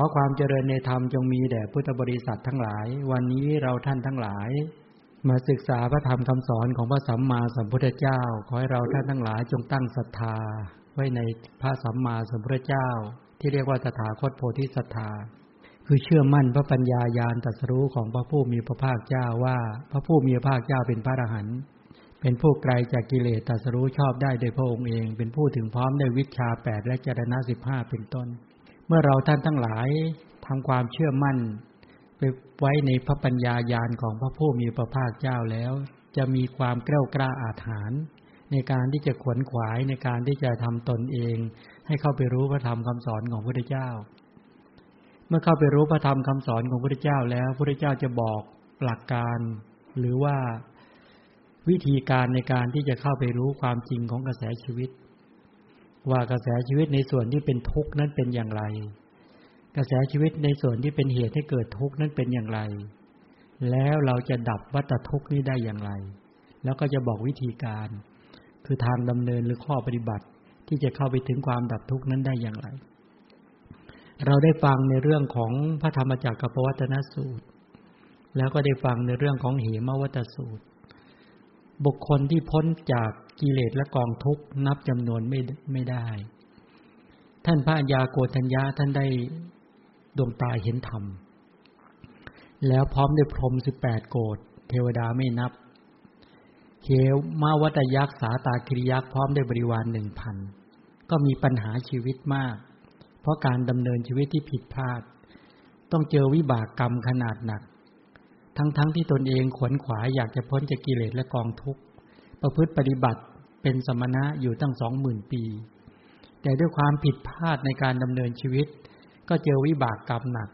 อความเจริญในธรรมจงมีแด่พุทธบริษัททั้งหลายวันนี้เราท่านทั้งหลายมาศึกษาพระธรรมคำสอนของพระสัมมาสัมพุทธเจ้าขอให้เราท่านทั้งหลายจงตั้งศรัทธาไว้ในพระสัมมาสัมพุทธเจ้าที่เรียกว่าตถาคตโพธิศรัทธาคือเชื่อมั่นพระปัญญาญาณตรัสรู้ของพระผู้มีพระภาคเจ้าว่าพระผู้มีพระภาคเจ้าเป็นพระอรหันต์เป็นผู้ไกลจากกิเลสตรัสรู้ชอบได้โดยพระองค์เองเป็นผู้ถึงพร้อมด้วยวิชชา8และจรณะ15เป็นต้นเมื่อเราท่านทั้งหลายทำความเชื่อมั่นไว้ในพระปัญญาญาณของพระผู้มีพระภาคเจ้าแล้วจะมีความแกล้วกล้าอาถรรพ์ในการที่จะขวนขวายในการที่จะทำตนเองให้เข้าไปรู้พระธรรมคำสอนของพระพุทธเจ้าเมื่อเข้าไปรู้พระธรรมคำสอนของพระพุทธเจ้าแล้วพระพุทธเจ้าจะบอกหลักการหรือว่าวิธีการในการที่จะเข้าไปรู้ความจริงของกระแสชีวิตว่ากระแสชีวิตในส่วนที่เป็นทุกข์นั้นเป็นอย่างไรกระแสชีวิตในส่วนที่เป็นเหตุให้เกิดทุกข์นั้นเป็นอย่างไรแล้วเราจะดับวัฏทุกข์นี้ได้อย่างไรแล้วก็จะบอกวิธีการคือทางดำเนินหรือข้อปฏิบัติที่จะเข้าไปถึงความดับทุกข์นั้นได้อย่างไรเราได้ฟังในเรื่องของพระธรรมจักรกับปวัตตนสูตรแล้วก็ได้ฟังในเรื่องของเหมวัตสูตรบุคคลที่พ้นจากกิเลสและกองทุกข์นับจำนวนไม่ได้ท่านพระอัญญาโกณทัญญาท่านได้ดวงตาเห็นธรรมแล้วพร้อมด้วยพรหม18โกฏเทวดาไม่นับเขมาวัตยักษ์สาตาคิริยักษ์พร้อมด้วยบริวาร 1,000 ก็มีปัญหาชีวิตมากเพราะการดำเนินชีวิตที่ผิดพลาดต้องเจอวิบากกรรมขนาดหนักทั้งที่ตนเองขวนขวายอยากจะพ้นจากกิเลสและกองทุกข์ประพฤติปฏิบัติเป็นสมณะอยู่ตั้ง 20,000 ปีแต่ด้วยความผิดพลาดในการดำเนินชีวิตก็เจอวิบากกรรมหนัก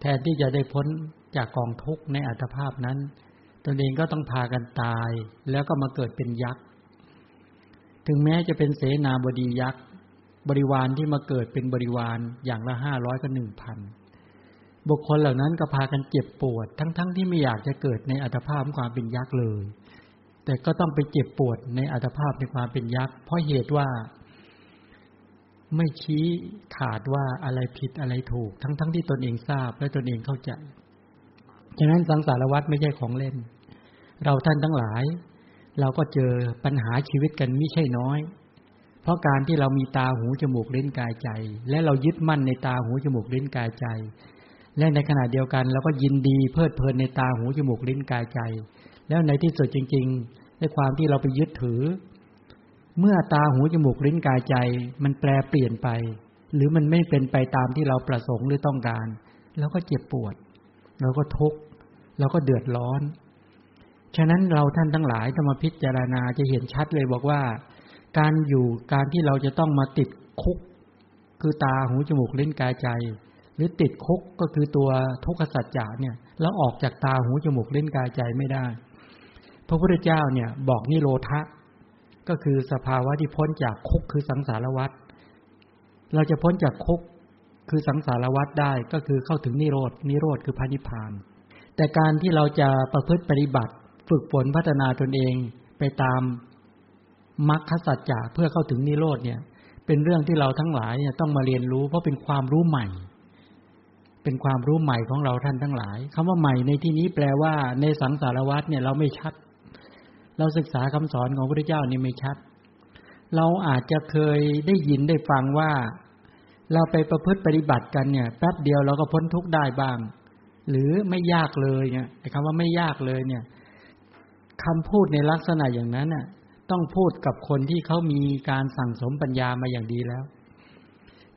แทนที่จะได้พ้นจากกองทุกข์ในอัตภาพนั้นตนเองก็ต้องพากันตายแล้วก็มาเกิดเป็นยักษ์ถึงแม้จะเป็นเสนาบดียักษ์บริวารที่มาเกิดเป็นบริวารอย่างละ500กับ 1,000 บุคคลเหล่านั้นก็พากันเจ็บปวดทั้งที่ไม่อยากจะเกิดในอัตภาพความเป็นยักษ์เลยแต่ก็ต้องไปเจ็บปวดในอัตภาพในความเป็นยักษ์เพราะเหตุว่าไม่ชี้ขาดว่าอะไรผิดอะไรถูกทั้งที่ตนเองทราบและตนเองเข้าใจฉะนั้นสังสารวัฏไม่ใช่ของเล่นเราท่านทั้งหลายเราก็เจอปัญหาชีวิตกันไม่ใช่น้อยเพราะการที่เรามีตาหูจมูกลิ้นกายใจและเรายึดมั่นในตาหูจมูกลิ้นกายใจและในขณะเดียวกันเราก็ยินดีเพลิดเพลินในตาหูจมูกลิ้นกายใจแล้วในที่สุดจริงๆด้วยความที่เราไปยึดถือเมื่อตาหูจมูกลิ้นกายใจมันแปรเปลี่ยนไปหรือมันไม่เป็นไปตามที่เราประสงค์หรือต้องการเราก็เจ็บปวดเราก็ทุกข์เราก็เดือดร้อนฉะนั้นเราท่านทั้งหลายถ้ามาพิจารณาจะเห็นชัดเลยบอกว่าการที่เราจะต้องมาติดคุกคือตาหูจมูกลิ้นกายใจหรือติดคุกก็คือตัวทุกขสัจจะเนี่ยเราออกจากตาหูจมูกลิ้นกายใจไม่ได้พระพุทธเจ้าเนี่ยบอกนิโรธะก็คือสภาวะที่พ้นจากคุกคือสังสารวัฏเราจะพ้นจากคุกคือสังสารวัฏได้ก็คือเข้าถึงนิโรธนิโรธคือพระนิพพานแต่การที่เราจะประพฤติปฏิบัติฝึกฝนพัฒนาตนเองไปตามมรรคสัจจะเพื่อเข้าถึงนิโรธเนี่ยเป็นเรื่องที่เราทั้งหลายเนี่ยต้องมาเรียนรู้เพราะเป็นความรู้ใหม่เป็นความรู้ใหม่ของเราท่านทั้งหลายคำว่าใหม่ในที่นี้แปลว่าในสังสารวัฏเนี่ยเราไม่ชัดเราศึกษาคำสอนของพระพุทธเจ้านี่ไม่ชัดเราอาจจะเคยได้ยินได้ฟังว่าเราไปประพฤติปฏิบัติกันเนี่ยแป๊บเดียวเราก็พ้นทุกข์ได้บ้างหรือไม่ยากเลยเนี่ยไอ้คำว่าไม่ยากเลยเนี่ยคำพูดในลักษณะอย่างนั้นน่ะต้องพูดกับคนที่เขามีการสั่งสมปัญญามาอย่างดีแล้ว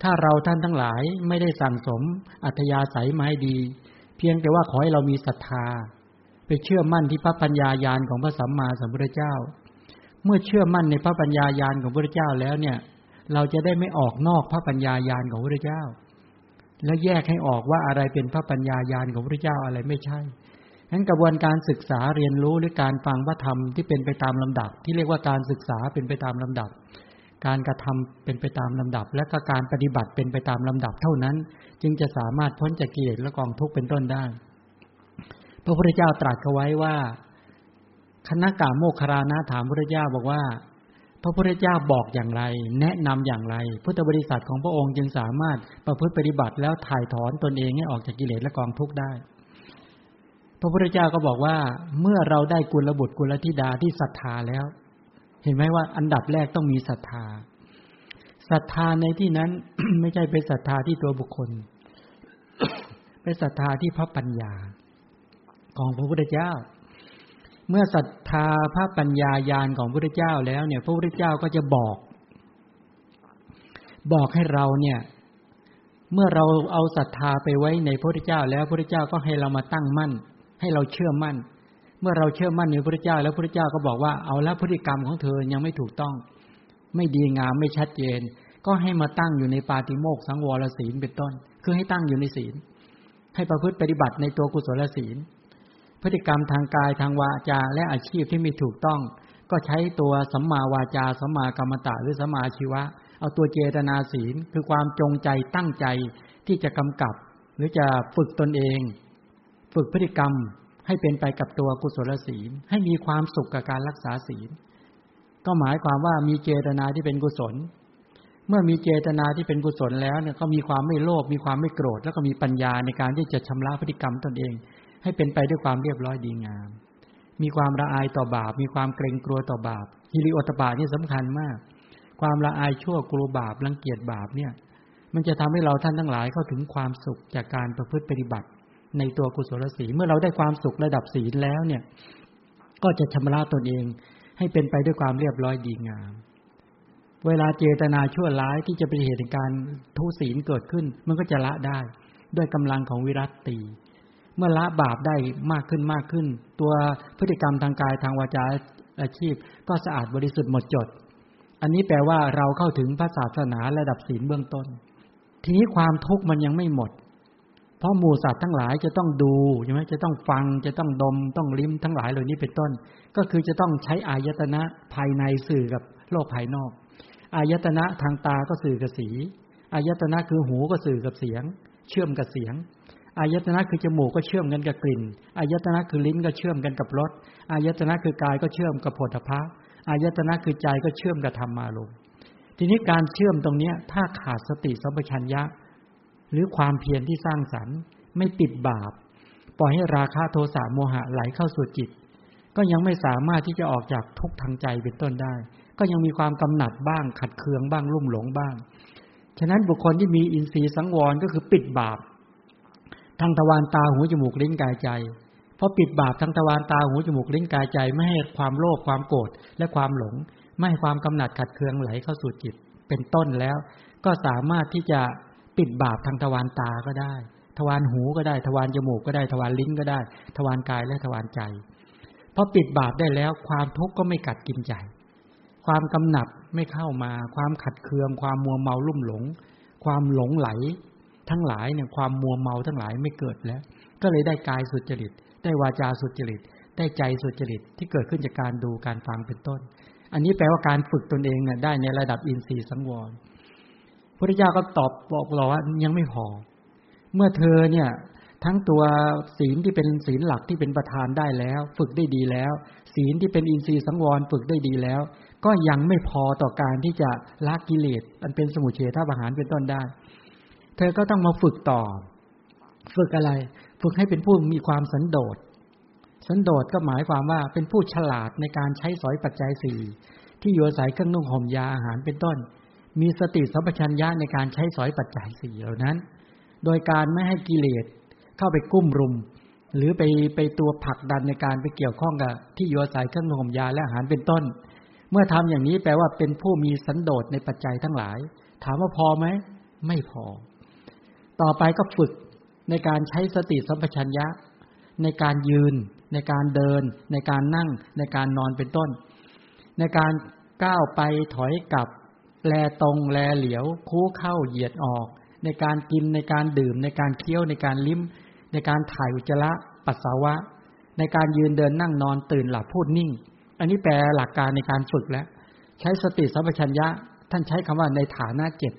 ถ้าเราท่านทั้งหลายไม่ได้สั่งสมอัธยาศัยมาให้ดีเพียงแต่ว่าขอให้เรามีศรัทธาไปเชื่อมั่นที่พระปัญญาญาณของพระสัมมาสัมพุทธเจ้าเมื่อเชื่อมั่นในพระปัญญาญาณของพระพุทธเจ้าแล้วเนี่ยเราจะได้ไม่ออกนอกพระปัญญาญาณของพระพุทธเจ้าและแยกให้ออกว่าอะไรเป็นพระปัญญาญาณของพระพุทธเจ้าอะไรไม่ใช่งั้นกระบวนการศึกษาเรียนรู้หรือการฟังพระธรรมที่เป็นไปตามลำดับที่เรียกว่าการศึกษาเป็นไปตามลำดับการกระทำเป็นไปตามลำดับและก็การปฏิบัติเป็นไปตามลำดับเท่านั้นจึงจะสามารถพ้นจากกิเลสและกองทุกข์เป็นต้นได้พระพุทธเจ้าตรัสเอาไว้ว่าคณกะโมคคารณะถามพระพุทธเจ้าบอกว่า พระพุทธเจ้าบอกอย่างไรแนะนำอย่างไรพุทธบริษัทของพระองค์จึงสามารถประพฤติปฏิบัติแล้วถ่ายถอนตนเองให้ออกจากกิเลสและกองทุกข์ได้พระพุทธเจ้าก็บอกว่าเมื่อเราได้กุลบุตรกุลธิดาที่ศรัทธาแล้วเห็นไหมว่าอันดับแรกต้องมีศรัทธาศรัทธาในที่นั้น ไม่ใช่เป็นศรัทธาที่ตัวบุคคล เป็นศรัทธาที่พระปัญญาของพระพุทธเจ้าเมื่อศรัทธาพระปัญญาญาณของพระพุทธเจ้าแล้วเนี่ยพระพุทธเจ้าก็จะบอกให้เราเนี่ยเมื่อเราเอาศรัทธาไปไว้ในพระพุทธเจ้าแล้วพระพุทธเจ้าก็ให้เรามาตั้งมั่นให้เราเชื่อมั่นเมื่อเราเชื่อมั่นในพระพุทธเจ้าแล้วพระพุทธเจ้าก็บอกว่าเอาละพฤติกรรมของเธอยังไม่ถูกต้องไม่ดีงามไม่ชัดเจนก็ให้มาตั้งอยู่ในปาติโมกข์สังวรศีลเป็นต้นคือให้ตั้งอยู่ในศีลให้ประพฤติปฏิบัติในตัวกุศลศีลพฤติกรรมทางกายทางวาจาและอาชีพที่ไม่ถูกต้องก็ใช้ตัวสัมมาวาจาสัมมากัมมันตะหรือสัมมาอาชีวะเอาตัวเจตนาศีลคือความจงใจตั้งใจที่จะกำกับหรือจะฝึกตนเองฝึกพฤติกรรมให้เป็นไปกับตัวกุศลศีลให้มีความสุขกับการรักษาศีลก็หมายความว่ามีเจตนาที่เป็นกุศลเมื่อมีเจตนาที่เป็นกุศลแล้วเนี่ยก็มีความไม่โลภมีความไม่โกรธแล้วก็มีปัญญาในการที่จะชำระพฤติกรรมตนเองให้เป็นไปด้วยความเรียบร้อยดีงามมีความละอายต่อบาปมีความเกรงกลัวต่อบาปฮิริโอตปานี่สำคัญมากความละอายชั่วกลัวบาปรังเกียจบาปเนี่ยมันจะทำให้เราท่านทั้งหลายเข้าถึงความสุขจากการประพฤติปฏิบัติในตัวกุศลศีลเมื่อเราได้ความสุขระดับศีลแล้วเนี่ยก็จะชำระตนเองให้เป็นไปด้วยความเรียบร้อยดีงามเวลาเจตนาชั่วร้ายที่จะเป็นเหตุแห่งการทุศีลเกิดขึ้นมันก็จะละได้ด้วยกำลังของวิรัตติเมื่อละบาปได้มากขึ้นตัวพฤติกรรมทางกายทางวาจาอาชีพก็สะอาดบริสุทธิ์หมดจดอันนี้แปลว่าเราเข้าถึงพระศาสนาระดับศีลเบื้องต้นทีนี้ความทุกข์มันยังไม่หมดเพราะหมู่สัตว์ทั้งหลายจะต้องดูใช่ไหมจะต้องฟังจะต้องดมต้องลิ้มทั้งหลายเหล่านี้เป็นต้นก็คือจะต้องใช้อายตนะภายในสื่อกับโลกภายนอกอายตนะทางตาก็สื่อกับสีอายตนะคือหูก็สื่อกับเสียงเชื่อมกับเสียงอายตนะคือจมูกก็เชื่อมกันกับกลิ่นอายตนะคือลิ้นก็เชื่อมกันกับรสอายตนะคือกายก็เชื่อมกับโผฏฐัพพะอายตนะคือใจก็เชื่อมกับธรรมารมณ์ทีนี้การเชื่อมตรงนี้ถ้าขาดสติสัมปชัญญะหรือความเพียรที่สร้างสรรค์ไม่ปิดบาปปล่อยให้ราคะโทสะโมหะไหลเข้าสู่จิตก็ยังไม่สามารถที่จะออกจากทุกข์ทางใจเป็นต้นได้ก็ยังมีความกำหนัดบ้างขัดเคืองบ้างลุ่มหลงบ้างฉะนั้นบุคคลที่มีอินทรีย์สังวรก็คือปิดบาปทางทวารตาหูจมูกลิ้นกายใจเพราะปิดบาปทางทวารตาหูจมูกลิ้นกายใจไม่ให้ความโลภความโกรธและความหลงไม่ให้ความกำหนัดขัดเคืองไหลเข้าสู่จิตเป็นต้นแล้วก็สามารถที่จะปิดบาปทางทวารตาก็ได้ทวารหูก็ได้ทวารจมูกก็ได้ทวารลิ้นก็ได้ทวารกายและทวารใจพอปิดบาปได้แล้วความทุกข์ก็ไม่กัดกินใจความกำหนัดไม่เข้ามาความขัดเคืองความมัวเมาลุ่มหลงความหลงไหลทั้งหลายเนี่ยความมัวเมาทั้งหลายไม่เกิดแล้วก็เลยได้กายสุจริตได้วาจาสุจริตได้ใจสุจริตที่เกิดขึ้นจากการดูการฟังเป็นต้นอันนี้แปลว่าการฝึกตนเองเนี่ยได้ในระดับอินทรีย์สังวรพระพุทธเจ้าก็ตอบบอกเราว่ายังไม่พอเมื่อเธอเนี่ยทั้งตัวศีลที่เป็นศีลหลักที่เป็นประธานได้แล้วฝึกได้ดีแล้วศีลที่เป็นอินทรีย์สังวรฝึกได้ดีแล้วก็ยังไม่พอต่อการที่จะละกิเลสอันเป็นสมุจเฉทประหารเป็นต้นได้เธอก็ต้องมาฝึกต่อฝึกอะไรฝึกให้เป็นผู้มีความสันโดษสันโดษก็หมายความว่าเป็นผู้ฉลาดในการใช้สอยปัจจัย4ที่อยู่อาศัยเครื่องนุ่งห่มยาอาหารเป็นต้นมีสติสัมปชัญญะในการใช้สอยปัจจัย4เหล่านั้นโดยการไม่ให้กิเลสเข้าไปกุ้มรุมหรือไปตัวผลักดันในการไปเกี่ยวข้องกับที่อยู่อาศัยเครื่องนุ่งห่มยาและอาหารเป็นต้นเมื่อทำอย่างนี้แปลว่าเป็นผู้มีสันโดษในปัจจัยทั้งหลายถามว่าพอไหมไม่พอต่อไปก็ฝึกในการใช้สติสัมปชัญญะในการยืนในการเดินในการนั่งในการนอนเป็นต้นในการก้าวไปถอยกลับแลตรงแลเหลียวคู่เข้าเหยียดออกในการกินในการดื่มในการเคี้ยวในการลิ้มในการถ่ายอุจจาระปัสสาวะในการยืนเดินนั่งนอนตื่นหลับพูดนิ่งอันนี้แปลหลักการในการฝึกแล้วใช้สติสัมปชัญญะท่านใช้คำว่าในฐานะเจ็ด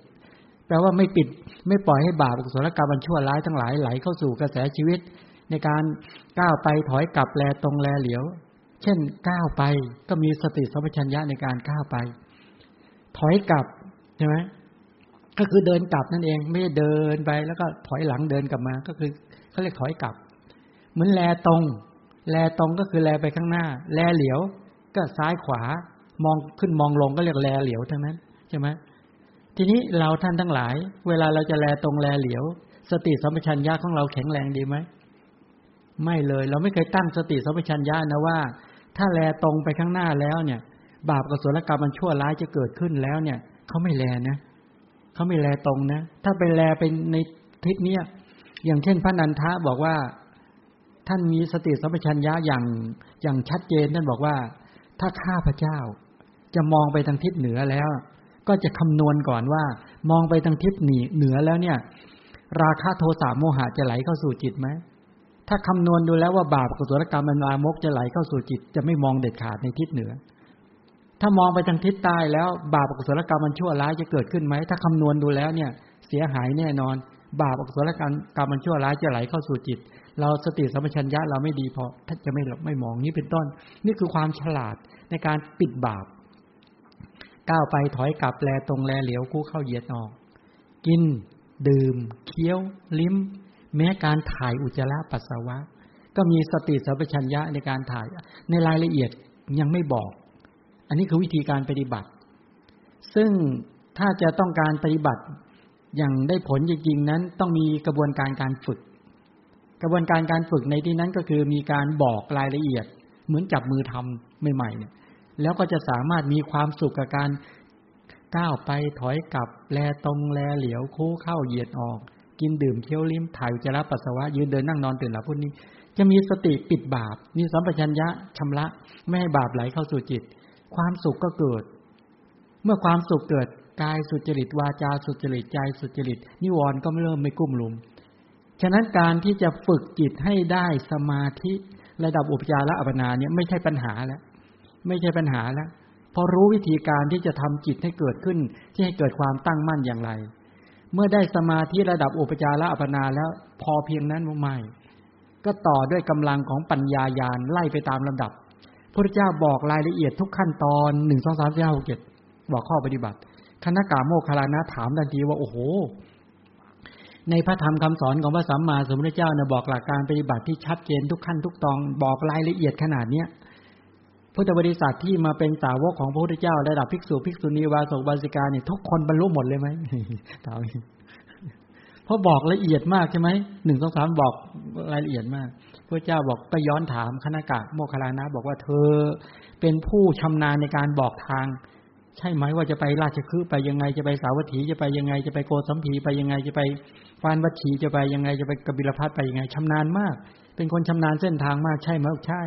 แปลว่าไม่ปิดไม่ปล่อยให้บาปอกุศลกรรมอันชั่วร้ายทั้งหลายไหลเข้าสู่กระแสชีวิตในการก้าวไปถอยกลับแลตรงแลเหลียวเช่นก้าวไปก็มีสติสัมปชัญญะในการก้าวไป ถอยกลับใช่ไหมก็คือเดินกลับนั่นเองไม่ได้เดินไปแล้วก็ถอยหลังเดินกลับมาก็คือเขาเรียกถอยกลับเหมือนแลตรงก็คือแลไปข้างหน้าแลเหลียวก็ซ้ายขวามองขึ้นมองลงก็เรียกแลเหลียวทั้งนั้นใช่ไหมทีนี้เราท่านทั้งหลายเวลาเราจะแลตรงแลเหลียวสติสัมปชัญญะของเราแข็งแรงดีไหมไม่เลยเราไม่เคยตั้งสติสัมปชัญญะนะว่าถ้าแลตรงไปข้างหน้าแล้วเนี่ยบาปกับอกุศลกรรมมันชั่วร้ายจะเกิดขึ้นแล้วเนี่ยเขาไม่แลนะเขาไม่แลตรงนะถ้าไปแลเป็นในทิศเนี้ยอย่างเช่นพระนันทะบอกว่าท่านมีสติสัมปชัญญะอย่างชัดเจนท่านบอกว่าถ้าข้าพเจ้าจะมองไปทางทิศเหนือแล้วก็จะคำนวณก่อนว่ามองไปทางทิศเหนือแล้วเนี่ยราคะโทสะโมหะจะไหลเข้าสู่จิตไหมถ้าคำนวณดูแล้วว่าบาปกับอกุศลกรรมมันลามกจะไหลเข้าสู่จิตจะไม่มองเด็ดขาดในทิศเหนือถ้ามองไปทางทิศใต้แล้วบาปอกุศลกรรมมันชั่วร้ายจะเกิดขึ้นไหมถ้าคำนวณดูแล้วเนี่ยเสียหายแน่นอนบาปอกุศลกรรมมันชั่วร้ายจะไหลเข้าสู่จิตเราสติสัมปชัญญะเราไม่ดีพอท่านจะไม่มองนี้เป็นต้นนี่คือความฉลาดในการปิดบาปก้าวไปถอยกลับแลตรงแลเหลียวกู้เข้าเหยียดออกกินดื่มเคี้ยวลิ้มแม้การถ่ายอุจจาระปัสสาวะก็มีสติสัมปชัญญะในการถ่ายในรายละเอียดยังไม่บอกอันนี้คือวิธีการปฏิบัติซึ่งถ้าจะต้องการปฏิบัติอย่างได้ผลจริงๆนั้นต้องมีกระบวนการการฝึกในที่นั้นก็คือมีการบอกรายละเอียดเหมือนจับมือทำใหม่ๆเนี่ยแล้วก็จะสามารถมีความสุขกับการก้าวไปถอยกลับแลตรงแลเหลียวคู่เข้าเหยียดออกกินดื่มเคี้ยวลิ้มถ่ายอุจจาระปัสสาวะยืนเดินนั่งนอนตื่นหลับพวกนี้จะมีสติปิดบาปมีสัมปชัญญะชำระไม่ให้บาปไหลเข้าสู่จิตความสุขก็เกิดเมื่อความสุขเกิดกายสุจริตวาจาสุจริตใจสุจริตนิวรณ์ก็เริ่มไม่กุ้มลุมฉะนั้นการที่จะฝึกจิตให้ได้สมาธิระดับอุปจาระอัปปนาเนี่ยไม่ใช่ปัญหาแล้วพอรู้วิธีการที่จะทำจิตให้เกิดขึ้นที่ให้เกิดความตั้งมั่นอย่างไรเมื่อได้สมาธิระดับอุปจาระอัปปนาแล้วพอเพียงนั้นไม่ก็ต่อด้วยกำลังของปัญญาญาณไล่ไปตามลำดับพระเจ้าบอกรายละเอียดทุกขั้นตอน1 2 3 4 5 6 7บอกข้อปฏิบัติคณกาโมคคัลลานะถามทันทีว่าโอ้โหในพระธรรมคำสอนของพระสัมมาสัมพุทธเจ้าเนี่ยบอกหลักการปฏิบัติที่ชัดเจนทุกขั้นทุกตอนบอกรายละเอียดขนาดเนี้ยพุทธบริษัทที่มาเป็นสาวกของพระพุทธเจ้าระดับภิกษุภิกษุณีวาสกวาสิกาเนี่ยทุกคนบรรลุหมดเลยไหมถามเพราะบอกละเอียดมากใช่ไหมหนึ่งสองสามบอกรายละเอียดมากพระเจ้าบอกก็ย้อนถามคณกะโมคคัลลานะบอกว่าเธอเป็นผู้ชำนาญในการบอกทางใช่ไหมว่าจะไปราชคฤห์ไปยังไงจะไปสาวัตถีจะไปยังไงจะไปโกสัมพีไปยังไงจะไปฟานวัตถีจะไปยังไงจะไปกบิลพัสไปยังไงชำนาญมากเป็นคนชำนาญเส้นทางมากใช่ไหมใช่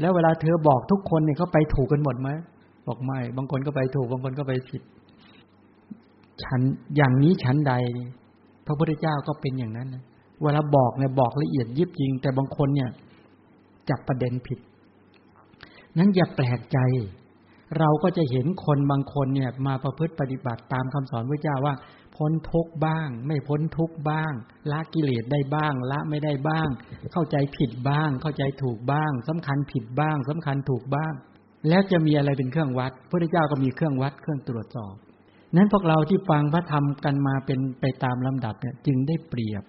แล้วเวลาเธอบอกทุกคนเนี่ยเขาไปถูกกันหมดไหมบอกไม่บางคนก็ไปถูกบางคนก็ไปผิดฉันอย่างนี้ฉันใดพระพุทธเจ้าก็เป็นอย่างนั้นนะเวลาบอกเนี่ยบอกละเอียดยิบจริงแต่บางคนเนี่ยจับประเด็นผิดนั้นอย่าแปลกใจเราก็จะเห็นคนบางคนเนี่ยมาประพฤติปฏิบัติตามคำสอนพระเจ้าว่าพ้นทุกข์บ้างไม่พ้นทุกข์บ้างละกิเลสได้บ้างละไม่ได้บ้างเข้าใจผิดบ้างเข้าใจถูกบ้างสำคัญผิดบ้างสำคัญถูกบ้างแล้วจะมีอะไรเป็นเครื่องวัดพระเจ้าก็มีเครื่องวัดเครื่องตรวจสอบนั้นพวกเราที่ฟังพระธรรมกันมาเป็นไปตามลำดับเนี่ยจึงได้เปรียบ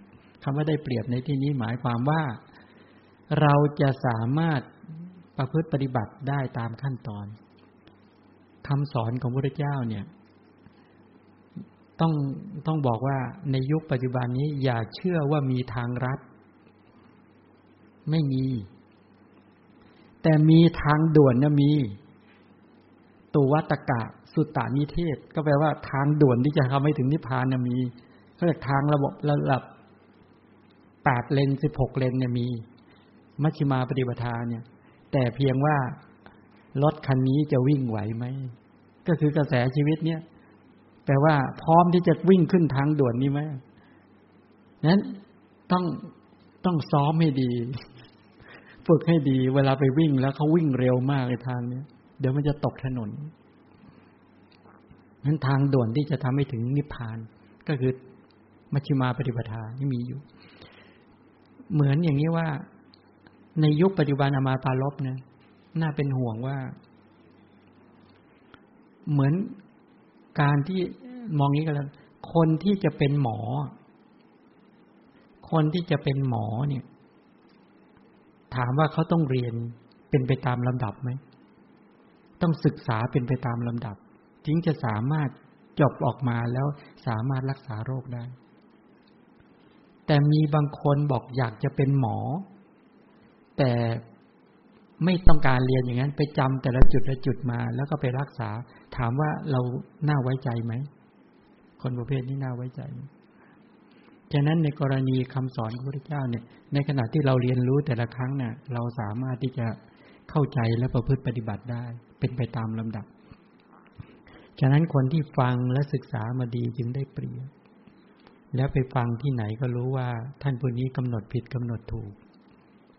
คำว่าได้เปรียบในที่นี้หมายความว่าเราจะสามารถประพฤติปฏิบัติได้ตามขั้นตอนคำสอนของพระพุทธเจ้าเนี่ยต้องบอกว่าในยุคปัจจุบันนี้อย่าเชื่อว่ามีทางรัดไม่มีแต่มีทางด่วนนะมีตุวัตกะสุตตานิเทศก็แปลว่าทางด่วนที่จะทำให้ถึงนิพพานนะมีเขาเรียกทางระบบ8เลน16เลนเนี่ยมีมัชฌิมาปฏิปทาเนี่ยแต่เพียงว่ารถคันนี้จะวิ่งไหวไหมก็คือกระแสชีวิตเนี่ยแปลว่าพร้อมที่จะวิ่งขึ้นทางด่วนนี้ไหมนั้นต้องซ้อมให้ดีฝึกให้ดีเวลาไปวิ่งแล้วเขาวิ่งเร็วมากในทางนี้เดี๋ยวมันจะตกถนนนั้นทางด่วนที่จะทำให้ถึงนิพพานก็คือมัชฌิมาปฏิปทาที่มีอยู่เหมือนอย่างนี้ว่าในยุคปัจจุบันอามาตย์ปารภเนี่ยน่าเป็นห่วงว่าเหมือน การที่มองนี้ก็แล้วคนที่จะเป็นหมอเนี่ยถามว่าเขาต้องเรียนเป็นไปตามลำดับไหมต้องศึกษาเป็นไปตามลำดับจึงจะสามารถจบออกมาแล้วสามารถรักษาโรคได้แต่มีบางคนบอกอยากจะเป็นหมอแต่ไม่ต้องการเรียนอย่างนั้นไปจำแต่ละจุดมาแล้วก็ไปรักษาถามว่าเราน่าไว้ใจไหมคนประเภทนี้น่าไว้ใจฉะนั้นในกรณีคำสอนของพระพุทธเจ้าเนี่ยในขณะที่เราเรียนรู้แต่ละครั้งเนี่ยเราสามารถที่จะเข้าใจและประพฤติปฏิบัติได้เป็นไปตามลำดับฉะนั้นคนที่ฟังและศึกษามาดีจึงได้เปรียบแล้วไปฟังที่ไหนก็รู้ว่าท่านผู้นี้กำหนดผิดกำหนดถูก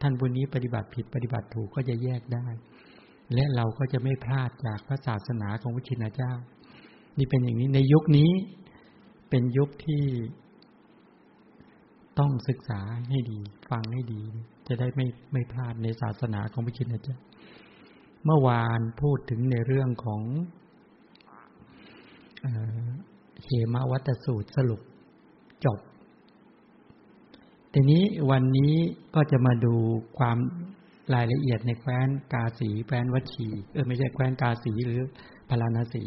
ท่านผู้นี้ปฏิบัติผิดปฏิบัติถูกก็จะแยกได้และเราก็จะไม่พลาดจากพระศาสนาของพระชินเจ้านี่เป็นอย่างนี้ในยุคนี้เป็นยุคที่ต้องศึกษาให้ดีฟังให้ดีจะได้ไม่พลาดในศาสนาของพระชินเจ้าเมื่อวานพูดถึงในเรื่องของเหมวัตสูตรสรุปจบทีนี้วันนี้ก็จะมาดูความรายละเอียดในแคว้นกาสีแคว้นวัชีไม่ใช่แคว้นกาสีหรือพาราณสี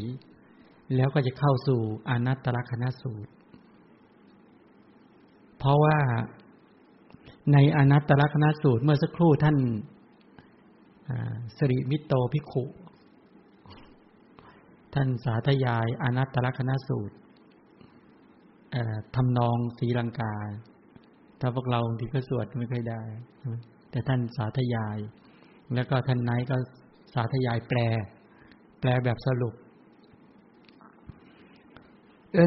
แล้วก็จะเข้าสู่อนัตตลักขณสูตรเพราะว่าในอนัตตลักขณสูตรเมื่อสักครู่ท่านสริมิตโตภิกขุท่านสาธยายอนัตตลักขณสูตรทำนองศรีลังกาถ้าพวกเราที่ก็สวดไม่ค่อยได้แต่ท่านสาธยายแล้วก็ท่านนายก็สาธยายแปลแบบสรุป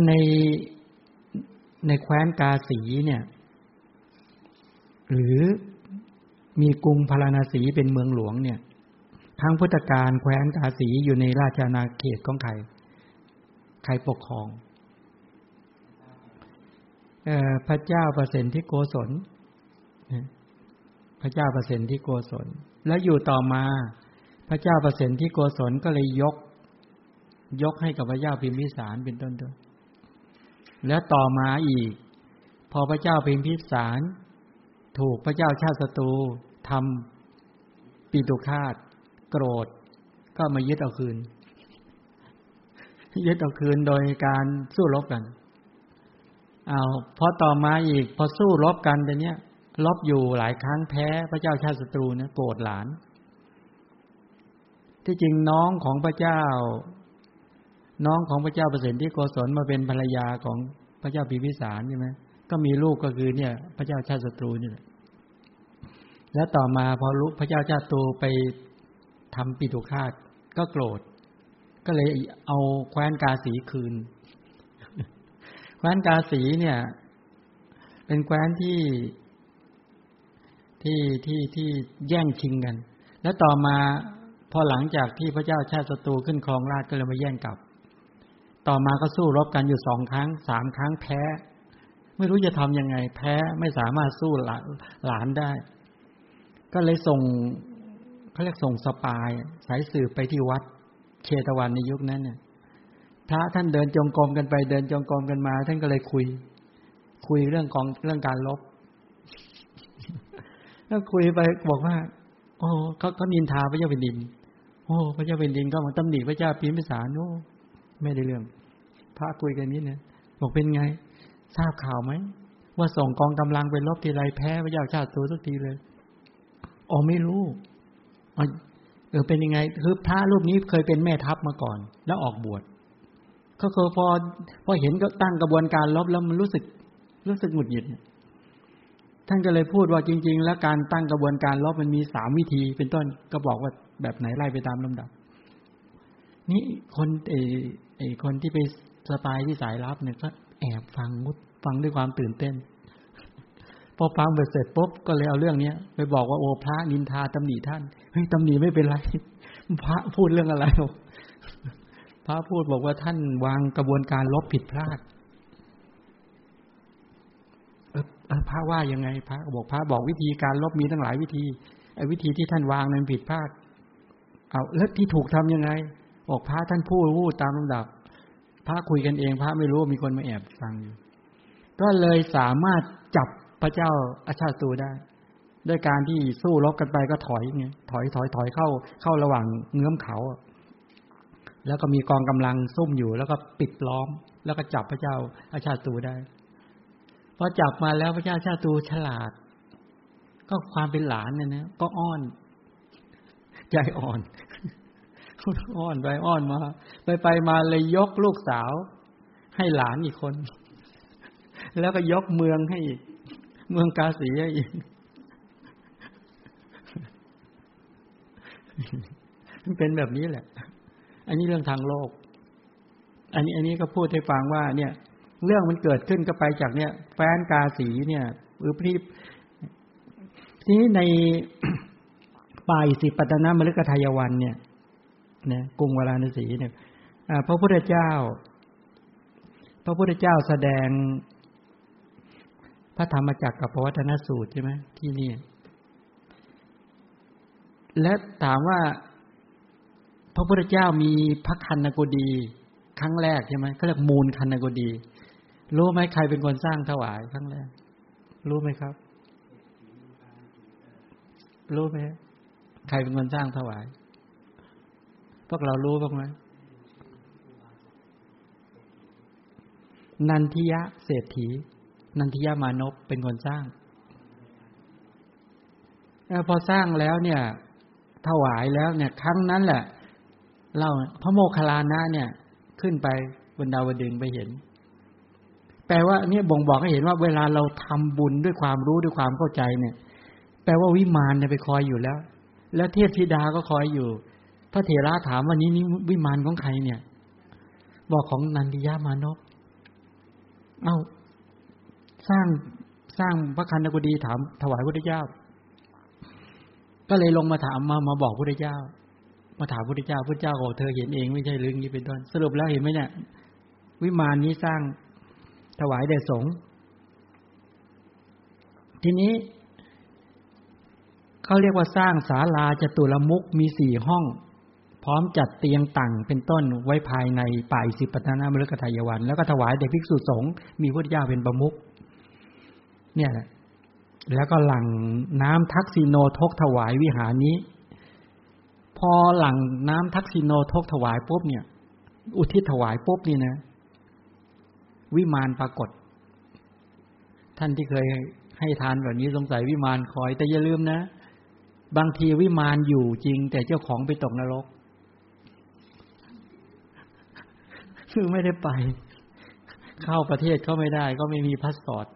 ในแคว้นกาสีเนี่ยหรือมีกรุงพาราณสีเป็นเมืองหลวงเนี่ยครั้งพุทธกาลแคว้นกาสีอยู่ในราชอาณาเขตของใครใครปกครองพระเจ้าประสิทธิโกศลแล้วอยู่ต่อมาพระเจ้าประสิทธิโกศลก็เลยยกให้กับพระเจ้าพิมพิสารเป็นต้นด้วยแล้วต่อมาอีกพอพระเจ้าพิมพิสารถูกพระเจ้าชาติศัตรูทำปีตุฆาตโกรธก็มายึดเอาคืนโดยการสู้รบกันพอต่อมาอีกพอสู้รบกันแต่เนี้ยรบอยู่หลายครั้งแพ้พระเจ้าชาติศัตรูนะโกรธหลานที่จริงน้องของพระเจ้าประสิทธิโกศลมาเป็นภรรยาของพระเจ้าพิมพิสารใช่มั้ยก็มีลูกก็คือเนี่ยพระเจ้าชาติศัตรูนี่แหละแล้วต่อมาพอรู้พระเจ้าชาติศัตรูไปทำปิตุฆาตก็โกรธก็เลยเอาแคว้นกาสีคืนแคว้นกาสีเนี่ยเป็นแคว้นที่แย่งชิงกันแล้วต่อมาพอหลังจากที่พระเจ้าชาติศัตรูขึ้นครองราชก็เลยมาแย่งกลับต่อมาก็สู้รบกันอยู่2ครั้ง3ครั้งแพ้ไม่รู้จะทำยังไงแพ้ไม่สามารถสู้หลานได้ก็เลยส่งเขาเรียกส่งสปายสายสืบไปที่วัดเชตวันในยุคนั้นเนี่ยพระท่านเดินจงกรมกันไปเดินจงกรมกันมาท่านก็เลยคุยเรื่องการลบแล้วคุยไปบอกว่าโอ้เขานินทาพระเจ้าแผ่นดินโอ้พระเจ้าแผ่นดินก็มาตำหนิพระเจ้าพิมพิสารโอ้ไม่ได้เรื่องพระคุยกันนี้เนี่ยบอกเป็นไงทราบข่าวไหมว่าส่งกองกำลังไปลบทีไรแพ้พระเจ้าชาติตัวทุกทีเลยอ๋อไม่รู้เป็นยังไงคือพระรูปนี้เคยเป็นแม่ทัพมาก่อนแล้วออกบวชก็คือพอเห็นก็ตั้งกระบวนการลบแล้วมันรู้สึกหงุดหงิดท่านก็เลยพูดว่าจริงๆแล้วการตั้งกระบวนการลบมันมี3วิธีเป็นต้นก็บอกว่าแบบไหนไล่ไปตามลำดับนี่คนคนที่ไปสปายที่สายลับเนี่ยก็แอบฟังด้วยความตื่นเต้นพอฟังเสร็จปุ๊บก็เลยเอาเรื่องนี้ไปบอกว่าโอ้พระนินทาตำหนิท่านเฮ้ยตำหนิไม่เป็นไรพระพูดเรื่องอะไรพระพูดบอกว่าท่านวางกระบวนการลบผิดพลาดพระว่ายังไงพระบอกวิธีการลบมีตั้งหลายวิธีไอ้วิธีที่ท่านวางนั้นผิดพลาดเอาแล้วที่ถูกทำยังไงบอกพระท่านพูดตามลำดับ พระคุยกันเองพระไม่รู้มีคนมาแอบฟังอยู่ก็เลยสามารถจับพระเจ้าอชาตูได้ด้วยการที่สู้รบกันไปก็ถอยไงถอยเข้าระหว่างเงื้อมเขาแล้วก็มีกองกำลังซุ่มอยู่แล้วก็ปิดล้อมแล้วก็จับพระเจ้าอาชาตูได้พอจับมาแล้วพระเจ้าอาชาตูฉลาดก็ความเป็นหลานเนี่ยนะก็อ้อนใจอ่อนอ้อนไปอ้อนมาไปมาเลยยกลูกสาวให้หลานอีกคนแล้วก็ยกเมืองให้อีกเมืองกาสีให้อีกมันเป็นแบบนี้แหละอันนี้เรื่องทางโลกอันนี้ก็พูดให้ฟังว่าเนี่ยเรื่องมันเกิดขึ้นก็ไปจากเนี่ยแฟนกาสีเนี่ยหรือพี่ทีนี้ในป่าอิสิปตนมฤคทายวันเนี่ยนะกรุงวาราณสีเนี่ยพระพุทธเจ้าแสดงพระธรรมจักรกับพระวัฒนสูตรใช่ไหมที่นี่และถามว่าพระพุทธเจ้ามีพระคันนกุฎีครั้งแรกใช่ไหมเขาเรียกมูลคันนกุฎีรู้ไหมใครเป็นคนสร้างถวายครั้งแรกรู้ไหมครับรู้ไหมใครเป็นคนสร้างถวายพวกเรารู้บ้างไหมนันทิยะเศรษฐีนันทิยะมานพเป็นคนสร้างพอสร้างแล้วเนี่ยถวายแล้วเนี่ยครั้งนั้นแหละเราพระโมคคัลลานะเนี่ยขึ้นไปบนดาวดึงส์ไปเห็นแปลว่าเนี่ยบ่งบอกให้เห็นว่าเวลาเราทำบุญด้วยความรู้ด้วยความเข้าใจเนี่ยแปลว่าวิมานเนี่ยไปคอยอยู่แล้วแล้วเทพธิดาก็คอยอยู่พระเถระถามว่านี้วิมานของใครเนี่ยบอกของนันทิยะมานพเอ้าสร้างพระคันธกุฎีถามถวายพระพุทธเจ้าก็เลยลงมาถามมาบอกพระพุทธเจ้ามาถามพระพุทธเจ้าพระพุทธเจ้าบอกเธอเห็นเองไม่ใช่เรื่องนี้เป็นต้นสรุปแล้วเห็นไหมเนี่ยวิมานนี้สร้างถวายแด่สงฆ์ทีนี้เขาเรียกว่าสร้างศาลาจตุรมุขมี4ห้องพร้อมจัดเตียงต่างเป็นต้นไว้ภายในป่าอิสิปตนมฤคทายวันแล้วก็ถวายแด่ภิกษุสงฆ์มีพระพุทธเจ้าเป็นประมุขเนี่ยแล้วก็หลั่งน้ำทักษิโนทกถวายวิหารนี้พอหลั่งน้ำทักษิโนทกถวายปุ๊บเนี่ยอุทิศถวายปุ๊บนี่นะวิมานปรากฏท่านที่เคยให้ทานแบบนี้สงสัยวิมานคอยแต่อย่าลืมนะบางทีวิมานอยู่จริงแต่เจ้าของไปตกนรกคือไม่ได้ไปเข้าประเทศเข้าไม่ได้ก็ไม่มีพาสปอร์ต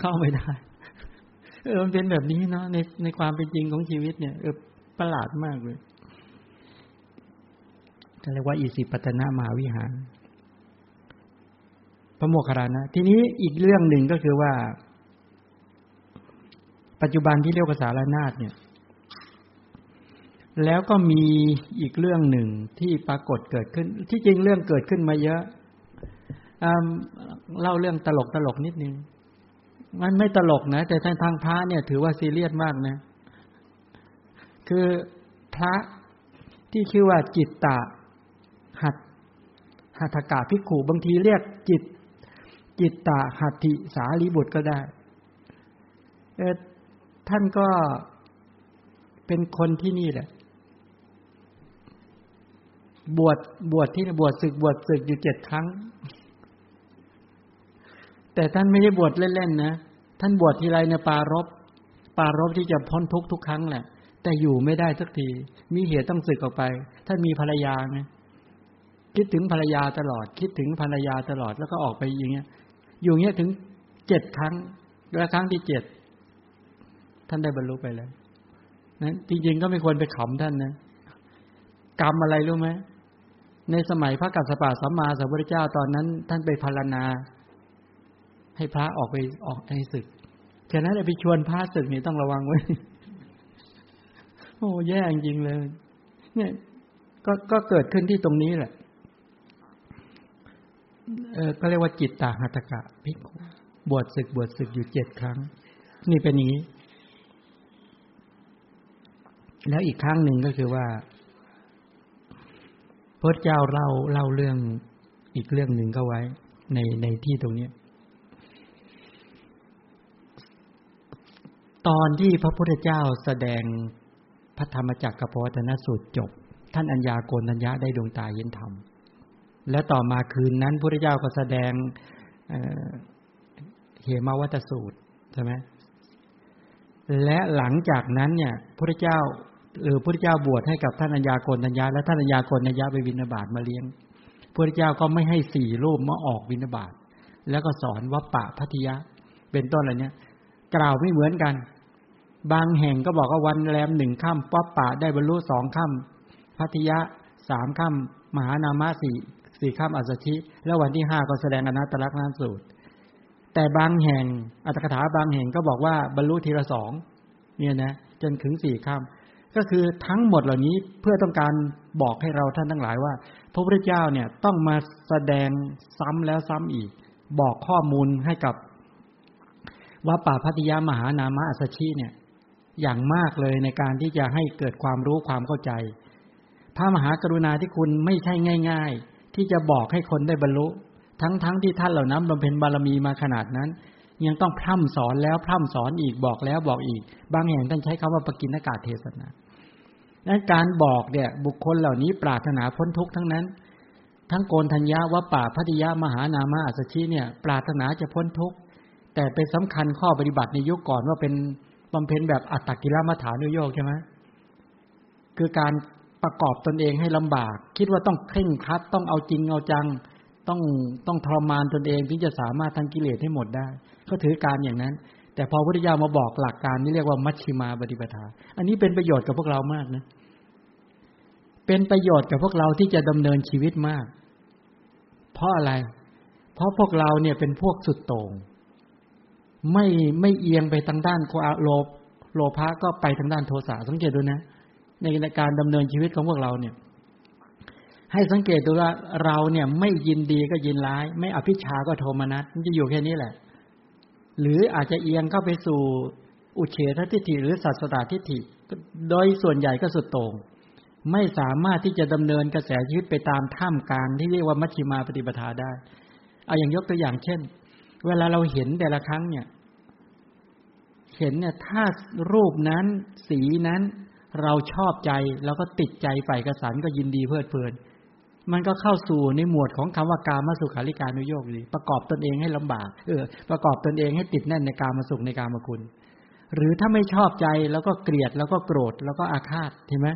เข้าไม่ได้มันเป็นแบบนี้เนาะในความเป็นจริงของชีวิตเนี่ยประหลาดมากเลยเรียกว่าอิสิปตนมหาวิหารพระโมคคัลลานะทีนี้อีกเรื่องหนึ่งก็คือว่าปัจจุบันที่เรียกว่าสารานาถเนี่ยแล้วก็มีอีกเรื่องหนึ่งที่ปรากฏเกิดขึ้นที่จริงเรื่องเกิดขึ้นมาเยอะเล่าเรื่องตลกนิดนึงมันไม่ตลกนะแต่ทางพระเนี่ยถือว่าซีเรียสมากนะคือพระที่ชื่อว่าจิตตะหัตถกะภิกขุบางทีเรียกจิตตะหัตถิสารีบุตรก็ได้ท่านก็เป็นคนที่นี่แหละบวชที่บวชศึกอยู่7ครั้งแต่ท่านไม่ได้บวชเล่นๆนะท่านบวชทีไรเนี่ยปารภที่จะพ้นทุกข์ทุกครั้งแหละแต่อยู่ไม่ได้สักทีมีเหตุต้องสึกออกไปท่านมีภรรยาไงคิดถึงภรรยาตลอดแล้วก็ออกไปอย่างเงี้ยอยู่เงี้ยถึง7ครั้งแล้วครั้งที่7ท่านได้บรรลุไปแล้วนะจริงๆก็ไม่ควรไปขำท่านนะกรรมอะไรรู้ไหมในสมัยพระกัสสปะสัมมาสัมพุทธเจ้าตอนนั้นท่านไปพรรณนาให้พระออกในศึกฉะนั้นไปชวนพระศึกนี่ต้องระวังไว้โอ้แย่จริงเลยเนี่ยก็เกิดขึ้นที่ตรงนี้แหละก็เรียกว่าจิตตาหัตถกะภิกขุบวชศึกอยู่7ครั้งนี่เป็นอย่างนี้แล้วอีกครั้งหนึ่งก็คือว่าพระเจ้าเล่าเรื่อง อีกเรื่องหนึ่งเข้าไว้ในที่ตรงนี้ตอนที่พระพุทธเจ้าแสดงพระธรรมจักรกับพระวัตนสูตรจบท่านอัญญาโกณัญญะได้ดวงตาเห็นธรรมและต่อมาคืนนั้นพระพุทธเจ้าก็แสดงเหมวัตสูตรใช่ไหมและหลังจากนั้นเนี่ยพระพุทธเจ้าบวชให้กับท่านอัญญาโกณัญญะและท่านอัญญาโกณัญญะไปบิณฑบาตมาเลี้ยงพระพุทธเจ้าก็ไม่ให้สี่รูปมาออกบิณฑบาตแล้วก็สอนวัปปะภัททิยะเป็นต้นอะไรเนี่ยกล่าวไม่เหมือนกันบางแห่งก็บอกว่าวันแรม1ค่ำวัปปะได้บรรลุ2ค่ำภัททิยะ3ค่ำมหานามะ4ค่ำอัสสชิแล้ววันที่5ก็แสดงอนัตตลักษณสูตรแต่บางแห่งอัตถกถาบางแห่งก็บอกว่าบรรลุทีละ2เนี่ยนะจนถึง4ค่ำก็คือทั้งหมดเหล่านี้เพื่อต้องการบอกให้เราท่านทั้งหลายว่าพระพุทธเจ้าเนี่ยต้องมาแสดงซ้ำแล้วซ้ำอีกบอกข้อมูลให้กับวัปปะภัททิยะมหานามะอัสสชิเนี่ยอย่างมากเลยในการที่จะให้เกิดความรู้ความเข้าใจพระมหากรุณาธิคุณไม่ใช่ง่ายๆที่จะบอกให้คนได้บรรลุทั้งที่ท่านเหล่านั้นบำเพ็ญบารมีมาขนาดนั้นยังต้องพร่ำสอนแล้วพร่ำสอนอีกบอกแล้วบอกอีกบางแห่งท่านใช้คำว่าปกิณกเทศนานั้นการบอกเนี่ยบุคคลเหล่านี้ปรารถนาพ้นทุกข์ทั้งนั้นทั้งโกณฑัญญะวัปปะภัททิยะมหานามะอัสสชิเนี่ยปรารถนาจะพ้นทุกข์แต่เป็นสำคัญข้อปฏิบัติในยุคก่อนว่าเป็นบำเพ็ญแบบอัตตกิลมัฏฐานุโยคใช่ไหมคือการประกอบตนเองให้ลำบากคิดว่าต้องเคร่งครัดต้องเอาจริงเอาจังต้องทรมานตนเองถึงจะสามารถทำกิเลสให้หมดได้ก็ถือการอย่างนั้นแต่พอพระพุทธเจ้ามาบอกหลักการนี่เรียกว่ามัชฌิมาปฏิปทาอันนี้เป็นประโยชน์กับพวกเรามากนะเป็นประโยชน์กับพวกเราที่จะดำเนินชีวิตมากเพราะอะไรเพราะพวกเราเนี่ยเป็นพวกสุดโต่งไม่เอียงไปทางด้านโลภะก็ไปทางด้านโทสะสังเกตดูนะในการดำเนินชีวิตของพวกเราเนี่ยให้สังเกตดูว่าเราเนี่ยไม่ยินดีก็ยินร้ายไม่อภิชาก็โทมนัสมันจะอยู่แค่นี้แหละหรืออาจจะเอียงเข้าไปสู่อุเฉททิฏฐิหรือสัสสตทิฏฐิโดยส่วนใหญ่ก็สุดโต่งไม่สามารถที่จะดำเนินกระแสชีวิตไปตามท่ามกลางที่เรียกว่ามัชฌิมาปฏิปทาได้เอาอย่างยกตัวอย่างเช่นเวลาเราเห็นแต่ละครั้งเนี่ยเห็นเนี่ยถ้ารูปนั้นสีนั้นเราชอบใจแล้วก็ติดใจใฝ่กระสันก็ยินดีเพลิดเพลินมันก็เข้าสู่ในหมวดของคำว่ากามสุขาริการุโยคเลยประกอบตนเองให้ลำบากประกอบตนเองให้ติดแน่นในกามสุขในกามคุณหรือถ้าไม่ชอบใจแล้วก็เกลียดแล้วก็โกรธแล้วก็อาฆาตเห็นไหม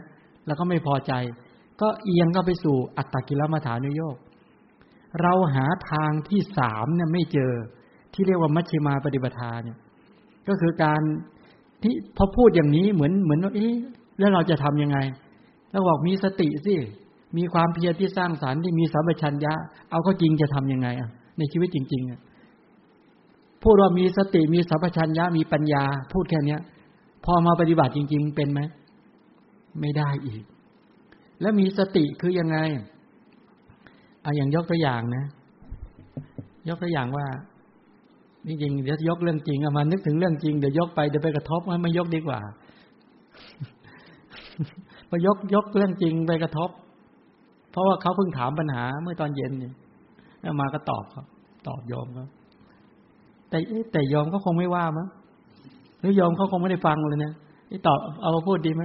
แล้วก็ไม่พอใจก็เอียงก็ไปสู่อัตตกิลมัฏฐานุโยคเราหาทางที่สามเนี่ยไม่เจอที่เรียกว่ามัชฌิมาปฏิปทาเนี่ยก็คือการที่พอพูดอย่างนี้เหมือนว่าแล้วเราจะทำยังไงเราบอกมีสติสิมีความเพียรที่สร้างสรรค์ที่มีสัมปชัญญะเอาก็จริงจะทำยังไงอ่ะในชีวิตจริงๆอ่ะพูดว่ามีสติมีสัมปชัญญะมีปัญญาพูดแค่นี้พอมาปฏิบัติจริงๆเป็นไหมไม่ได้อีกแล้วมีสติคือยังไงอย่างยกตัวอย่างนะยกตัวอย่างว่าจริงๆเดี๋ยวยกเรื่องจริงมานึกถึงเรื่องจริงเดี๋ยวยกไปเดี๋ยวไปกระทบไม่ยกดีกว่าพอยกเรื่องจริงไปกระทบเพราะว่าเขาเพิ่งถามปัญหาเมื่อตอนเย็นเนี่ยแล้วมาก็ตอบครับตอบโยมครับแต่โยมก็คงไม่ว่ามั้งหรือโยมเขาคงไม่ได้ฟังเลยนะนี่ตอบเอามาพูดดีไหม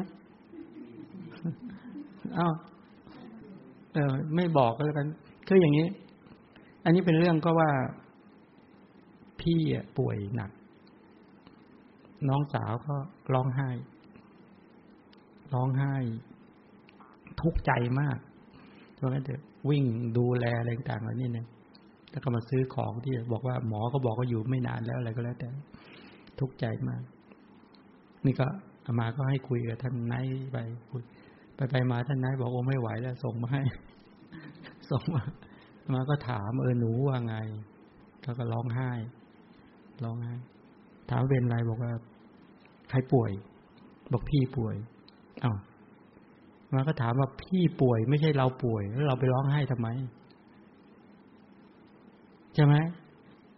อ้าวไม่บอกก็แล้วกันคืออย่างนี้อันนี้เป็นเรื่องก็ว่าพี่ป่วยหนักน้องสาวก็ร้องไห้ทุกข์ใจมากเพราะงั้นเดี๋ยววิ่งดูแลอะไรต่างๆแล้วนี่นะแล้วก็มาซื้อของที่บอกว่าหมอก็บอกว่าอยู่ไม่นานแล้วอะไรก็แล้วแต่ทุกข์ใจมากนี่ก็อามาก็ให้คุยกับท่านนายไปคุยไปมาท่านนายบอกโอ้ไม่ไหวแล้วส่งมาให้ส่งมาอามาก็ถามหนูว่าไงแล้วก็ร้องไห้ถามเป็นไรบอกว่าใครป่วยบอกพี่ป่วยอ้าวมาก็ถามว่าพี่ป่วยไม่ใช่เราป่วยแล้วเราไปร้องไห้ทำไมใช่ไหม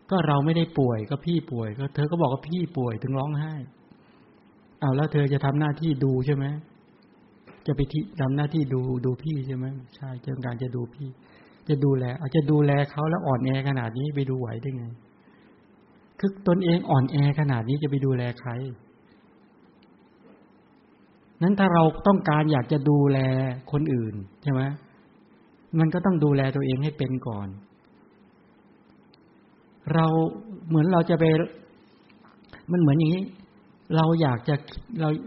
ก็เราไม่ได้ป่วยก็พี่ป่วยก็เธอก็บอกว่าพี่ป่วยถึงร้องไห้อ้าวแล้วเธอจะทำหน้าที่ดูใช่ไหมจะไปทำหน้าที่ดูพี่ใช่ไหมใช่เรื่องการจะดูพี่ จะดูแลอาจจะดูแลเขาแล้วอ่อนแอขนาดนี้ไปดูไหวได้ไงคือตนเองอ่อนแอขนาดนี้จะไปดูแลใครนั้นถ้าเราต้องการอยากจะดูแลคนอื่นใช่ไหมมันก็ต้องดูแลตัวเองให้เป็นก่อนเราเหมือนเราจะไปมันเหมือนอย่างนี้เราอยากจะ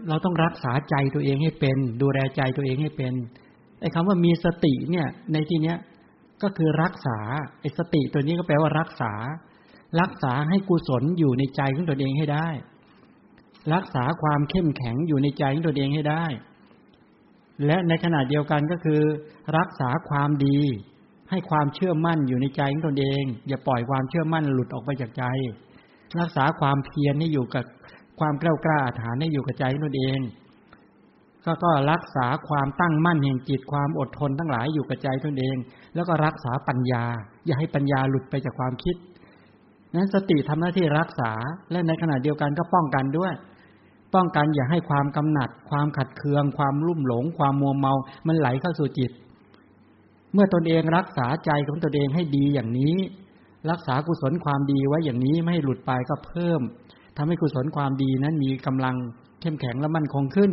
เราต้องรักษาใจตัวเองให้เป็นดูแลใจตัวเองให้เป็นไอ้คำว่ามีสติเนี่ยในที่เนี้ยก็คือรักษาไอ้สติตัวนี้ก็แปลว่ารักษาให้กุศลอยู่ในใจของตัวเองให้ได้รักษาความเข้มแข็งอยู่ในใจของตัวเองให้ได้และในขณะเดียวกันก็คือรักษาความดีให้ความเชื่อมั่นอยู่ในใจของตัวเองอย่าปล่อยความเชื่อมั่นหลุดออกไปจากใจรักษาความเพียรให้อยู่กับความกล้ากล้าอาถรรพ์ให้อยู่กับใจของตัวเองก็รักษาความตั้งมั่นแห่งจิตความอดทนทั้งหลายอยู่กับใจตนเองแล้วก็รักษาปัญญาอย่าให้ปัญญาหลุดไปจากความคิดนั้นสติทำหน้าที่รักษาและในขณะเดียวกันก็ป้องกันด้วยป้องกันอย่าให้ความกำหนัดความขัดเคืองความลุ่มหลงความมัวเมามันไหลเข้าสู่จิตเมื่อตนเองรักษาใจของตนเองให้ดีอย่างนี้รักษากุศลความดีไว้อย่างนี้ไม่ให้หลุดไปก็เพิ่มทำให้กุศลความดีนั้นมีกำลังเข้มแข็งและมั่นคงขึ้น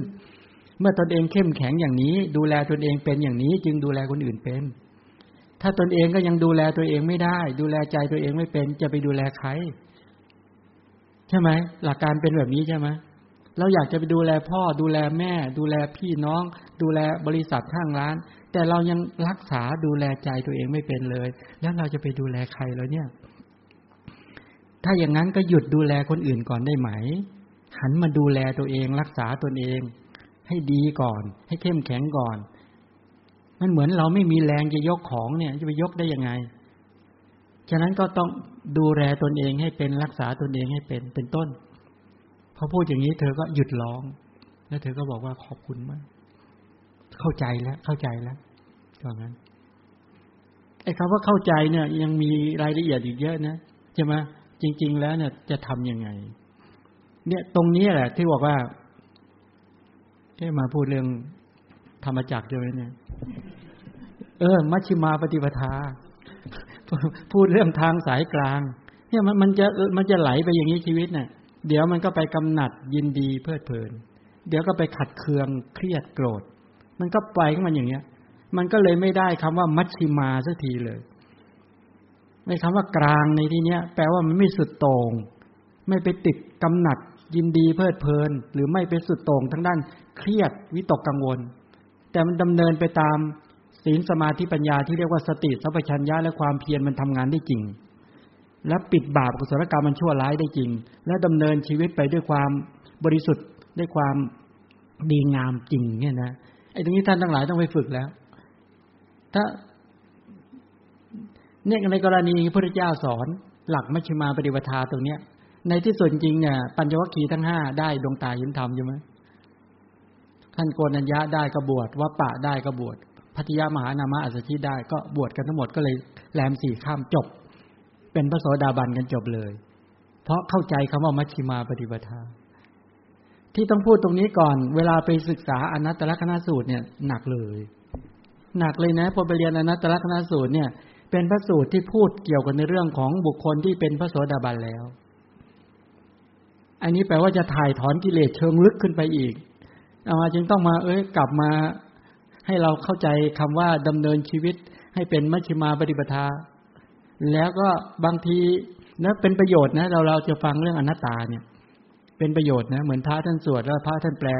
เมื่อตนเองเข้มแข็งอย่างนี้ดูแลตนเองเป็นอย่างนี้จึงดูแลคนอื่นเป็นถ้าตนเองก็ยังดูแลตัวเองไม่ได้ดูแลใจตัวเองไม่เป็นจะไปดูแลใครใช่ไหมหลักการเป็นแบบนี้ใช่ไหมเราอยากจะไปดูแลพ่อดูแลแม่ดูแลพี่น้องดูแลบริษัทข้างร้านแต่เรายังรักษาดูแลใจตัวเองไม่เป็นเลยแล้วเราจะไปดูแลใครแล้วเนี่ยถ้าอย่างนั้นก็หยุดดูแลคนอื่นก่อนได้ไหมหันมาดูแลตัวเองรักษาตนเองให้ดีก่อนให้เข้มแข็งก่อนมันเหมือนเราไม่มีแรงจะยกของเนี่ยจะไปยกได้ยังไงฉะนั้นก็ต้องดูแลตนเองให้เป็นรักษาตนเองให้เป็นต้นพอพูดอย่างนี้เธอก็หยุดร้องแล้วเธอก็บอกว่าขอบคุณมากเข้าใจแล้วตอนนั้นไอ้คำว่าเข้าใจเนี่ยยังมีรายละเอียดอีกเยอะนะใช่ไหมจริงๆแล้วเนี่ยจะทำยังไงเนี่ยตรงนี้แหละที่บอกว่ามาพูดเรื่องธรรมจักรด้วยเนี่ยมัชฌิมาปฏิปทาพูดเรื่องทางสายกลางเนี่ยมันจะไหลไปอย่างนี้ชีวิตเนี่ยเดี๋ยวมันก็ไปกำหนัดยินดีเพลิดเพลินเดี๋ยวก็ไปขัดเคืองเครียดโกรธมันก็ไปของมันอย่างเงี้ยมันก็เลยไม่ได้คำว่ามัชฌิมาสักทีเลยในคำว่ากลางในที่เนี้ยแปลว่ามันไม่สุดโต่งไม่ไปติดกำหนัดยินดีเพลิดเพลินหรือไม่ไปสุดโต่งทั้งด้านเครียดวิตกกังวลแต่มันดำเนินไปตามศีลสมาธิปัญญาที่เรียกว่าสติสัมปชัญญะและความเพียรมันทำงานได้จริงและปิดบาปกุศลกรรมมันชั่วร้ายได้จริงและดำเนินชีวิตไปด้วยความบริสุทธิ์ด้วยความดีงามจริงเนี่ยนะไอ้ตรงนี้ท่านทั้งหลายต้องไปฝึกแล้วถ้าเนี่ยในกรณีพระพุทธเจ้าสอนหลักมัชฌิมาปฏิปทาตรงเนี้ยในที่ส่วนจริงเนี่ยปัญจวัคคีย์ทั้ง5ได้ดวงตาเห็นธรรมใช่มั้ยท่านโกณัญญะได้ก็บวชวัปปะได้ก็บวชภัทยมหานามะอัสสชิได้ก็บวชกันทั้งหมดก็เลยแลม4ข้ามจบเป็นพระโสดาบันกันจบเลยเพราะเข้าใจคำว่ามัชฌิมาปฏิปทาที่ต้องพูดตรงนี้ก่อนเวลาไปศึกษาอนัตตลักขณสูตรเนี่ยหนักเลยนะพอไปเรียนอนัตตลักขณสูตรเนี่ยเป็นพระสูตรที่พูดเกี่ยวกับในเรื่องของบุคคลที่เป็นพระโสดาบันแล้วอันนี้แปลว่าจะถ่ายถอนกิเลสเชิงลึกขึ้นไปอีกอามาจึงต้องมากลับมาให้เราเข้าใจคำว่าดำเนินชีวิตให้เป็นมัชฌิมาปฏิปทาแล้วก็บางทีนะเป็นประโยชน์นะเราจะฟังเรื่องอนัตตาเนี่ยเป็นประโยชน์นะเหมือนพระท่านสวดแล้วพระท่านแปล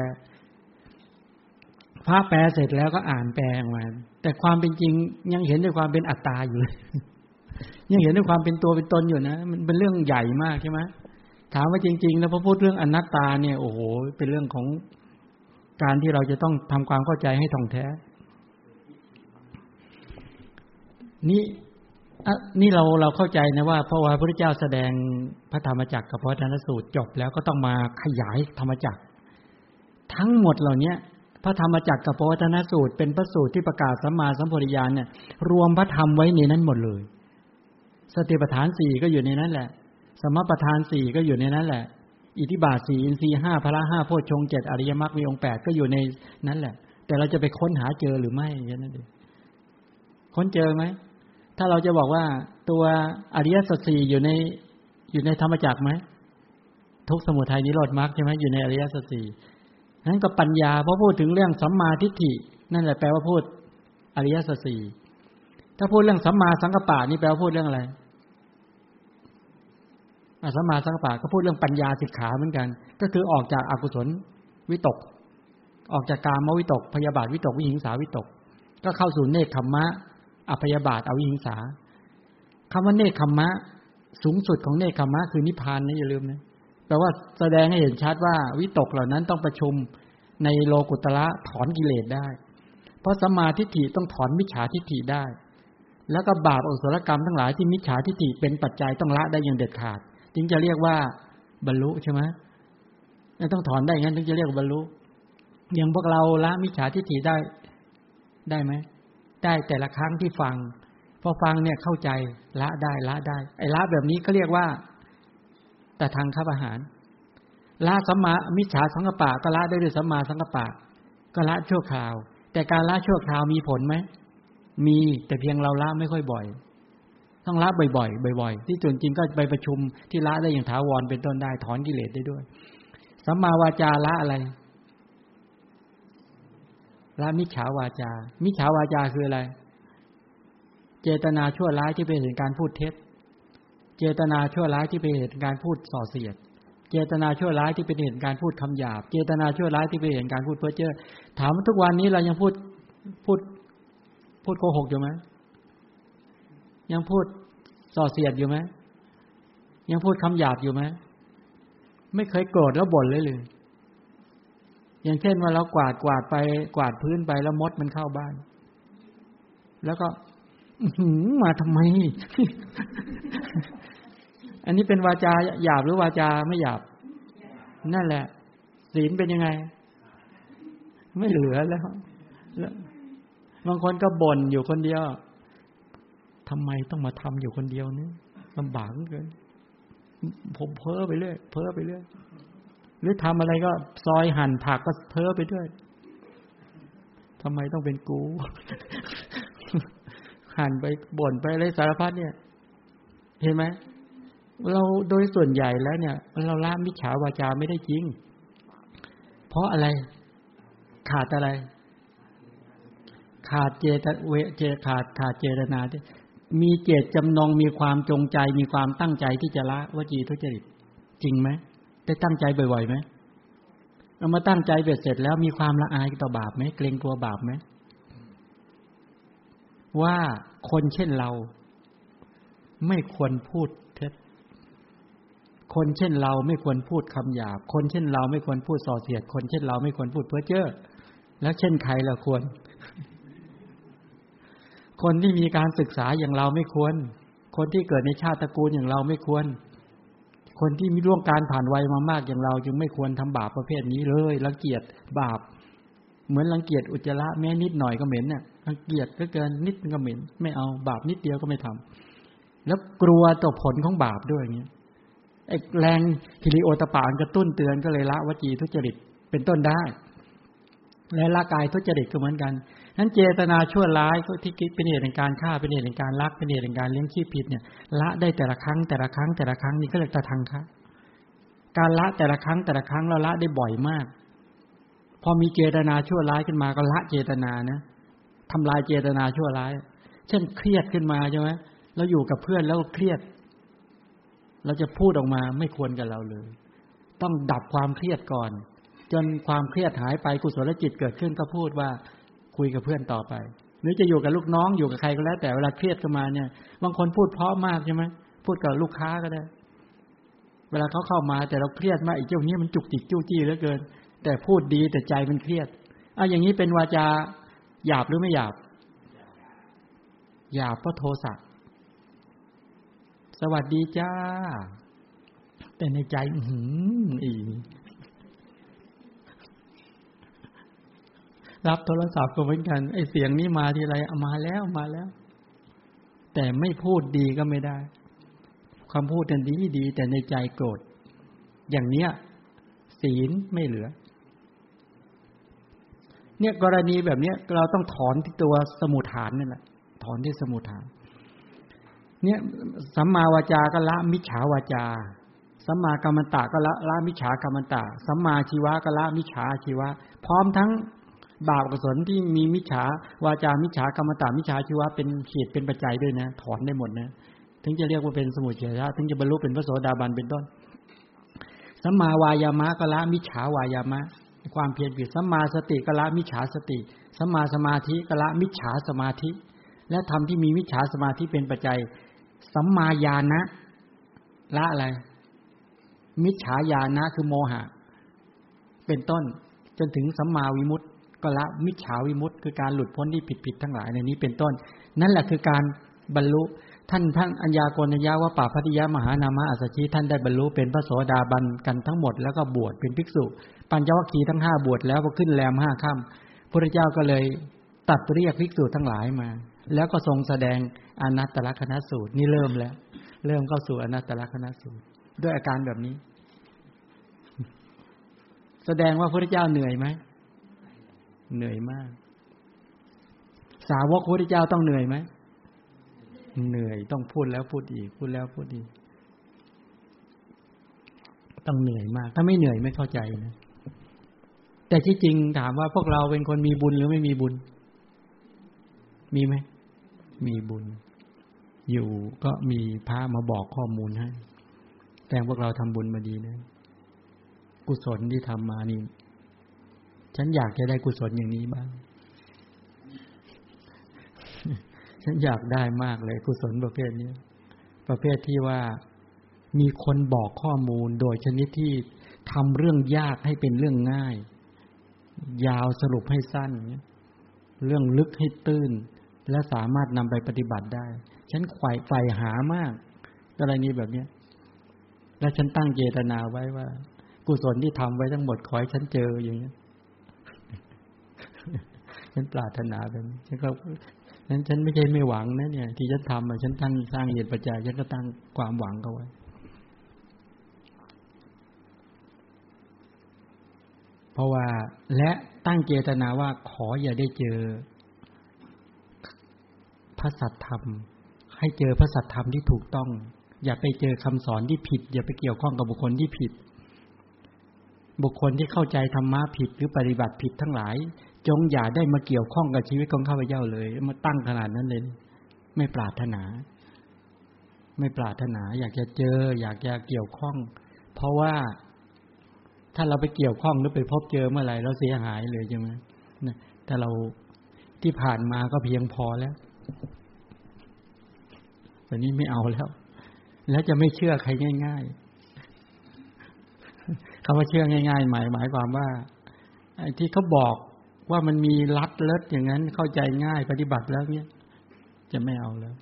พระแปลเสร็จแล้วก็อ่านแปลออกมาแต่ความเป็นจริงยังเห็นด้วยความเป็นอัตตาอยู่เลยยังเห็นด้วยความเป็นตัวเป็นตนอยู่นะมันเป็นเรื่องใหญ่มากใช่ไหมถามว่าจริงๆแล้วพอพูดเรื่องอนัตตาเนี่ยโอ้โหเป็นเรื่องของการที่เราจะต้องทำความเข้าใจให้ท่องแท้นี่เราเข้าใจนะว่าเพราะว่าพระพุทธเจ้าแสดงพระธรรมจักรกับพระธนสูตรจบแล้วก็ต้องมาขยายธรรมจักรทั้งหมดเหล่านี้พระธรรมจักรกับพระธนสูตรเป็นพระสูตรที่ประกาศสัมมาสัมโพธิญาณเนี่ยรวมพระธรรมไว้ในนั้นหมดเลยสติปัฏฐานสี่ก็อยู่ในนั้นแหละสมปทาน4ก็อยู่ในนั้นแหละอิทธิบาท4อินทรีย์5พละ5โพชฌงค์7อริยมรรคมีองค์8ก็อยู่ในนั้นแหละแต่เราจะไปค้นหาเจอหรือไม่อย่างนั้นดิค้นเจอมั้ย ถ้าเราจะบอกว่าตัวอริยสัจสี่อยู่ในธรรมจักรไหมทุกสมุทัยนิโรธมรรคใช่ไหมอยู่ในอริยสัจสี่นั้นก็ปัญญาพอพูดถึงเรื่องสัมมาทิฏฐินั่นแหละแปลว่าพูดอริยสัจสี่ถ้าพูดเรื่องสัมมาสังกัปปะนี่แปลว่าพูดเรื่องอะไรสัมมาสังกัปปะก็พูดเรื่องปัญญาสิกขาเหมือนกันก็คือออกจากอกุศลวิตกออกจากกามวิตกพยาบาทวิตกวิหิงสาวิตกก็เข้าสู่เนกขัมมะอพยาบาทอวิหิงสาคำว่าเนกขัมมะสูงสุดของเนกขัมมะคือนิพพานนะอย่าลืมนะแปลว่าแสดงให้เห็นชัดว่าวิตกเหล่านั้นต้องประชุมในโลกุตระถอนกิเลสได้เพราะสัมมาทิฏฐิต้องถอนมิจฉาทิฏฐิได้แล้วก็บาปอกุศลกรรมทั้งหลายที่มิจฉาทิฏฐิเป็นปัจจัยต้องละได้อย่างเด็ดขาดจึงจะเรียกว่าบรรลุใช่ไหมต้องถอนได้งั้นถึงจะเรียกว่าบรรลุอย่างพวกเราละมิจฉาทิฏฐิได้ไหมได้แต่ละครั้งที่ฟังพอฟังเนี่ยเข้าใจละได้ไอ้ละแบบนี้ก็เรียกว่าแต่ทางข้าวอาหารละสัมมามิจฉาสังกัปปะก็ละได้ด้วยสัมมาสังกัปปะก็ละชั่วคราวแต่การละชั่วคราวมีผลไหมมีแต่เพียงเราละไม่ค่อยบ่อยต้องละบ่อยที่จริงๆก็ไปประชุมที่ละได้อย่างถาวรเป็นต้นได้ถอนกิเลสได้ด้วยสัมมาวาจาละอะไรละมิจฉาวาจามิจฉาวาจาคืออะไรเจตนาชั่วร้ายที่เป็นเหตุการพูดเท็จเจตนาชั่วร้ายที่เป็นเหตุการพูดส่อเสียดเจตนาชั่วร้ายที่เป็นเหตุการพูดคำหยาบเจตนาชั่วร้ายที่เป็นเหตุการพูดเพ้อเจ้อถามว่าทุกวันนี้เรายังพูดโกหกอยู่ไหมยังพูดส่อเสียดอยู่ไหมยังพูดคำหยาบอยู่ไหมไม่เคยโกรธแล้วบ่นเลยหรืออย่างเช่นว่าเรากวาดไปกวาดพื้นไปแล้วมดมันเข้าบ้านแล้วก็มาทำไม อันนี้เป็นวาจาหยาบหรือวาจาไม่หยาบนั่นแหละศีลเป็นยังไงไม่เหลือแล้วบางคนก็บ่นอยู่คนเดียวทำไมต้องมาทำอยู่คนเดียวนี่ลำบากเกินผมเพ้อไปเรื่อยหรือทำอะไรก็ซอยหั่นผักก็เพ้อไปด้วยทำไมต้องเป็นกู หั่นไปบ่นไปอะไรสารพัดเนี่ยเห็นไหมเราโดยส่วนใหญ่แล้วเนี่ยเราละมิจฉาวาจาไม่ได้จริงเพราะอะไรขาดอะไรขาดเจตนามีเจตจำนงมีความจงใจมีความตั้งใจที่จะละวจีทุจริตจริงไหมได้ตั้งใจบ่อยๆไหมเอามาตั้งใจเสร็จแล้วมีความละอายต่อบาปไหมเกรงกลัวบาปไหมว่าคนเช่นเราไม่ควรพูดเท็จคนเช่นเราไม่ควรพูดคำหยาบคนเช่นเราไม่ควรพูดส่อเสียดคนเช่นเราไม่ควรพูดเพ้อเจ้อแล้วเช่นใครล่ะควรคนที่มีการศึกษาอย่างเราไม่ควรคนที่เกิดในชาติตระกูลอย่างเราไม่ควรคนที่มีล่วงการผ่านวัยมามากอย่างเราจึงไม่ควรทำบาปประเภทนี้เลยรังเกียจบาปเหมือนรังเกียจอุจจาระแม้นิดหน่อยก็เหม็นเนี่ยรังเกียจก็เกินนิดก็เหม็นไม่เอาบาปนิดเดียวก็ไม่ทำแล้วกลัวต่อผลของบาปด้วยอย่างเงี้ยไอ้แรงฮิริโอตปะกระตุ้นเตือนก็เลยละวจีทุจริตเป็นต้นได้และละกายทุจริตก็เหมือนกันนั้นเจตนาชั่วร้ายที่เป็นเหตุแห่งการฆ่าเป็นเหตุแห่งการลักเป็นเหตุแห่งการเลี้ยงชีพผิดเนี่ยละได้แต่ละครั้งนี่ก็เรียกตะทังคะการละแต่ละครั้งเราละได้บ่อยมากพอมีเจตนาชั่วร้ายขึ้นมาก็ละเจตนานะทำลายเจตนาชั่วร้ายเช่นเครียดขึ้นมาใช่ไหมเราอยู่กับเพื่อนแล้วเครียดเราจะพูดออกมาไม่ควรกับเราเลยต้องดับความเครียดก่อนจนความเครียดหายไปกุศลจิตเกิดขึ้นก็พูดว่าคุยกับเพื่อนต่อไปหรือจะอยู่กับลูกน้องอยู่กับใครก็แล้วแต่เวลาเครียดกันมาเนี่ยบางคนพูดเพราะมากใช่ไหมพูดกับลูกค้าก็ได้เวลาเขาเข้ามาแต่เราเครียดมากอีกเจ้านี้มันจุกจิกจู้จี้เหลือเกินแต่พูดดีแต่ใจมันเครียดอ่ะอย่างนี้เป็นวาจาหยาบหรือไม่หยาบหยาบเพราะโทสะสวัสดีจ้าแต่ในใจอีรับโทรศัพท์ก็เหมือนกันไอ้เสียงนี้มาทีไรมาแล้วแต่ไม่พูดดีก็ไม่ได้คำพูดนั้นดีแต่ในใจโกรธอย่างเนี้ยศีลไม่เหลือเนี่ยกรณีแบบเนี้ยเราต้องถอนที่ตัวสมุฏฐานนั่นแหละถอนที่สมุฏฐาน เนี่ยสัมมาวาจาก็ละมิจฉาวาจาสัมมากัมมันตะก็ละมิจฉากัมมันตะสัมมาชีวะก็ละมิจฉาชีวะพร้อมทั้งบาปอกุศลที่มีมิจฉาวาจามิจฉากัมมันตะมิจฉาชีวะเป็นเหตุเป็นปัจจัยด้วยนะถอนได้หมดนะถึงจะเรียกว่าเป็นสมุทัยะถึงจะบรรลุเป็นพระโสดาบันเป็นต้นสัมมาวายามะก็ละมิจฉาวายามะความเพียรผิดสัมมาสติก็ละมิจฉาสติสัมมาสมาธิก็ละมิจฉาสมาธิและธรรมที่มีมิจฉาสมาธิเป็นปัจจัยสัมมาญาณะละอะไรมิจฉาญาณะคือโมหะเป็นต้นจนถึงสัมมาวิมุตติก็ละมิจฉาวิมุตติคือการหลุดพ้นที่ผิดๆทั้งหลายในนี้เป็นต้นนั่นแหละคือการบรรลุท่านอัญญากนัญญาวปพัทธิยมหานามะอัสสชิท่านได้บรรลุเป็นพระโสดาบันกันทั้งหมดแล้วก็บวชเป็นภิกษุปัญจวัคคีย์ทั้ง5บวชแล้วก็ขึ้นแรม5ค่ำพระเจ้าก็เลยตัดเรียกภิกษุทั้งหลายมาแล้วก็ทรงแสดงอนัตตลักขณสูตรนี่เริ่มแล้วเริ่มเข้าสู่อนัตตลักขณสูตรด้วยอาการแบบนี้แสดงว่าพระเจ้าเหนื่อยมั้ยเหนื่อยมากสาวกพระเจ้าต้องเหนื่อยมั้ยเหนื่อยต้องพูดแล้วพูดอีกพูดแล้วพูดอีกต้องเหนื่อยมากถ้าไม่เหนื่อยไม่เข้าใจนะแต่ที่จริงถามว่าพวกเราเป็นคนมีบุญหรือไม่มีบุญมีไหมมีบุญอยู่ก็มีพระมาบอกข้อมูลให้แต่พวกเราทำบุญมาดีนะกุศลที่ทำมานี่ฉันอยากจะได้กุศลอย่างนี้บ้างฉันอยากได้มากเลยกุศลประเภทนี้ประเภทที่ว่ามีคนบอกข้อมูลโดยชนิดที่ทำเรื่องยากให้เป็นเรื่องง่ายยาวสรุปให้สั้นเรื่องลึกให้ตื้นและสามารถนำไปปฏิบัติได้ฉันใฝ่หามากอะไรนี้แบบนี้และฉันตั้งเจตนาไว้ว่ากุศลที่ทำไว้ทั้งหมดขอให้ฉันเจออย่างนี้ฉันปรารถนาแบบนี้ฉันไม่ใช่ไม่หวังนะเนี่ยที่จะทำฉันตั้งสร้างเหตุปัจจัยฉันก็ตั้งความหวังเอาไว้เพราะว่าและตั้งเจตนาว่าขออย่าได้เจอพระสัทธรรมให้เจอพระสัทธรรมที่ถูกต้องอย่าไปเจอคำสอนที่ผิดอย่าไปเกี่ยวข้องกับบุคคลที่ผิดบุคคลที่เข้าใจธรรมะผิดหรือปฏิบัติผิดทั้งหลายจงอย่าได้มาเกี่ยวข้องกับชีวิตของข้าพเจ้าเลยมาตั้งขนาดนั้นเลยไม่ปรารถนาอยากจะเจออยากจะเกี่ยวข้องเพราะว่าถ้าเราไปเกี่ยวข้องหรือไปพบเจอเมื่อไหร่เราเสียหายเลยใช่ไหมนะแต่เราที่ผ่านมาก็เพียงพอแล้ววันนี้ไม่เอาแล้วแล้วจะไม่เชื่อใครง่ายๆคำว่าเชื่อง่ายๆหมายความว่าไอ้ที่เขาบอกว่ามันมีลัดเลิศอย่างนั้นเข้าใจง่ายปฏิบัติแล้วเนี่ยจะไม่เอาแล้ว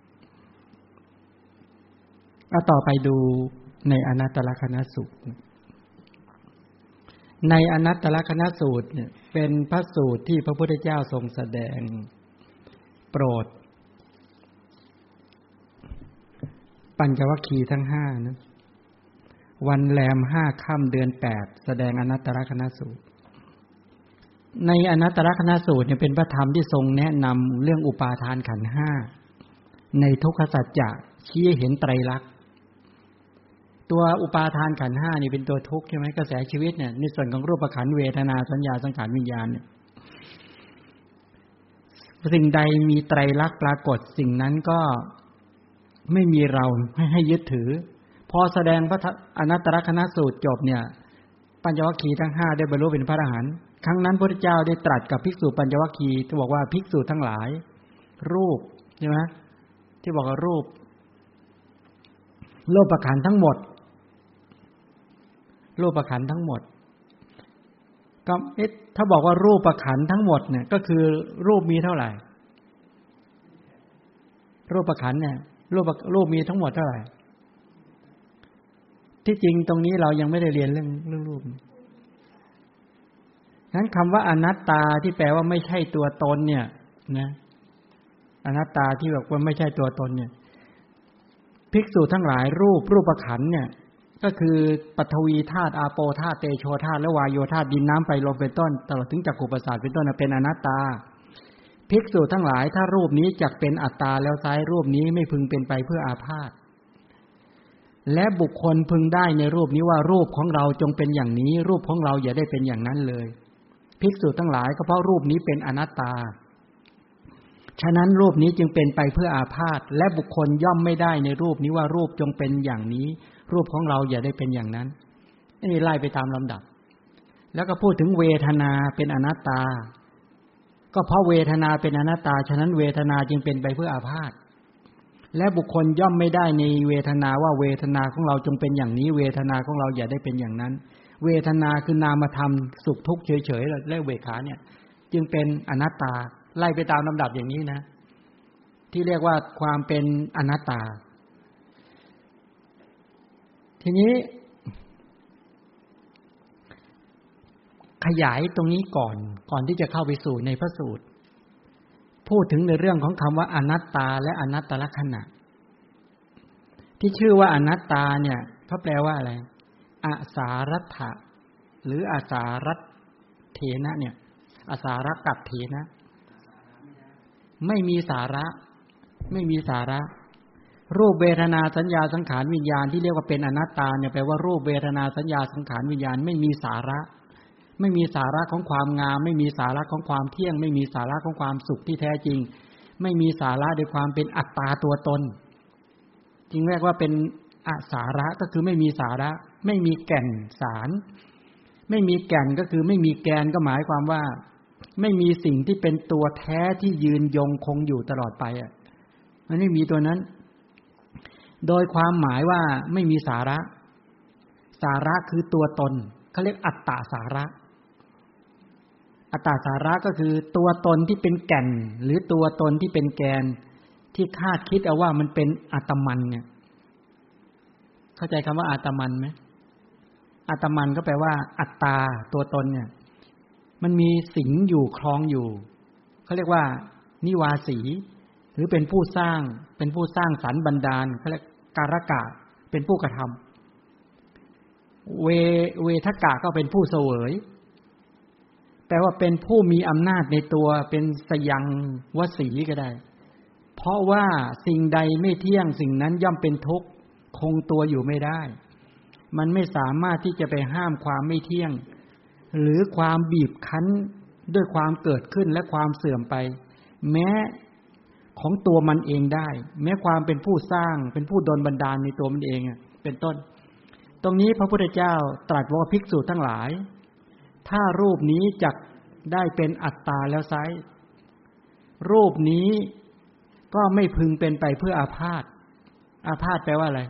เอาต่อไปดูในอนัตตลักขณสูตรในอนัตตลักขณสูตรเนี่ยเป็นพระสูตรที่พระพุทธเจ้าทรงแสดงโปรดปัญจวัคคีย์ทั้ง5นะวันแรม5ค่ำเดือน8แสดงอนัตตลักขณสูตรในอนัตตลักขณสูตรเนี่ยเป็นพระธรรมที่ทรงแนะนำเรื่องอุปาทานขันธ์5ในทุกขสัจจะชี้เห็นไตรลักษณ์ตัวอุปาทานขันธ์5นี่เป็นตัวทุกข์ใช่มั้ยกระแสชีวิตเนี่ยในส่วนของรูปขันธ์เวทนาสัญญาสังขารวิญญาณเนี่ยสิ่งใดมีไตรลักษณ์ปรากฏสิ่งนั้นก็ไม่มีเราให้ยึดถือพอแสดงพระอนัตตลักขณสูตรจบเนี่ยปัญจวัคคีย์ทั้ง5ได้บรรลุเป็นพระอรหันต์ครั้งนั้นพระพุทธเจ้าได้ตรัสกับภิกษุปัญจวัคคีย์ที่บอกว่าภิกษุทั้งหลายรูปใช่มั้ยที่บอกว่ารูปรูปขันธ์ทั้งหมดรูปขันธ์ทั้งหมดก็ถ้าบอกว่ารูปขันธ์ทั้งหมดเนี่ยก็คือรูปมีเท่าไหร่รูปขันธ์เนี่ยรูปมีทั้งหมดเท่าไหร่ที่จริงตรงนี้เรายังไม่ได้เรียนเรื่องรูปงั้นคำว่าอนัตตาที่แปลว่าไม่ใช่ตัวตนเนี่ยนะอนัตตาที่บอกว่าไม่ใช่ตัวตนเนี่ยภิกษุทั้งหลายรูปขันธ์เนี่ยก็คือปฐวีธาตุอาโปธาตุเตโชธาตุและวายโยธาตุดินน้ำไฟลมเป็นต้นตลอดถึงจักขุประสาทเป็นต้นเป็นอนัตตา ภิกษุทั้งหลายถ้ารูปนี้จักเป็นอัตตาแล้วไซร้รูปนี้ไม่พึงเป็นไปเพื่ออาพาธและบุคคลพึงได้ในรูปนี้ว่ารูปของเราจงเป็นอย่างนี้รูปของเราอย่าได้เป็นอย่างนั้นเลยภิกษุทั้งหลายก็เพราะรูปนี้เป็นอนัตตาฉะนั้นรูปนี้จึงเป็นไปเพื่ออาพาธและบุคคลย่อมไม่ได้ในรูปนี้ว่ารูปจงเป็นอย่างนี้รูปของเราอย่าได้เป็นอย่างนั้นนี่ไล่ไปตามลำดับแล้วก็พูดถึงเวทนาเป็นอนัตตาก็เพราะเวทนาเป็นอนัตตาฉะนั้นเวทนาจึงเป็นไปเพื่ออาพาธและบุคคลย่อมไม่ได้ในเวทนาว่าเวทนาของเราจงเป็นอย่างนี้เวทนาของเราอย่าได้เป็นอย่างนั้นเวทนาคือนามธรรมสุขทุกข์เฉยๆและเวขาเนี่ยจึงเป็นอนัตตาไล่ไปตามลำดับอย่างนี้นะที่เรียกว่าความเป็นอนัตตาทีนี้ขยายตรงนี้ก่อนที่จะเข้าไปสู่ในพระสูตรพูดถึงในเรื่องของคำว่าอนัตตาและอนัตตลักษณะที่ชื่อว่าอนัตตาเนี่ยพระแปลว่าอะไรอสารัตถะหรืออสารัตเถนะเนี่ยอสารักัตเถนะไม่มีสาระไม่มีสาระรูปเวทนาสัญญาสังขารวิญญาณที่เรียกว่าเป็นอนัตตาเนี่ยแปลว่ารูปเวทนาสัญญาสังขารวิญญาณไม่มีสาระไม่มีสาระของความงามไม่มีสาระของความเที่ยงไม่มีสาระของความสุขที่แท้จริงไม่มีสาระโดยความเป็นอัตตาตัวตนจึงเรียกว่าเป็นอสาระก็คือไม่มีสาระไม่มีแก่นสารไม่มีแก่นก็คือไม่มีแกนก็หมายความว่าไม่มีสิ่งที่เป็นตัวแท้ที่ยืนยงคงอยู่ตลอดไปอ่ะมันไม่มีตัวนั้นโดยความหมายว่าไม่มีสาระสาระคือตัวตนเขาเรียกอัตตาสาระอัตตาสาระก็คือตัวตนที่เป็นแก่นหรือตัวตนที่เป็นแกนที่คาดคิดเอาว่ามันเป็นอาตมันเนี่ยเข้าใจคำว่าอาตมันไหมอาตมันก็แปลว่าอัตตาตัวตนเนี่ยมันมีสิงอยู่ครองอยู่เขาเรียกว่านิวาสีหรือเป็นผู้สร้างสรรบันดาลเขาเรียกการกะเป็นผู้กระทำเวทกะก็เป็นผู้เสวยแต่ว่าเป็นผู้มีอำนาจในตัวเป็นสยังวสีก็ได้เพราะว่าสิ่งใดไม่เที่ยงสิ่งนั้นย่อมเป็นทุกข์คงตัวอยู่ไม่ได้มันไม่สามารถที่จะไปห้ามความไม่เที่ยงหรือความบีบคั้นด้วยความเกิดขึ้นและความเสื่อมไปแม้ของตัวมันเองได้แม้ความเป็นผู้สร้างเป็นผู้ดลบันดาลในตัวมันเองเป็นต้นตรงนี้พระพุทธเจ้าตรัสว่าภิกษุทั้งหลายถ้ารูปนี้จักได้เป็นอัตตาแล้วไซร้รูปนี้ก็ไม่พึงเป็นไปเพื่ออาพาธอาพาธแปลว่าอะไร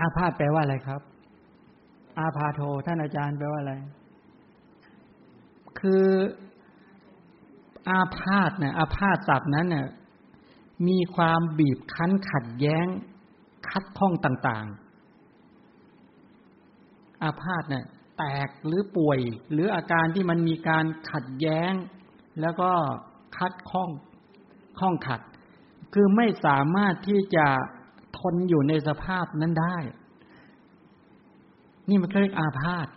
อาพาธแปลว่าอะไรครับอาพาโทท่านอาจารย์แปลว่าอะไรคืออาพาธนะอาพาธศัพท์นั้นน่ะมีความบีบคั้นขัดแย้งขัดข้องต่างๆอาพาธน่ะแตกหรือป่วยหรืออาการที่มันมีการขัดแย้งแล้วก็ขัดข้องขัดคือไม่สามารถที่จะทนอยู่ในสภาพนั้นได้นี่มันเรียกอาพาธ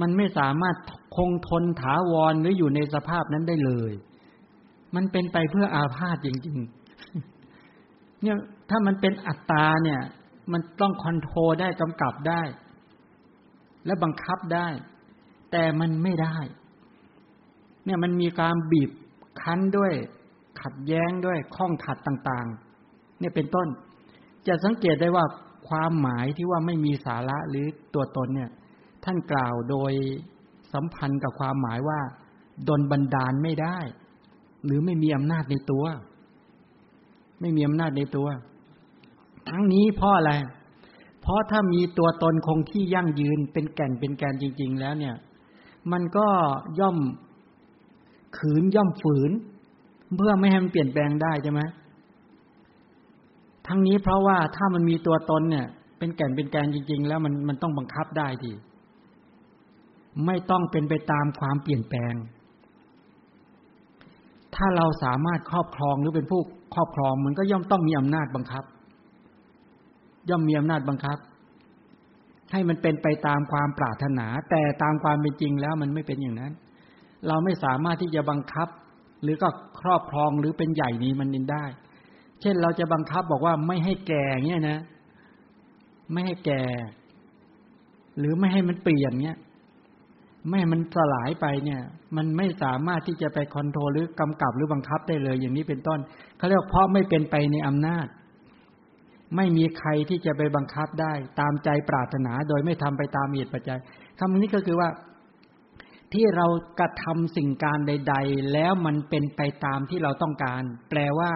มันไม่สามารถคงทนถาวรหรืออยู่ในสภาพนั้นได้เลยมันเป็นไปเพื่ออาพาธจริงๆเนี่ยถ้ามันเป็นอัตตาเนี่ยมันต้องคอนโทรลได้กำกับได้และบังคับได้แต่มันไม่ได้เนี่ยมันมีการบีบคั้นด้วยขัดแย้งด้วยข้องขัดต่างๆเนี่ยเป็นต้นจะสังเกตได้ว่าความหมายที่ว่าไม่มีสาระหรือตัวตนเนี่ยท่านกล่าวโดยสัมพันธ์กับความหมายว่าดลบันดาลไม่ได้หรือไม่มีอำนาจในตัวไม่มีอำนาจในตัวทั้งนี้เพราะอะไรเพราะถ้ามีตัวตนคงที่ยั่งยืนเป็นแก่นจริงๆแล้วเนี่ยมันก็ย่อมขืนย่อมฝืนเพื่อไม่ให้มันเปลี่ยนแปลงได้ใช่ไหมทั้งนี้เพราะว่าถ้ามันมีตัวตนเนี่ยเป็นแก่นจริงๆแล้วมันต้องบังคับได้ทีไม่ต้องเป็นไปตามความเปลี่ยนแปลงถ้าเราสามารถครอบครองหรือเป็นผู้ครอบครองมันก็ย่อมต้องมีอำนาจบังคับให้มันเป็นไปตามความปรารถนาแต่ตามความเป็นจริงแล้วมันไม่เป็นอย่างนั้น เราไม่สามารถที่จะบังคับหรือก็ครอบครองหรือเป็นใหญ่นี้มันนินได้เช่นเราจะบังคับบอกว่าไม่ให้แก่เงี้ยนะไม่ให้แก่หรือไม่ให้มันเปลี่ยนเงี้ยไม่ให้มันสลายไปเนี่ยมันไม่สามารถที่จะไปคอนโทรลหรือกำกับหรือบังคับได้เลยอย่างนี้เป็นต้นเขาเรียกเพราะไม่เป็นไปในอำนาจไม่มีใครที่จะไปบังคับได้ตามใจปรารถนาโดยไม่ทำไปตามเหตุปัจจัยคำนี้ก็คือว่าที่เรากระทำสิ่งการใดๆแล้วมันเป็นไปตามที่เราต้องการแปลว่า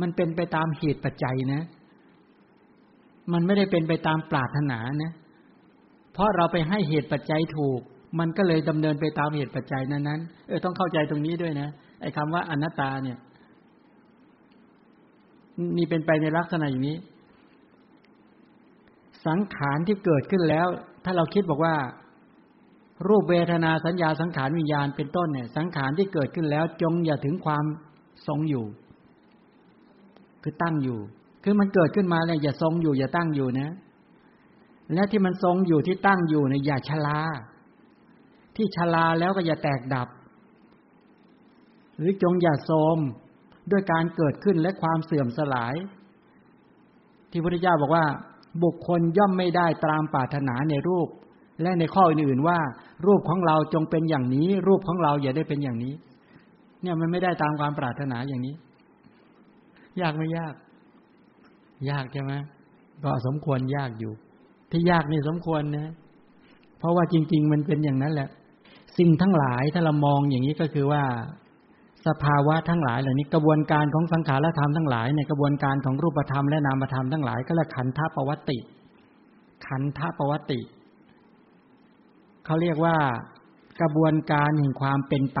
มันเป็นไปตามเหตุปัจจัยนะมันไม่ได้เป็นไปตามปรารถนานะเพราะเราไปให้เหตุปัจจัยถูกมันก็เลยดำเนินไปตามเหตุปัจจัยนั้นๆต้องเข้าใจตรงนี้ด้วยนะไอ้คำว่าอนัตตาเนี่ยนี่เป็นไปในลักษณะอย่างนี้สังขารที่เกิดขึ้นแล้วถ้าเราคิดบอกว่ารูปเวทนาสัญญาสังขารวิญญาณเป็นต้นเนี่ยสังขารที่เกิดขึ้นแล้วจงอย่าถึงความทรงอยู่คือตั้งอยู่คือมันเกิดขึ้นมาเนี่ยอย่าทรงอยู่อย่าตั้งอยู่นะและที่มันทรงอยู่ที่ตั้งอยู่เนี่ยอย่าชราที่ชราแล้วก็อย่าแตกดับหรือจงอย่าโทรมด้วยการเกิดขึ้นและความเสื่อมสลายที่พระพุทธเจ้าบอกว่าบุคคลย่อมไม่ได้ตามปรารถนาในรูปและในข้ออื่นๆว่ารูปของเราจงเป็นอย่างนี้รูปของเราอย่าได้เป็นอย่างนี้เนี่ยมันไม่ได้ตามความปรารถนาอย่างนี้ยากไม่ยากยากใช่ไหมก็สมควรยากอยู่ที่ยากนี่สมควรนะเพราะว่าจริงๆมันเป็นอย่างนั้นแหละสิ่งทั้งหลายถ้าเรามองอย่างนี้ก็คือว่าสภาวะทั้งหลายเหล่านี้กระบวนการของสังขารธรรมทั้งหลายในกระบวนการของรูปธรรมและนามธรรมทั้งหลายก็ละขันธปวัตติขันธปวัตติเขาเรียกว่ากระบวนการแห่งความเป็นไป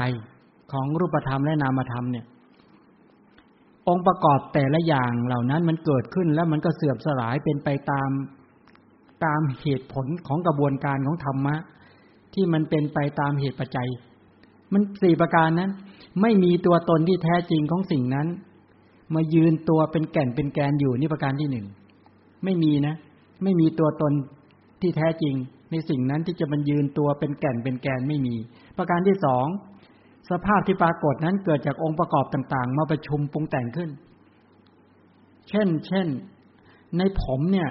ของรูปธรรมและนามธรรมเนี่ยองค์ประกอบแต่ละอย่างเหล่านั้นมันเกิดขึ้นแล้วมันก็เสื่อมสลายเป็นไปตามเหตุผลของกระบวนการของธรรมะที่มันเป็นไปตามเหตุปัจจัยมันสี่ประการนั้นไม่มีตัวตนที่แท้จริงของสิ่งนั้นมายืนตัวเป็นแก่นเป็นแกนอยู่นี่ประการที่หนึ่งไม่มีนะไม่มีตัวตนที่แท้จริงในสิ่งนั้นที่จะมันยืนตัวเป็นแก่นเป็นแกนไม่มีประการที่สองสภาพที่ปรากฏนั้นเกิดจากองค์ประกอบต่างๆมาประชุมปรุงแต่งขึ้นเช่นในผมเนี่ย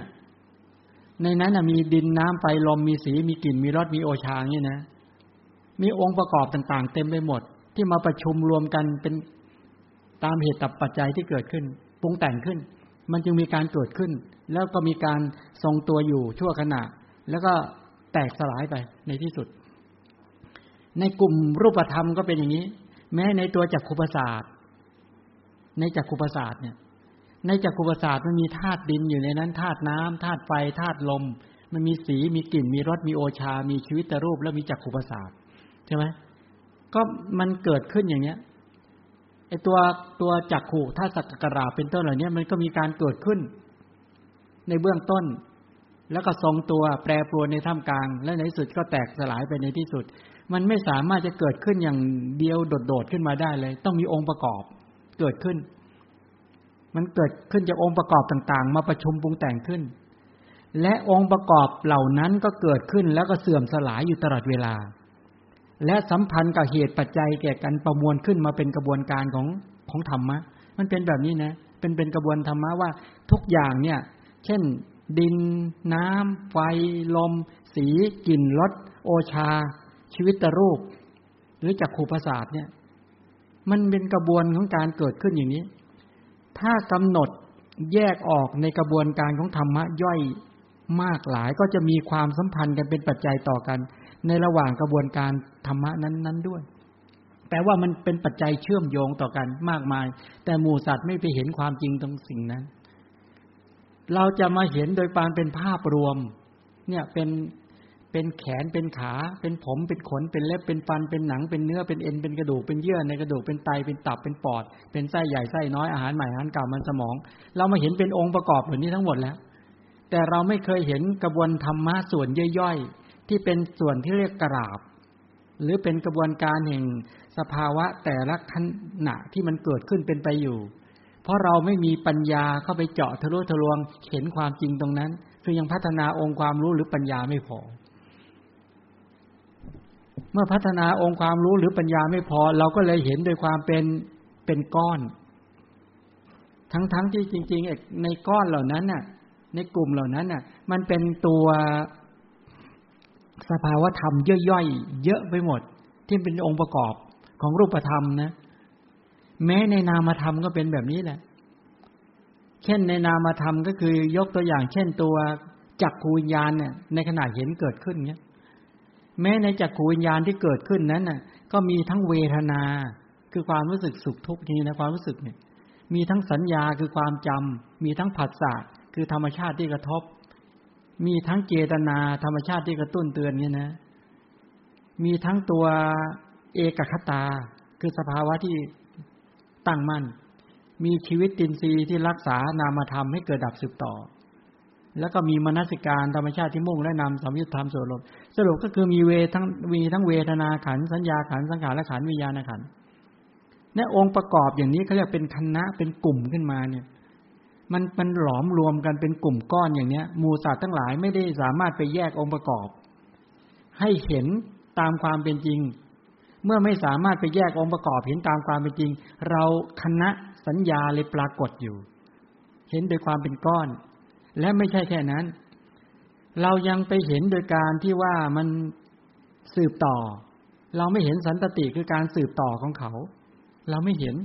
ในนั้นมีดินน้ำไฟลมมีสีมีกลิ่นมีรสมีโอชานี่นะมีองค์ประกอบต่างๆเต็มไปหมดที่มาประชุมรวมกันเป็นตามเหตุปัจจัยที่เกิดขึ้นปรุงแต่งขึ้นมันจึงมีการเกิดขึ้นแล้วก็มีการทรงตัวอยู่ชั่วขณะแล้วก็แตกสลายไปในที่สุดในกลุ่มรูปธรรมก็เป็นอย่างนี้แม้ในตัวจักขุประสาทในจักขุประสาทเนี่ยในจักขุประสาทมันมีธาตุดินอยู่ในนั้นธาตุน้ำธาตุไฟธาตุลมมันมีสีมีกลิ่นมีรสมีโอชามีชีวิตรูปแล้วมีจักขุประสาทใช่ไหมก็มันเกิดขึ้นอย่างเนี้ยไอตัวจักขุธาตุสักกะราเป็นต้นเหล่านี้มันก็มีการเกิดขึ้นในเบื้องต้นแล้วก็ทรงตัวแปรปรวนในท่ามกลางและในที่สุดก็แตกสลายไปในที่สุดมันไม่สามารถจะเกิดขึ้นอย่างเดียวโดดๆขึ้นมาได้เลยต้องมีองค์ประกอบเกิดขึ้นมันเกิดขึ้นจากองค์ประกอบต่างๆมาประชุมปรุงแต่งขึ้นและองค์ประกอบเหล่านั้นก็เกิดขึ้นแล้วก็เสื่อมสลายอยู่ตลอดเวลาและสัมพันธ์กับเหตุปัจจัยแก่กันประมวลขึ้นมาเป็นกระบวนการของธรรมะมันเป็นแบบนี้นะเป็นกระบวนธรรมะว่าทุกอย่างเนี่ยเช่นดินน้ำไฟลมสีกลิ่นรสโอชาชีวิตรูปหรือจักขุประสาทเนี่ยมันเป็นกระบวนของการเกิดขึ้นอย่างนี้ถ้ากำหนดแยกออกในกระบวนการของธรรมะย่อยมากหลายก็จะมีความสัมพันธ์กันเป็นปัจจัยต่อกันในระหว่างกระบวนการธรรมะนั้นๆด้วยแปลว่ามันเป็นปัจจัยเชื่อมโยงต่อกันมากมายแต่หมู่สัตว์ไม่ไปเห็นความจริงตรงสิ่งนั้นเราจะมาเห็นโดยปานเป็นภาพรวมเนี่ยเป็นแขนเป็นขาเป็นผมเป็นขนเป็นเล็บเป็นฟันเป็นหนังเป็นเนื้อเป็นเอ็นเป็นกระดูกเป็นเยื่อในกระดูกเป็นไตเป็นตับเป็นปอดเป็นไส้ใหญ่ไส้น้อยอาหารใหม่อาหารเก่ามันสมองเรามาเห็นเป็นองค์ประกอบเหล่านี้ทั้งหมดแล้วแต่เราไม่เคยเห็นกระบวนธรรมะส่วนย่อยๆที่เป็นส่วนที่เรียกกราบหรือเป็นกระบวนการแห่งสภาวะแต่ละขณะที่มันเกิดขึ้นเป็นไปอยู่เพราะเราไม่มีปัญญาเข้าไปเจาะทะลุทะลวงเห็นความจริงตรงนั้นคือยังพัฒนาองค์ความรู้หรือปัญญาไม่พอ เมื่อพัฒนาองค์ความรู้หรือปัญญาไม่พอเราก็เลยเห็นโดยความเป็นก้อนทั้งที่จริงๆในก้อนเหล่านั้นน่ะในกลุ่มเหล่านั้นน่ะมันเป็นตัวสภาวธรรมย่อยๆเยอะไปหมดที่เป็นองค์ประกอบของรูปธรรมนะแม้ในนามธรรมก็เป็นแบบนี้แหละเช่นในนามธรรมก็คือยกตัวอย่างเช่นตัวจักขูวิญญาณเนี่ยในขณะเห็นเกิดขึ้นเงี้ยแม้ในจักขูวิญญาณที่เกิดขึ้นนั้นน่ะก็มีทั้งเวทนาคือความรู้สึกสุขทุกข์นี่นะความรู้สึกเนี่ยมีทั้งสัญญาคือความจำมีทั้งผัสสะคือธรรมชาติที่กระทบมีทั้งเจตนาธรรมชาติที่กระตุ้นเตือนเนี่ยนะมีทั้งตัวเอกคตาคือสภาวะที่ตั้งมั่นมีชีวิตตินทรีย์ที่รักษานามธรรมให้เกิดดับสืบต่อแล้วก็มีมนสิการธรรมชาติที่มุ่งและนำสัมยุตธรรมสู่ลมสรุปก็คือมีทั้งเวทนาขันธ์สัญญาขันธ์สังขารขันธ์วิญญาณขันธ์ในองค์ประกอบอย่างนี้เขาเรียกเป็นคณะเป็นกลุ่มขึ้นมาเนี่ยมันหลอมรวมกันเป็นกลุ่มก้อนอย่างเนี้ยหมู่สัตว์ทั้งหลายไม่ได้สามารถไปแยกองค์ประกอบให้เห็นตามความเป็นจริงเมื่อไม่สามารถไปแยกองค์ประกอบเห็นตามความเป็นจริงเราคณะสัญญาเลยปรากฏอยู่เห็นโดยความเป็นก้อนและไม่ใช่แค่นั้นเรายังไปเห็นโดยการที่ว่ามันสืบต่อเราไม่เห็นสันตติคือการสืบต่อของเขาเราไม่เห็น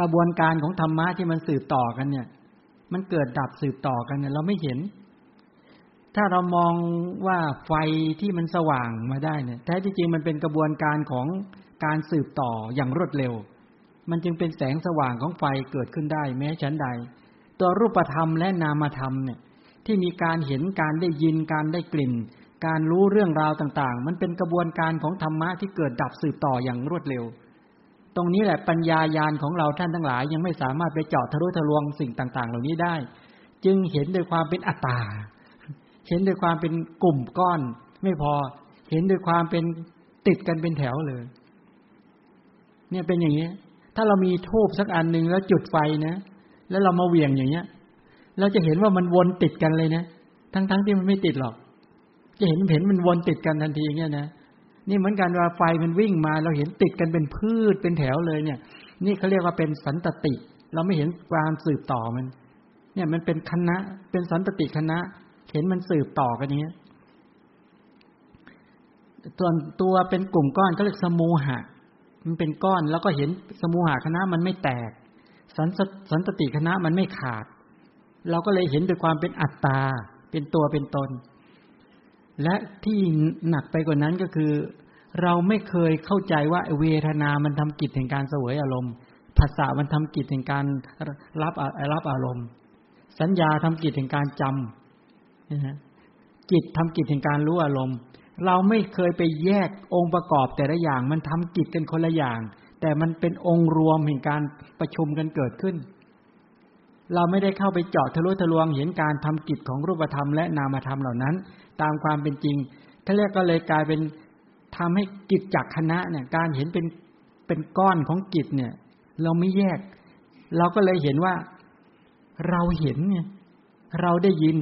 กระบวนการของธรรมะที่มันสืบต่อกันเนี่ยมันเกิดดับสืบต่อกันเนี่ยเราไม่เห็นถ้าเรามองว่าไฟที่มันสว่างมาได้เนี่ยแท้จริงมันเป็นกระบวนการของการสืบต่ออย่างรวดเร็วมันจึงเป็นแสงสว่างของไฟเกิดขึ้นได้แม้ชั้นใดตัวรูปธรรมและนามธรรมเนี่ยที่มีการเห็นการได้ยินการได้กลิ่นการรู้เรื่องราวต่างๆมันเป็นกระบวนการของธรรมะที่เกิดดับสืบต่ออย่างรวดเร็วตรงนี้แหละปัญญาญาณของเราท่านทั้งหลายยังไม่สามารถไปเจาะทะลุทะลวงสิ่งต่างๆเหล่านี้ได้จึงเห็นโดยความเป็นอัตตาเห็นโดยความเป็นกลุ่มก้อนไม่พอเห็นโดยความเป็นติดกันเป็นแถวเลยเนี่ยเป็นอย่างนี้ถ้าเรามีธูปสักอันนึงแล้วจุดไฟนะแล้วเรามาเหวี่ยงอย่างเงี้ยเราจะเห็นว่ามันวนติดกันเลยนะทั้งๆที่มันไม่ติดหรอกจะเห็นมันวนติดกันทันทีอย่างเงี้ยนะนี่เหมือนกันว่าไฟมันวิ่งมาเราเห็นติดกันเป็นพืชเป็นแถวเลยเนี่ยนี่เขาเรียกว่าเป็นสันตติเราไม่เห็นการสืบต่อมันเนี่ยมันเป็นคณะเป็นสันตติคณะเห็นมันสืบต่อกันอย่างเงี้ยส่วนตัวเป็นกลุ่มก้อนเขาเรียกสมูหะมันเป็นก้อนแล้วก็เห็นสมูหะคณะมันไม่แตกสันตติคณะมันไม่ขาดเราก็เลยเห็นด้วยความเป็นอัตตาเป็นตัวเป็นตนและที่หนักไปกว่านั้นก็คือเราไม่เคยเข้าใจว่าเวทนามันทำกิจแห่งการเสวยอารมณ์ภาษามันทำกิจแห่งการรับอารมณ์สัญญาทำกิจแห่งการจำนะฮะจิตทำกิจแห่งการรู้อารมณ์เราไม่เคยไปแยกองค์ประกอบแต่ละอย่างมันทำกิจกันคนละอย่างแต่มันเป็นองค์รวมแห่งการประชุมกันเกิดขึ้นเราไม่ได้เข้าไปเจาะทะลุทะลวงเห็นการทำกิจของรูปธรรมและนามธรรมเหล่านั้นตามความเป็นจริงท่านเรียกก็เลยกลายเป็นทำให้กิจจักขณะเนี่ยการเห็นเป็นก้อนของกิจเนี่ยเราไม่แยกเราก็เลยเห็นว่าเราเห็นเนี่ยเราได้ยิน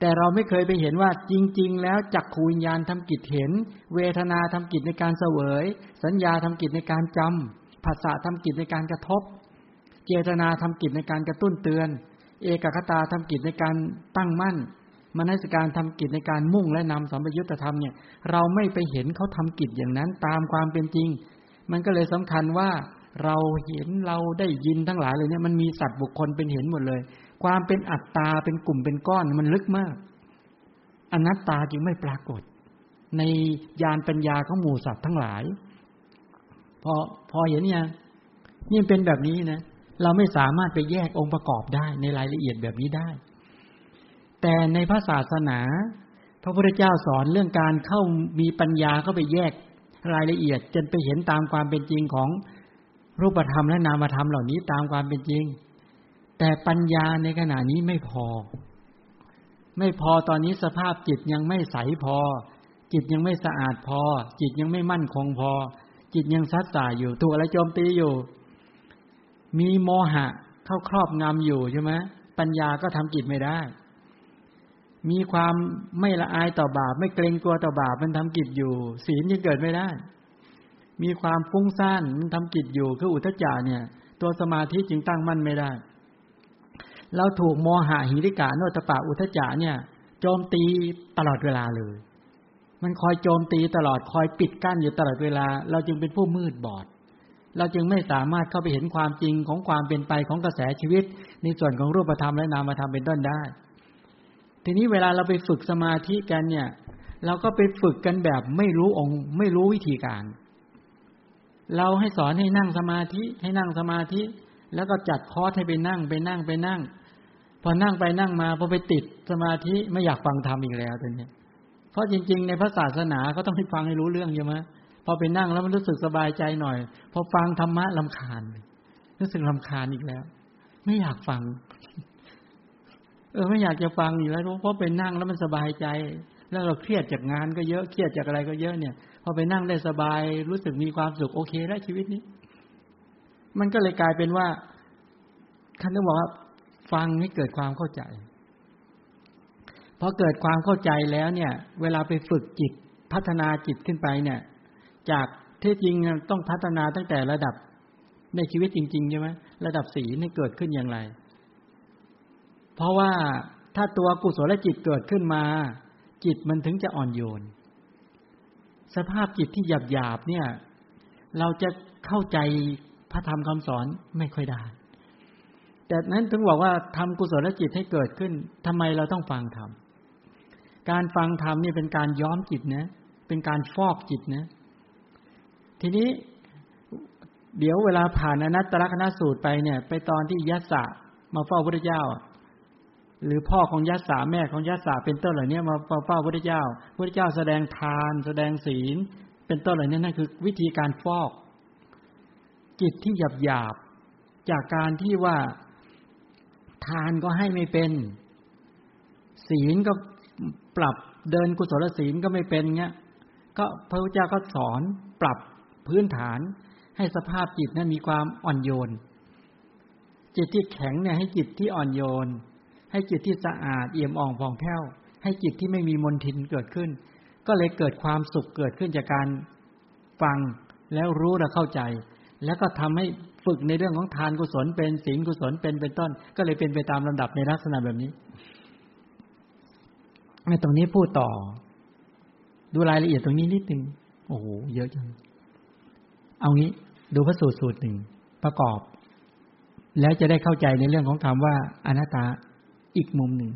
แต่เราไม่เคยไปเห็นว่าจริงๆแล้วจักขูวิญญาณทำกิจเห็นเวทนาทำกิจในการเสวยสัญญาทำกิจในการจำผัสสะทำกิจในการกระทบเจตนาทำกิจในการกระตุ้นเตือนเอกคตาทำกิจในการตั้งมั่นมนสิการทำกิจในการมุ่งและนำสัมปยุตธรรมเนี่ยเราไม่ไปเห็นเขาทำกิจอย่างนั้นตามความเป็นจริงมันก็เลยสำคัญว่าเราเห็นเราได้ยินทั้งหลายเลยเนี่ยมันมีสัตว์บุคคลเป็นเห็นหมดเลยความเป็นอัตตาเป็นกลุ่มเป็นก้อนมันลึกมากอนัตตาจึงไม่ปรากฏในญาณปัญญาของหมู่สัตว์ทั้งหลายพอเห็นยังนี่เป็นแบบนี้นะเราไม่สามารถไปแยกองค์ประกอบได้ในรายละเอียดแบบนี้ได้แต่ในพระศาสนาพระพุทธเจ้าสอนเรื่องการเข้ามีปัญญาเข้าไปแยกรายละเอียดจนไปเห็นตามความเป็นจริงของรูปธรรมและนามธรรมเหล่านี้ตามความเป็นจริงแต่ปัญญาในขณะนี้ไม่พอตอนนี้สภาพจิตยังไม่ใสพอจิตยังไม่สะอาดพอจิตยังไม่มั่นคงพอจิตยังซัดส่ายอยู่ถูกอะไรโจมตีอยู่มีโมหะเข้าครอบงำอยู่ใช่ไหมปัญญาก็ทำกิจไม่ได้ มีความไม่ละอายต่อบาปไม่เกรงกลัวต่อบาปมันทำกิจอยู่ศีลยังเกิดไม่ได้มีความฟุ้งซ่านมันทำกิจอยู่คืออุทธัจจะเนี่ยตัวสมาธิจึงตั้งมั่นไม่ได้เราถูกโมหะหิริกะโนตปะอุทธัจจะเนี่ยโจมตีตลอดเวลาเลยมันคอยโจมตีตลอดคอยปิดกั้นอยู่ตลอดเวลาเราจึงเป็นผู้มืดบอดเราจึงไม่สามารถเข้าไปเห็นความจริงของความเป็นไปของกระแสชีวิตในส่วนของรูปธรรมและนามธรรมเป็นต้นได้ทีนี้เวลาเราไปฝึกสมาธิกันเนี่ยเราก็ไปฝึกกันแบบไม่รู้องค์ไม่รู้วิธีการเราให้สอนให้นั่งสมาธิให้นั่งสมาธิแล้วก็จัดคอร์สให้ไปนั่งพอนั่งไปนั่งมาพอไปติดสมาธิไม่อยากฟังธรรมอีกแล้วตัวนี้เพราะจริงๆในพระศาสนาก็ต้องให้ฟังให้รู้เรื่องใช่ไหมพอไปนั่งแล้วมันรู้สึกสบายใจหน่อยพอฟังธรรมะรำคาญรู้สึกรำคาญอีกแล้วไม่อยากฟังไม่อยากจะฟังอีกแล้วเพราะไปนั่งแล้วมันสบายใจแล้วเราเครียดจากงานก็เยอะเครียดจากอะไรก็เยอะเนี่ยพอไปนั่งได้สบายรู้สึกมีความสุขโอเคแล้วชีวิตนี้มันก็เลยกลายเป็นว่าท่านต้องบอกว่าฟังให้เกิดความเข้าใจพอเกิดความเข้าใจแล้วเนี่ยเวลาไปฝึกจิตพัฒนาจิตขึ้นไปเนี่ยจากที่จริงต้องพัฒนาตั้งแต่ระดับในชีวิตจริงๆใช่ไหมระดับศีลให้เกิดขึ้นอย่างไรเพราะว่าถ้าตัวกุศลจิตเกิดขึ้นมาจิตมันถึงจะอ่อนโยนสภาพจิตที่หยาบๆเนี่ยเราจะเข้าใจพระธรรมคำสอนไม่ค่อยได้แต่นั้นถึงบอกว่าทำกุศลจิตให้เกิดขึ้นทำไมเราต้องฟังธรรมการฟังธรรมนี่เป็นการย้อมจิตนะเป็นการฟอกจิตนะทีนี้เดี๋ยวเวลาผ่านอนัตตลักขณสูตรไปเนี่ยไปตอนที่ยัสสะมาเฝ้าพระพุทธเจ้าหรือพ่อของยัสสะแม่ของยัสสะเป็นต้นเหล่านี้มาเฝ้าพระพุทธเจ้าพระพุทธเจ้าแสดงทานแสดงศีลเป็นต้นเหล่านี้นั่นคือวิธีการฟอกจิตที่หยาบๆจากการที่ว่าทานก็ให้ไม่เป็นศีลก็ปรับเดินกุศลศีลก็ไม่เป็นเงี้ยก็พระพุทธเจ้าก็สอนปรับพื้นฐานให้สภาพจิตนั้นมีความอ่อนโยนจิตที่แข็งเนี่ยให้จิตที่อ่อนโยนให้จิตที่สะอาดเอี่ยมอ่องผ่องแผ้วให้จิตที่ไม่มีมลทินเกิดขึ้นก็เลยเกิดความสุขเกิดขึ้นจากการฟังแล้วรู้และเข้าใจแล้วก็ทำให้ฝึกในเรื่องของทานกุศลเป็นศีลกุศลเป็นต้นก็เลยเป็นไปตามลำดับในลักษณะแบบนี้ในตรงนี้พูดต่อดูรายละเอียดตรงนี้นิดนึงโอ้โหเยอะจังเอางี้ดูพระสูตรหนึ่งประกอบแล้วจะได้เข้าใจในเรื่องของคำว่าอนัตตาอีกมุมหนึ่ง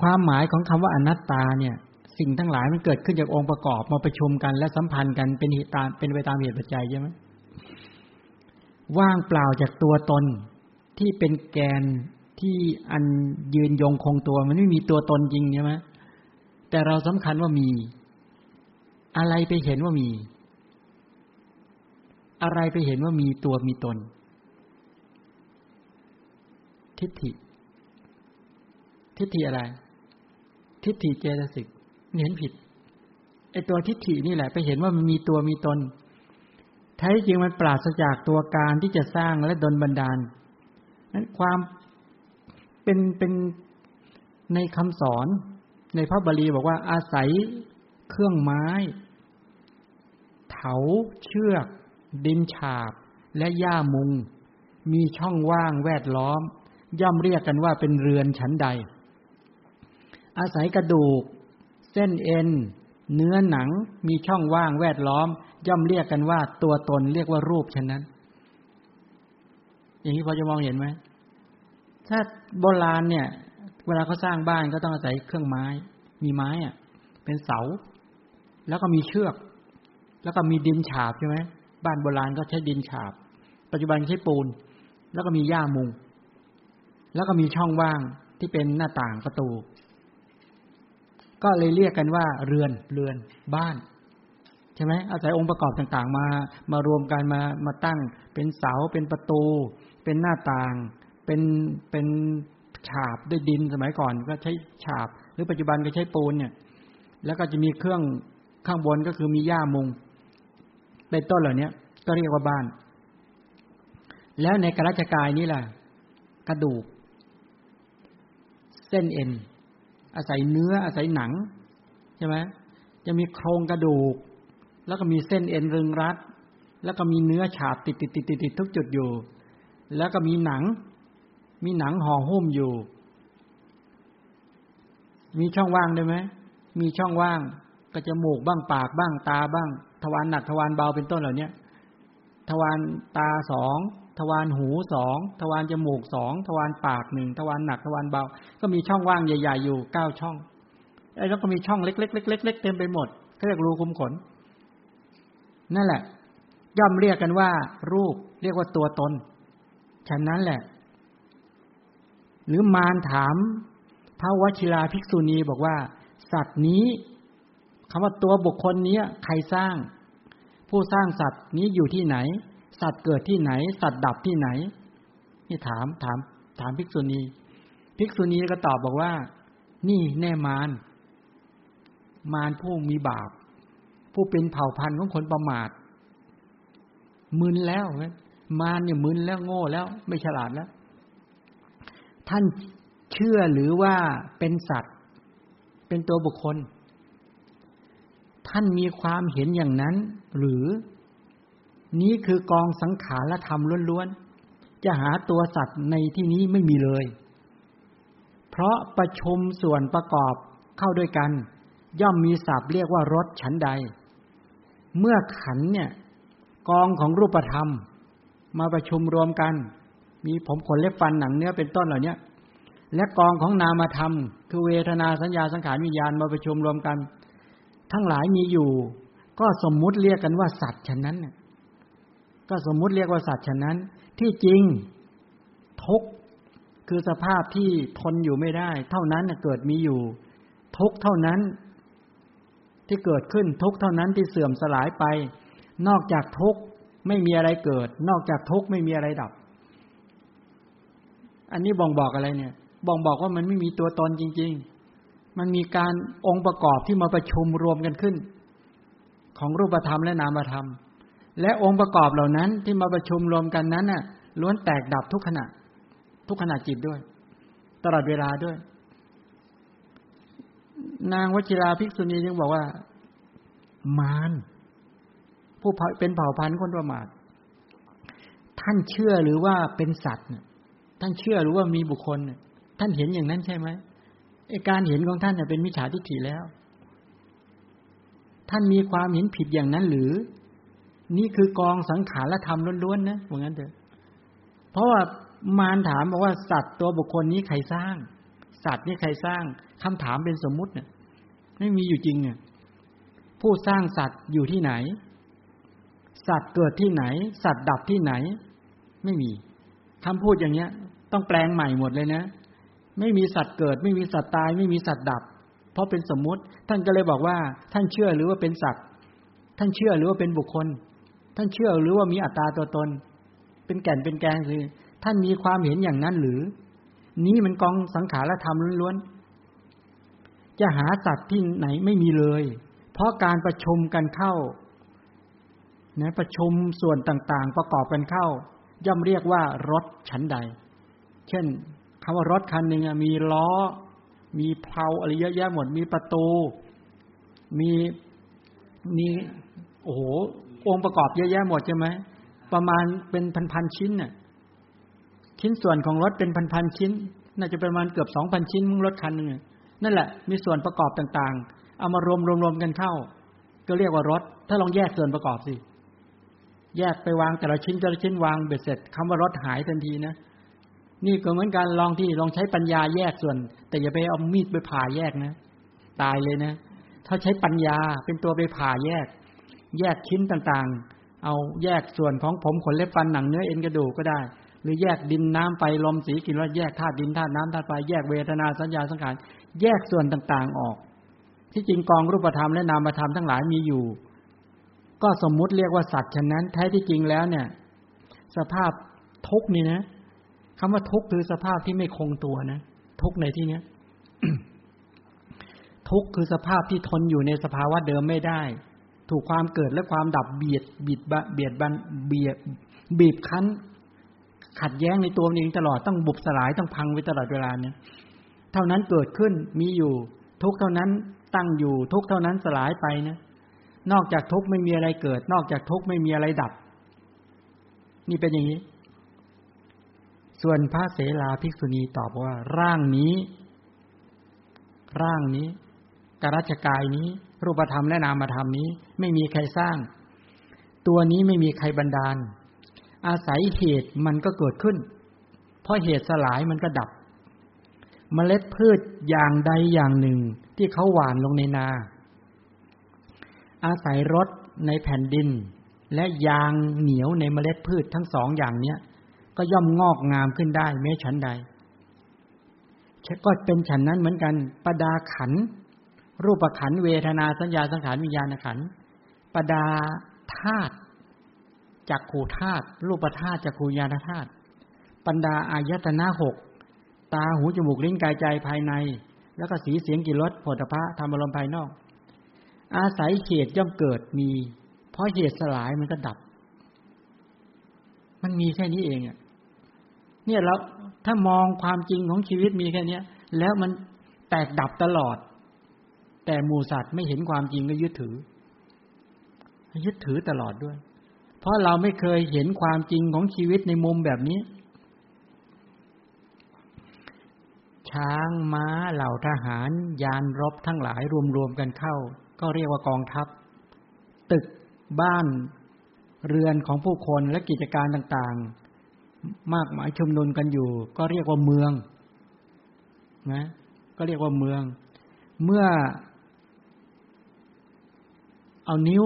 ความหมายของคำว่าอนัตตาเนี่ยสิ่งทั้งหลายมันเกิดขึ้นจากองค์ประกอบมาประชุมกันและสัมพันธ์กันเป็นเหตุตามเป็นไปตามเหตุปัจจัยใช่ไหมว่างเปล่าจากตัวตนที่เป็นแกนที่อันยืนยงคงตัวมันไม่มีตัวตนจริงใช่ไหมแต่เราสำคัญว่ามีอะไรไปเห็นว่ามีอะไรไปเห็นว่ามีตัวมีตนทิฏฐิทิฏฐิอะไรทิฏฐิเจตสิกเห็นผิดไอตัวทิฏฐินี่แหละไปเห็นว่ามันมีตัวมีตนแท้จริงมันปราศจากตัวการที่จะสร้างและดลบันดาลนั้นความเป็นในคำสอนในพระบาลีบอกว่าอาศัยเครื่องไม้เถาเชือกดินฉาบและหญ้ามุงมีช่องว่างแวดล้อมย่อมเรียกกันว่าเป็นเรือนชั้นใดอาศัยกระดูกเส้นเอ็นเนื้อหนังมีช่องว่างแวดล้อมย่อมเรียกกันว่าตัวตนเรียกว่ารูปฉะนั้นอย่างนี้พอจะมองเห็นไหมถ้าโบราณเนี่ยเวลาเขาสร้างบ้านก็ต้องอาศัยเครื่องไม้มีไม้อะเป็นเสาแล้วก็มีเชือกแล้วก็มีดินฉาบใช่ไหมบ้านโบราณก็ใช้ดินฉาบปัจจุบันใช้ปูนแล้วก็มีหญ้ามุงแล้วก็มีช่องว่างที่เป็นหน้าต่างประตูก็เลยเรียกกันว่าเรือนบ้านใช่ไหมอาศัยองค์ประกอบต่างๆมารวมกันมาตั้งเป็นเสาเป็นประตูเป็นหน้าต่างเป็นฉาบด้วยดินสมัยก่อนก็ใช้ฉาบหรือปัจจุบันก็ใช้ปูนเนี่ยแล้วก็จะมีเครื่องข้างบนก็คือมีหญ้ามุงเป็นต้นเหล่านี้ก็เรียกว่าบ้านแล้วในกายราชกายนี่ล่ะกระดูกเส้นเอ็น อาศัยเนื้ออาศัยหนังใช่ไหมจะมีโครงกระดูกแล้วก็มีเส้นเอ็นรึงรัดแล้วก็มีเนื้อฉาบติดทุกจุดอยู่แล้วก็มีหนังห่อหุ้มอยู่มีช่องว่างได้ไหมมีช่องว่างก็จมูกบ้างปากบ้างตาบ้างทวารหนักทวารเบาเป็นต้นเหล่านี้ทวารตา2ทวารหู2ทวารจมูก2ทวารปาก1ทวารหนักทวารเบาก็มีช่องว่างใหญ่ๆอยู่9ช่องแล้วก็มีช่องเล็กๆๆๆเต็มไปหมดเค้าเรียกรูขุมขนนั่นแหละย่อมเรียกกันว่ารูปเรียกว่าตัวตนฉะนั้นแหละหรือมารถามพระวชิราภิกษุณีบอกว่าสัตว์นี้คำว่าตัวบุคคลนี้ใครสร้างผู้สร้างสัตว์นี้อยู่ที่ไหนสัตว์เกิดที่ไหนสัตว์ดับที่ไหนนี่ถามภิกษุณีก็ตอบบอกว่านี่แน่มารผู้มีบาปผู้เป็นเผ่าพันธุ์ของคนประมาทมึนแล้วมารเนี่ยมึนแล้วโง่แล้วไม่ฉลาดแล้วท่านเชื่อหรือว่าเป็นสัตว์เป็นตัวบุคคลท่านมีความเห็นอย่างนั้นหรือนี้คือกองสังขารธรรมล้วนๆจะหาตัวสัตว์ในที่นี้ไม่มีเลยเพราะประชุมส่วนประกอบเข้าด้วยกันย่อมมีศัพท์เรียกว่ารสฉันใดเมื่อขันธ์เนี่ยกองของรูปธรรมมาประชุมรวมกันมีผมขนเล็บฟันหนังเนื้อเป็นต้นเหล่านี้และกองของนามธรรมคือเวทนาสัญญาสังขารวิญญาณมาประชุมรวมกันทั้งหลายมีอยู่ก็สมมุติเรียกกันว่าสัตว์ฉะนั้นที่จริงทุกข์คือสภาพที่ทนอยู่ไม่ได้เท่านั้นเกิดมีอยู่ทุกข์เท่านั้นที่เกิดขึ้นทุกข์เท่านั้นที่เสื่อมสลายไปนอกจากทุกข์ไม่มีอะไรเกิดนอกจากทุกข์ไม่มีอะไรดับอันนี้บ่งบอกอะไรเนี่ยบ่งบอกว่ามันไม่มีตัวตนจริงๆมันมีการองค์ประกอบที่มาประชุมรวมกันขึ้นของรูปธรรมและนามธรรมและองค์ประกอบเหล่านั้นที่มาประชุมรวมกันนั้นน่ะล้วนแตกดับทุกขณะจิตด้วยตลอดเวลาด้วยนางวชิราภิกษุณีจึงบอกว่ามารผู้เป็นเผ่าพันธุ์คนประมาทท่านเชื่อหรือว่าเป็นสัตว์ท่านเชื่อหรือว่ามีบุคคลท่านเห็นอย่างนั้นใช่ไหมไอ้การเห็นของท่านน่ะเป็นมิจฉาทิฏฐิแล้วท่านมีความเห็นผิดอย่างนั้นหรือนี่คือกองสังขารธรรมล้วนๆนะว่างั้นเถอะเพราะว่ามารถามบอกว่าสัตว์ตัวบุคคลนี้ใครสร้างสัตว์นี่ใครสร้างคำถามเป็นสมมุติเนี่ยไม่มีอยู่จริงเนี่ยผู้สร้างสัตว์อยู่ที่ไหนสัตว์เกิดที่ไหนสัตว์ดับที่ไหนไม่มีคำพูดอย่างเนี้ยต้องแปลงใหม่หมดเลยนะไม่มีสัตว์เกิดไม่มีสัตว์ตายไม่มีสัตว์ดับเพราะเป็นสมมุติท่านก็เลยบอกว่าท่านเชื่อหรือว่าเป็นสัตว์ท่านเชื่อหรือว่าเป็นบุคคลท่านเชื่อหรือว่ามีอัตตาตัวตนเป็นแก่นเป็นแกนคือท่านมีความเห็นอย่างนั้นหรือนี้มันกองสังขารธรรมล้วนๆจะหาสัตว์ที่ไหนไม่มีเลยเพราะการประชุมกันเข้านะประชุมส่วนต่างๆประกอบกันเข้าย่อมเรียกว่ารถชั้นใดเช่นคำว่ารถคันหนึ่งมีล้อมีเพลาอะไรเยอะแยะหมดมีประตูมีโอ้โหองค์ประกอบเยอะแยะหมดใช่ไหมประมาณเป็นพันๆชิ้นน่ะชิ้นส่วนของรถเป็นพันๆชิ้นน่าจะประมาณเกือบ 2,000 ชิ้นรถคันนึงนั่นแหละมีส่วนประกอบต่างๆเอามารวมๆกันเข้าก็เรียกว่ารถถ้าลองแยกส่วนประกอบสิแยกไปวางแต่ละชิ้นวางเบ็ดเสร็จคำว่ารถหายทันทีนะนี่ก็เหมือนกันลองใช้ปัญญาแยกส่วนแต่อย่าไปเอามีดไปผ่าแยกนะตายเลยนะถ้าใช้ปัญญาเป็นตัวไปผ่าแยกชิ้นต่างๆเอาแยกส่วนของผมขนเล็บฟันหนังเนื้อเอ็นกระดูกก็ได้หรือแยกดินน้ำไฟลมสีกลิ่นรสแยกธาตุดินธาตุน้ำธาตุไฟแยกเวทนาสัญญาสังขารแยกส่วนต่างๆออกที่จริงกองรูปธรรมและนามธรรมทั้งหลายมีอยู่ก็สมมุติเรียกว่าสัตว์ฉะนั้นแท้ที่จริงแล้วเนี่ยสภาพทุกข์นี่นะคำว่าทุกข์คือสภาพที่ไม่คงตัวนะทุกข์ในที่เนี้ย ทุกข์คือสภาพที่ทนอยู่ในสภาวะเดิมไม่ได้ถูกความเกิดและความดับบีบคั้นขัดแย้งในตัวเองตลอดต้องบุบสลายต้องพังไปตลอดเวลาเนี่ย เท่านั้นเกิดขึ้นมีอยู่ทุกข์เท่านั้นตั้งอยู่ทุกข์เท่านั้นสลายไปนะนอกจากทุกข์ไม่มีอะไรเกิดนอกจากทุกข์ไม่มีอะไรดับนี่เป็นอย่างนี้ส่วนพระเสลาภิกษุณีตอบว่าร่างนี้กรัชกายนี้รูปธรรมและนามธรรมนี้ไม่มีใครสร้างตัวนี้ไม่มีใครบันดาลอาศัยเหตุมันก็เกิดขึ้นเพราะเหตุสลายมันก็ดับเมล็ดพืชอย่างใดอย่างหนึ่งที่เขาหว่านลงในนาอาศัยรสในแผ่นดินและยางเหนียวในเมล็ดพืชทั้งสองอย่างเนี้ยก็ย่อมงอกงามขึ้นได้แม้ฉันใดก็เป็นฉันนั้นเหมือนกันประดาขันธ์รูปขันธ์เวทนาสัญญาสังขารวิญญาณขันธ์ประดาธาตุจักขุธาตุรูปธาตุจักขุญาณธาตุปัญดาอายตนะ6ตาหูจมูกลิ้นกายใจภายในแล้วก็สีเสียงกลิ่นรสโผฏฐัพพะธรรมารมณ์ภายนอกอาศัยเหตุย่อมเกิดมีเพราะเหตุสลายมันก็ดับมันมีแค่นี้เองอ่ะเนี่ยแล้วถ้ามองความจริงของชีวิตมีแค่นี้แล้วมันแตกดับตลอดแต่หมู่สัตว์ไม่เห็นความจริงก็ยึดถือตลอดด้วยเพราะเราไม่เคยเห็นความจริงของชีวิตในมุมแบบนี้ช้างม้าเหล่าทหารยานรบทั้งหลายรวมๆกันเข้าก็เรียกว่ากองทัพตึกบ้านเรือนของผู้คนและกิจการต่างๆมากมายชุมนุมกันอยู่ก็เรียกว่าเมืองนะก็เรียกว่าเมืองเมื่อเอานิ้ว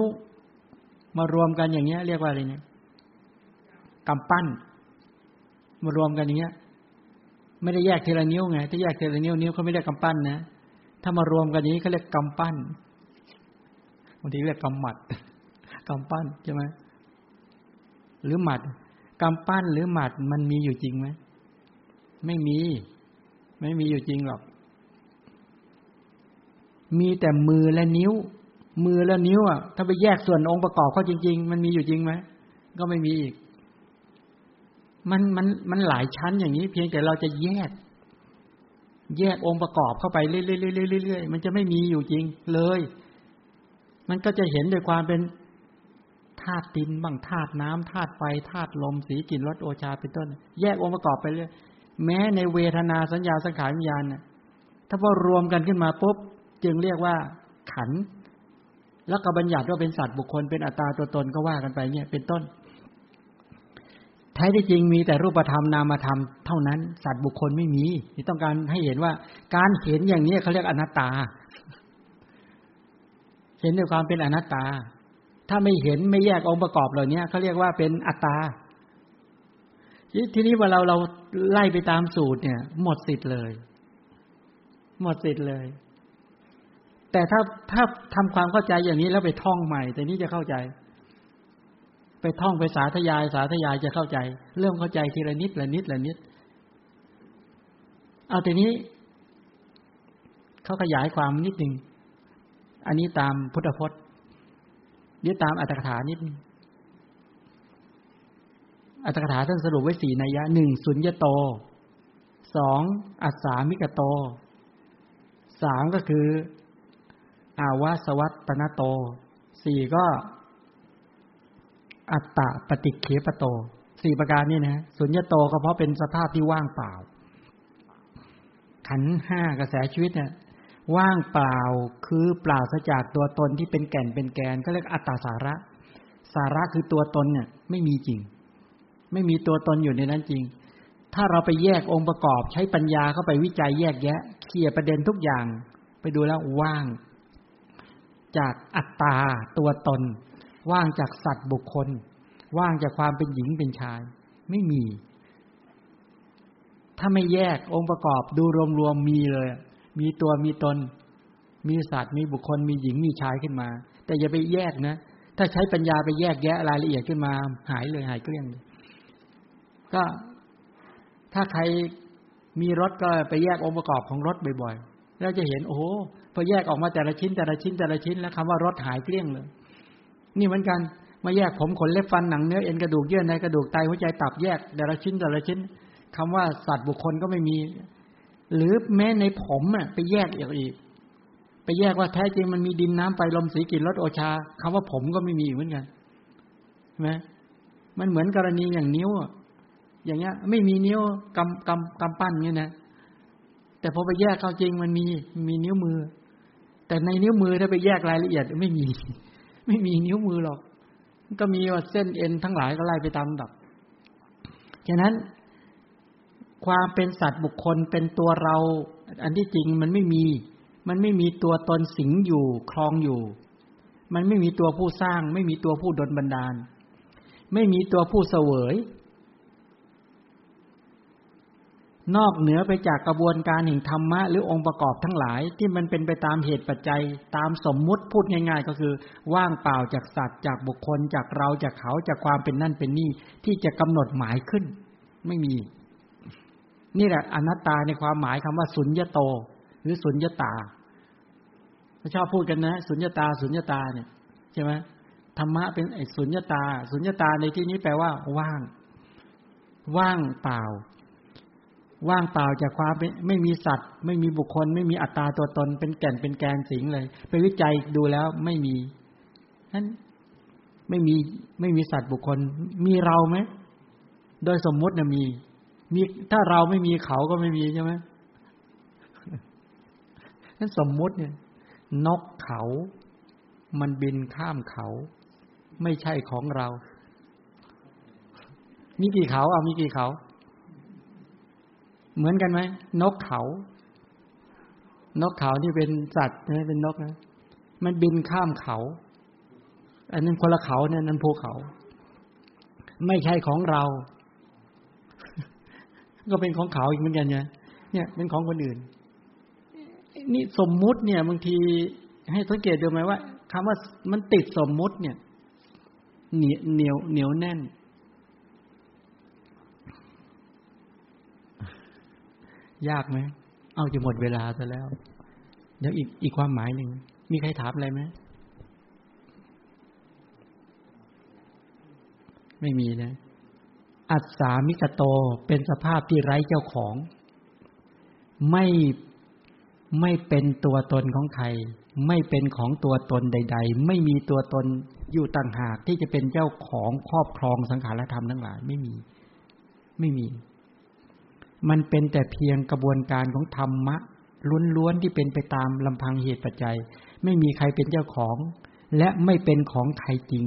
มารวมกันอย่างเงี้ยเรียกว่าอะไรเนี่ยกำปั้นมารวมกันอย่างเงี้ยไม่ได้แยกทีละนิ้วไงถ้าแยกทีละนิ้วเขาไม่เรียกกำปั้นนะถ้ามารวมกันอย่างนี้เขาเรียกกำปั้นบางทีเรียกกำหมัดกำปั้นใช่ไหมหรือหมัดกำปั้นหรือหมัดมันมีอยู่จริงไหมไม่มีอยู่จริงหรอกมีแต่มือและนิ้วอ่ะถ้าไปแยกส่วนองค์ประกอบเขาจริงๆมันมีอยู่จริงไหมก็ไม่มีอีกมันหลายชั้นอย่างนี้เพียงแต่เราจะแยกองค์ประกอบเข้าไปเรื่อยๆมันจะไม่มีอยู่จริงเลยมันก็จะเห็นโดยความเป็นธาตุดินบ้างธาตุน้ำธาตุไฟธาตุลมสีกลิ่นรสโอชาเป็นต้นแยกองค์ประกอบไปเรื่อยแม้ในเวทนาสัญญาสังขารวิญญาณน่ะถ้าพอรวมกันขึ้นมาปุ๊บจึงเรียกว่าขันธ์แล้วก็บัญญัติว่าเป็นสัตว์บุคคลเป็นอัตตาตัวตนก็ว่ากันไปเนี่ยเป็นต้นแท้ที่จริงมีแต่รูปธรรมนามธรรมเท่านั้นสัตว์บุคคลไม่มีที่ต้องการให้เห็นว่าการเห็นอย่างนี้เขาเรียกอนัตตาเห็นด้วยความเป็นอนัตตาถ้าไม่เห็นไม่แยกองค์ประกอบเหล่านี้เขาเรียกว่าเป็นอัตตาทีนี้ว่าเราไล่ไปตามสูตรเนี่ยหมดสิทธิ์เลยแต่ถ้าทำความเข้าใจอย่างนี้แล้วไปท่องใหม่แต่นี้จะเข้าใจไปท่องไปสาธยายจะเข้าใจเริ่มเข้าใจทีละนิดละนิดละนิดเอาแต่นี้เขาขยายความนิดหนึ่งอันนี้ตามพุทธพจน์หรือตามอัตถกถานิดนึงอัตถกถาท่านสรุปไว้สี่นัยยะ 1. สุญญโต 2. อัสสามิกโต 3. ก็คืออาวาสวัตตนโต 4. ก็อัตตะปฏิเขปโต 4 ประการนี้นะสุญญโตก็เพราะเป็นสภาพที่ว่างเปล่าขันธ์ 5 กระแสชีวิตเนี่ยว่างเปล่าคือปราศจากตัวตนที่เป็นแก่นเป็นแกนก็เรียกอัตตาสาระสาระคือตัวตนเนี่ยไม่มีจริงไม่มีตัวตนอยู่ในนั้นจริงถ้าเราไปแยกองค์ประกอบใช้ปัญญาเข้าไปวิจัยแยกแยะเคลียร์ประเด็นทุกอย่างไปดูแล้วว่างจากอัตตาตัวตนว่างจากสัตว์บุคคลว่างจากความเป็นหญิงเป็นชายไม่มีถ้าไม่แยกองค์ประกอบดูรวมๆมีเลยมีตัวมีตนมีสัตว์มีบุคคลมีหญิงมีชายขึ้นมาแต่อย่าไปแยกนะถ้าใช้ปัญญาไปแยกแยะรายละเอียดขึ้นมาหายเลยหายเกลี้ยงก็ถ้าใครมีรถก็ไปแยกองค์ประกอบของรถบ่อยๆแล้วจะเห็นโอ้โหพอแยกออกมาแต่ละชิ้นแล้วคำว่ารถหายเกลี้ยงเลยนี่เหมือนกันมาแยกผมขนเล็บฟันหนังเนื้อเอ็นกระดูกเยื่อในกระดูกไตหัวใจตับแยกแต่ละชิ้นคำว่าสัตว์บุคคลก็ไม่มี หรือแม้ในผมอ่ะไปแยกอีกไปแยกว่าแท้จริงมันมีดินน้ำไฟลมสีกลิ่นรสโอชาคำว่าผมก็ไม่มีเหมือนกันใช่ไหมมันเหมือนกรณีอย่างนิ้วอย่างเงี้ยไม่มีนิ้วกำปั้นเงี้ยนะแต่พอไปแยกเขาจริงมันมีนิ้วมือแต่ในนิ้วมือถ้าไปแยกรายละเอียดไม่มีนิ้วมือหรอกก็มีว่าเส้นเอ็นทั้งหลายก็ไล่ไปตามลำดับฉะนั้นความเป็นสัตว์บุคคลเป็นตัวเราอันที่จริงมันไม่มีตัวตนสิงอยู่ครองอยู่มันไม่มีตัวผู้สร้างไม่มีตัวผู้ดลบันดาลไม่มีตัวผู้เสวยนอกเหนือไปจากกระบวนการแห่งธรรมะหรือองค์ประกอบทั้งหลายที่มันเป็นไปตามเหตุปัจจัยตามสมมุติพูดง่ายๆก็คือว่างเปล่าจากสัตว์จากบุคคลจากเราจากเขาจากความเป็นนั่นเป็นนี่ที่จะกำหนดหมายขึ้นไม่มีนี่แหละอนัตตาในความหมายคำว่าสุญญโตหรือสุญญตาเราชอบพูดกันนะสุญญตาเนี่ยใช่ไหมธรรมะเป็นไอ้สุญญตาในที่นี้แปลว่าว่างเปล่าจากความไม่มีสัตว์ไม่มีบุคคลไม่มีอัตตาตัวตนเป็นแก่นเป็นแกนสิงเลยไปวิจัยดูแล้วไม่มีนั้นไม่มีสัตว์บุคคลมีเราไหมโดยสมมตินะมีถ้าเราไม่มีเขาก็ไม่มีใช่ไหมนั้นสมมติเนี่ยนกเขามันบินข้ามเขาไม่ใช่ของเรามีกี่เขาเอามีกี่เขาเหมือนกันไหมนกเขาที่เป็นสัตว์นะเป็นนกนะมันบินข้ามเขาอันนั้นคนละเขาเนี่ยนั้นภูเขาไม่ใช่ของเราก็เป็นของเขาอีกเหมือนกันเนี่ยเป็นของคนอื่นนี่สมมุติเนี่ยบางทีให้สังเกตดูไหมว่าคำว่ามันติดสมมุติเนี่ยเหนียวแน่นยากไหมเอาจะหมดเวลาซะแล้วเดี๋ยวอีกความหมายหนึ่งมีใครถามอะไรไหมไม่มีนะอัสสามิกโตเป็นสภาพที่ไร้เจ้าของไม่เป็นตัวตนของใครไม่เป็นของตัวตนใดๆไม่มีตัวตนอยู่ต่างหากที่จะเป็นเจ้าของครอบครองสังขารธรรมทั้งหลายไม่มีมันเป็นแต่เพียงกระบวนการของธรรมะล้วนๆที่เป็นไปตามลำพังเหตุปัจจัยไม่มีใครเป็นเจ้าของและไม่เป็นของใครจริง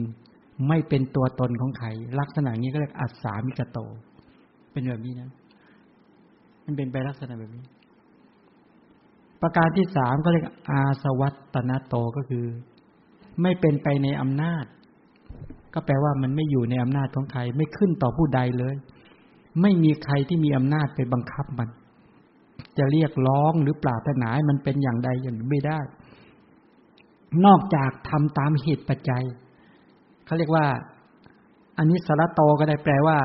ไม่เป็นตัวตนของใครลักษณะนี้ก็เรียกอัสสามิกโตเป็นแบบนี้นะมันเป็นไปลักษณะแบบนี้ประการที่สามก็เรียกอาสวัตตนโตก็คือไม่เป็นไปในอำนาจก็แปลว่ามันไม่อยู่ในอำนาจของใครไม่ขึ้นต่อผู้ใดเลยไม่มีใครที่มีอำนาจไปบังคับมันจะเรียกร้องหรือปรารถนาให้มันเป็นอย่างใดอย่างหนึ่งไม่ได้นอกจากทำตามเหตุปัจจัยเขาเรียกว่าอนิสสรโตก็ได้แปลว่า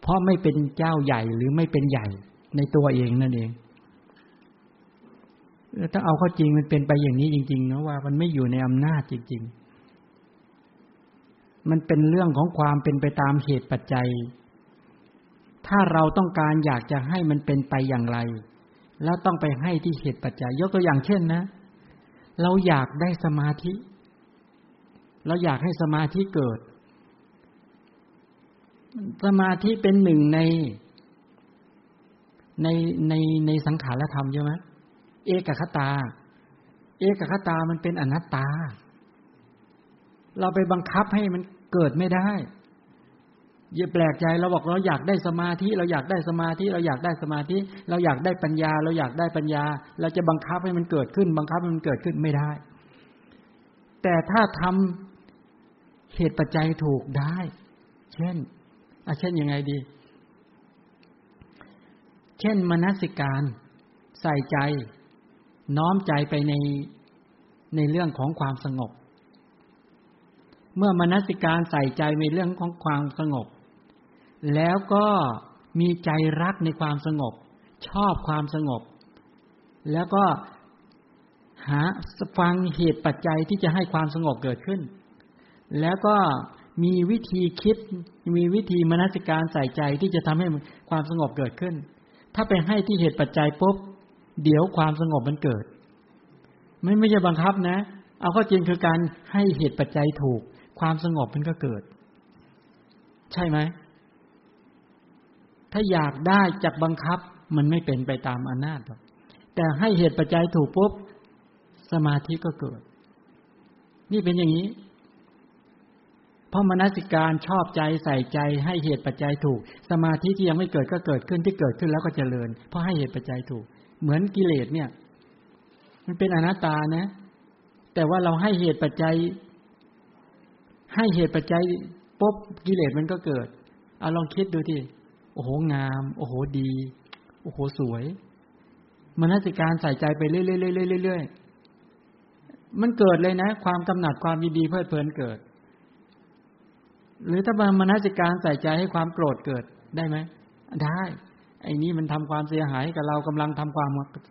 เพราะไม่เป็นเจ้าใหญ่หรือไม่เป็นใหญ่ในตัวเองนั่นเองถ้าเอาเข้าจริงมันเป็นไปอย่างนี้จริงๆนะว่ามันไม่อยู่ในอำนาจจริงๆมันเป็นเรื่องของความเป็นไปตามเหตุปัจจัยถ้าเราต้องการอยากจะให้มันเป็นไปอย่างไรแล้วต้องไปให้ที่เหตุปัจจัยยกตัวอย่างเช่นนะเราอยากได้สมาธิเราอยากให้สมาธิเกิดสมาธิเป็นหนึ่งในสังขารธรรมใช่ไหมเอกคตามันเป็นอนัตตาเราไปบังคับให้มันเกิดไม่ได้อย่าแปลกใจเราบอกเราอยากได้สมาธิเราอยากได้ปัญญาเราจะบังคับให้มันเกิดขึ้นไม่ได้แต่ถ้าทำเหตุปัจจัยถูกได้เช่นยังไงดีเช่นมนสิการใส่ใจน้อมใจไปในเรื่องของความสงบเมื่อมนสิการใส่ใจในเรื่องของความสงบแล้วก็มีใจรักในความสงบชอบความสงบแล้วก็หาฟังเหตุปัจจัยที่จะให้ความสงบเกิดขึ้นแล้วก็มีวิธีคิดมีวิธีมนสิการใส่ใจที่จะทำให้ความสงบเกิดขึ้น ถ้าไปให้ที่เหตุปัจจัยปุ๊บเดี๋ยวความสงบมันเกิดไม่ใช่บังคับนะเอาข้อจริงคือการให้เหตุปัจจัยถูกความสงบมันก็เกิดใช่ไหมถ้าอยากได้จากบังคับมันไม่เป็นไปตามอำนาจหรอกแต่ให้เหตุปัจจัยถูกปุ๊บสมาธิก็เกิดนี่เป็นอย่างนี้เพราะมนสิการชอบใจใส่ใจให้เหตุปัจจัยถูกสมาธิที่ยังไม่เกิดก็เกิดขึ้นที่เกิดขึ้นแล้วก็เจริญเพราะให้เหตุปัจจัยถูกเหมือนกิเลสเนี่ยมันเป็นอนัตตานะแต่ว่าเราให้เหตุปัจจัยปุ๊บกิเลสมันก็เกิดเอาลองคิดดูที่โอ้โหงามโอ้โหดีโอ้โหสวยมนสิการใส่ใจไปเรื่อยๆมันเกิดเลยนะความกำหนัดความยินดีเพลิดเพลินเกิดหรือถ้ามนสิการใส่ใจให้ความโกรธเกิดได้ไหมได้ไอ้นี้มันทำความเสียหายกับเรากำลังทำความ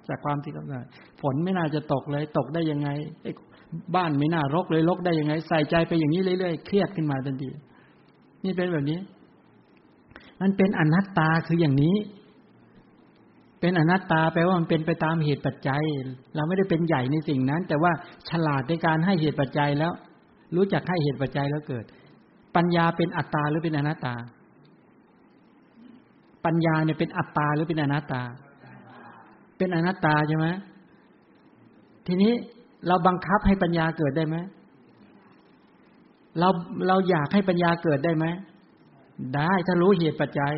จากความที่กำหนัดฝนไม่น่าจะตกเลยตกได้ยังไงบ้านไม่น่ารกเลยรกได้ยังไงใส่ใจไปอย่างนี้เรื่อยๆเครียดขึ้นมาทันทีนี่เป็นแบบนี้มันเป็นอนัตตาคืออย่างนี้เป็นอนัตตาแปลว่ามันเป็นไปตามเหตุปัจจัยเราไม่ได้เป็นใหญ่ในสิ่งนั้นแต่ว่าฉลาดในการให้เหตุปัจจัยแล้วรู้จักให้เหตุปัจจัยแล้วเกิดปัญญาเป็นอัตตาหรือเป็นอนัตตาปัญญาเนี่ยเป็นอัตตาหรือเป็นอนัตตาเป็นอนัตตาใช่ไหมทีนี้เราบังคับให้ปัญญาเกิดได้ไหมเราอยากให้ปัญญาเกิดได้ไหมได้ถ้ารู้เหตุปัจจัย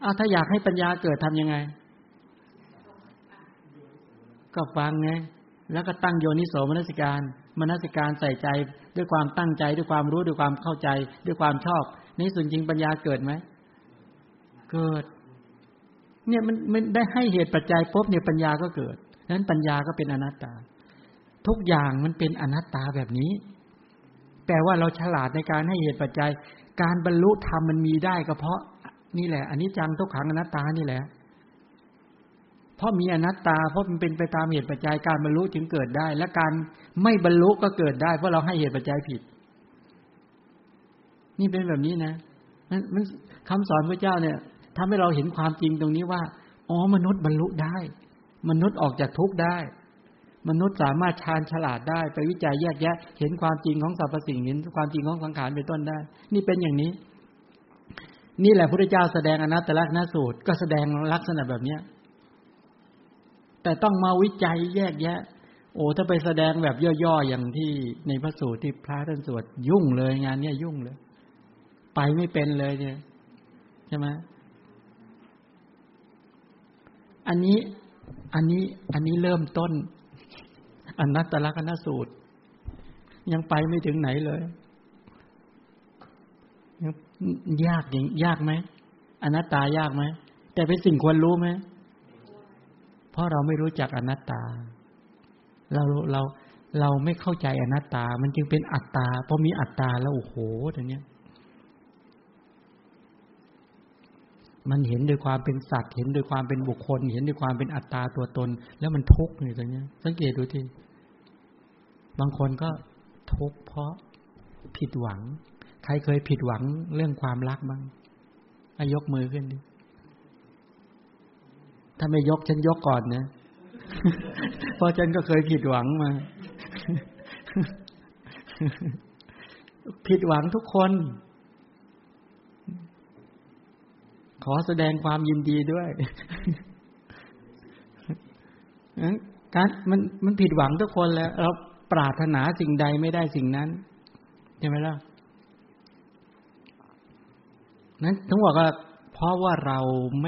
เอาถ้าอยากให้ปัญญาเกิดทำยังไงก็ฟังไงแล้วก็ตั้งโยนิโสมนสิการใส่ใจด้วยความตั้งใจด้วยความรู้ด้วยความเข้าใจด้วยความชอบในส่วนจริงปัญญาเกิดไหมเกิดเนี่ยมันได้ให้เหตุปัจจัยปุ๊บเนี่ยปัญญาก็เกิดนั้นปัญญาก็เป็นอนัตตาทุกอย่างมันเป็นอนัตตาแบบนี้แปลว่าเราฉลาดในการให้เหตุปัจจัยการบรรลุธรรมมันมีได้ก็เพราะนี่แหละอนิจจังทุกขังอนัตตานี่แหละเพราะมีอนัตตาเพราะมันเป็นไปตามเหตุปัจจัยการบรรลุจึงเกิดได้และการไม่บรรลุก็เกิดได้เพราะเราให้เหตุปัจจัยผิดนี่เป็นแบบนี้นะมันคำสอนพระเจ้าเนี่ยทำให้เราเห็นความจริงตรงนี้ว่าอ๋อมนุษย์บรรลุได้มนุษย์ออกจากทุกข์ได้มนุษย์สามารถชาญฉลาดได้ไปวิจัยแยกแยะเห็นความจริงของสรรพสิ่งเห็นความจริงของสังขารเป็นต้นได้นี่เป็นอย่างนี้นี่แหละพระพุทธเจ้าแสดงอนัตตลักษณสูตรก็แสดงลักษณะแบบนี้แต่ต้องมาวิจัยแยกแยะโอ้ถ้าไปแสดงแบบย่อๆอย่างที่ในพระสูตรที่พระท่านสวดยุ่งเลยงานนี้ยุ่งเลยไปไม่เป็นเลยเนี่ยใช่ไหมอันนี้เริ่มต้นอนัตตลักษณสูตรยังไปไม่ถึงไหนเลยยากอย่างยากไหมอนัตตายากไหมแต่เป็นสิ่งควรรู้ไหมเพราะเราไม่รู้จักอนัตตาเราไม่เข้าใจอนัตตามันจึงเป็นอัตตาพอมีอัตตาแล้วโอ้โหอย่างเงี้ยมันเห็นด้วยความเป็นสัตว์เห็นด้วยความเป็นบุคคลเห็นด้วยความเป็นอัตตาตัวตนแล้วมันทุกข์อย่างเงี้ยสังเกตดูทีบางคนก็ทุกข์เพราะผิดหวังใครเคยผิดหวังเรื่องความรักบ้างให้ยกมือขึ้นดิถ้าไม่ยกฉันยกก่อนนะ เพราะฉันก็เคยผิดหวังมา ผิดหวังทุกคนขอแสดงความยินดีด้วย มันผิดหวังทุกคนแล้วเราปรารถนาสิ่งใดไม่ได้สิ่งนั้นใช่ไหมล่ะนั้นทั้งหมดก็เพราะว่าเราไ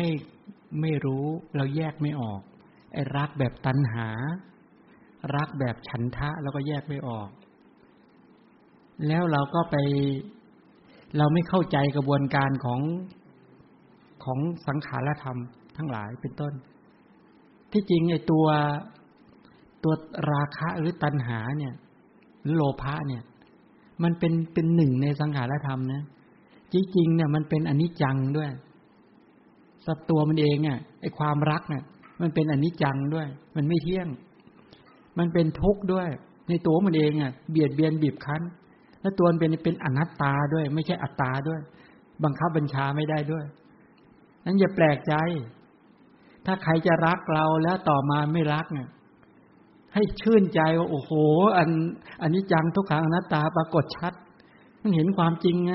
ม่รู้เราแยกไม่ออกไอ้รักแบบตัณหารักแบบฉันทะเราก็แยกไม่ออกแล้วเราก็ไปเราไม่เข้าใจกระบวนการของสังขารธรรมทั้งหลายเป็นต้นที่จริงไอ้ตัวราคะหรือตัณหาเนี่ยหรือโลภะเนี่ยมันเป็นหนึ่งในสังขารธรรมนะจริงๆเนี่ยมันเป็นอนิจจังด้วยสัตว์ตัวมันเองเนี่ยไอ้ความรักเนี่ยมันเป็นอนิจจังด้วยมันไม่เที่ยงมันเป็นทุกข์ด้วยในตัวมันเองเนี่ยเบียดเบียนบีบคั้นแล้วตัวมันเป็นอนัตตาด้วยไม่ใช่อัตตาด้วยบังคับบัญชาไม่ได้ด้วย นั้นอย่าแปลกใจถ้าใครจะรักเราแล้วต่อมาไม่รักเนี่ยให้ชื่นใจว่าโอ้โหอันนี้จังทุกขังอนัตตาปรากฏชัดมันเห็นความจริงไง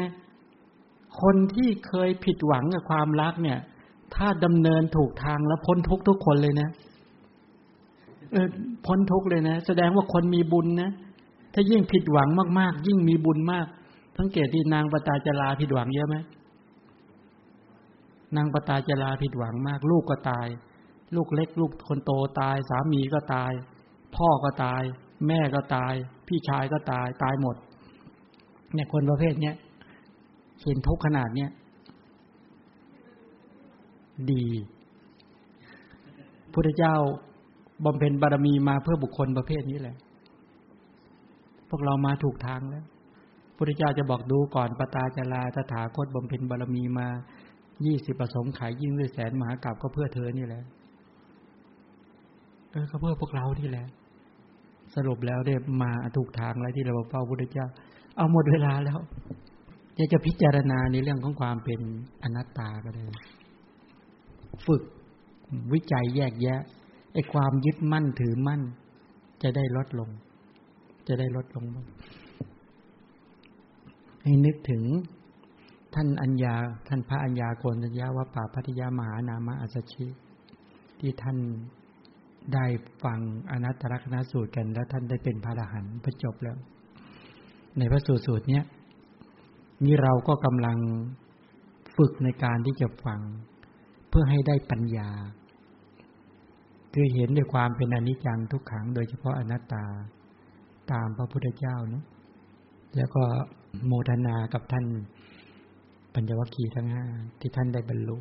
คนที่เคยผิดหวังกับความรักเนี่ยถ้าดำเนินถูกทางแล้วพ้นทุกข์ทุกคนเลยนะพ้นทุกข์เลยนะแสดงว่าคนมีบุญนะถ้ายิ่งผิดหวังมากๆยิ่งมีบุญมากสังเกตดินางปตาจาราผิดหวังเยอะมั้ยนางปตาจาราผิดหวังมากลูกก็ตายลูกเล็กลูกคนโตตายสามีก็ตายพ่อก็ตายแม่ก็ตายพี่ชายก็ตายตายหมดเนี่ยคนประเภทเนี้ยเห็นทุกข์ขนาดเนี้ยดีพุทธเจ้าบำเพ็ญบารมีมาเพื่อบุคคลประเภทนี้แหละพวกเรามาถูกทางแล้วพุทธเจ้าจะบอกดูก่อนปตาจาราตถาคตบำเพ็ญบารมีมา20ประสงค์ไขยิ่งด้วยแสนมหากาพย์ก็เพื่อเธอนี่แหละก็เพื่อพวกเรานี่แหละสรุปแล้วได้มาถูกทางแล้วที่เราเฝ้าพุทธเจ้าเอาหมดเวลาแล้วอยากจะพิจารณาในเรื่องของความเป็นอนัตตาก็ได้ฝึกวิจัยแยกแยะไอ้ความยึดมั่นถือมั่นจะได้ลดลงให้นึกถึงท่านพระอัญญาโกณทัญญาวปพัทยมหานามอัสสชิที่ท่านได้ฟังอนัตตลักษณสูตรกันแล้วท่านได้เป็นพระอรหันต์พอจบแล้วในพระสูตรเนี้ยนี่เราก็กำลังฝึกในการที่จะฟังเพื่อให้ได้ปัญญาคือเห็นด้วยความเป็นอนิจจังทุกขังโดยเฉพาะอนัตตาตามพระพุทธเจ้านะแล้วก็โมทนากับท่านปัญจวัคคีย์ทั้ง5ที่ท่านได้บรรลุ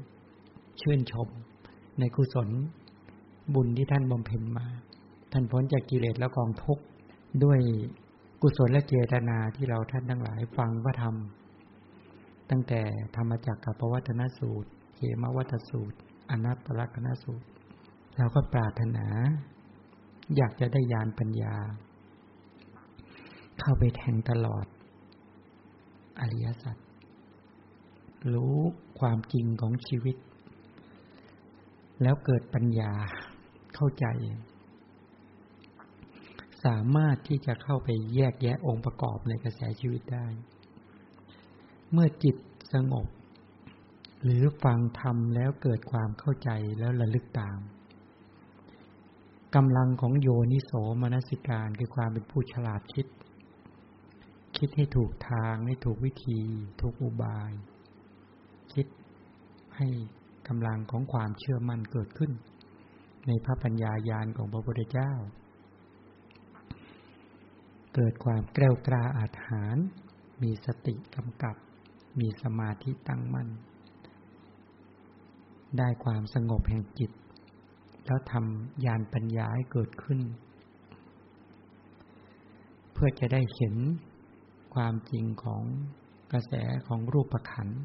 ชื่นชมในกุศลบุญที่ท่านบำเพ็ญมาท่านพ้นจากกิเลสและกองทุกข์ด้วยกุศลและเจตนาที่เราท่านทั้งหลายฟังพระธรรมตั้งแต่ธรรมจักกัปวัฏฏนสูตรเขมวัฏฏสูตรอนัตตลักษณสูตรเราก็ปรารถนาอยากจะได้ญาณปัญญาเข้าไปแทงตลอดอริยสัจรู้ความจริงของชีวิตแล้วเกิดปัญญาเข้าใจสามารถที่จะเข้าไปแยกแยะองค์ประกอบในกระแสชีวิตได้เมื่อจิตสงบหรือฟังธรรมแล้วเกิดความเข้าใจแล้วระลึกตามกำลังของโยนิโสมนสิการคือความเป็นผู้ฉลาดคิดให้ถูกทางให้ถูกวิธีถูกอุบายคิดให้กำลังของความเชื่อมั่นเกิดขึ้นในพระปัญญาญาณของพระพุทธเจ้าเกิดความแกล้วกล้าอาจหาญมีสติกำกับมีสมาธิตั้งมั่นได้ความสงบแห่งจิตแล้วทำญาณปัญญาให้เกิดขึ้นเพื่อจะได้เห็นความจริงของกระแสของรูปขันธ์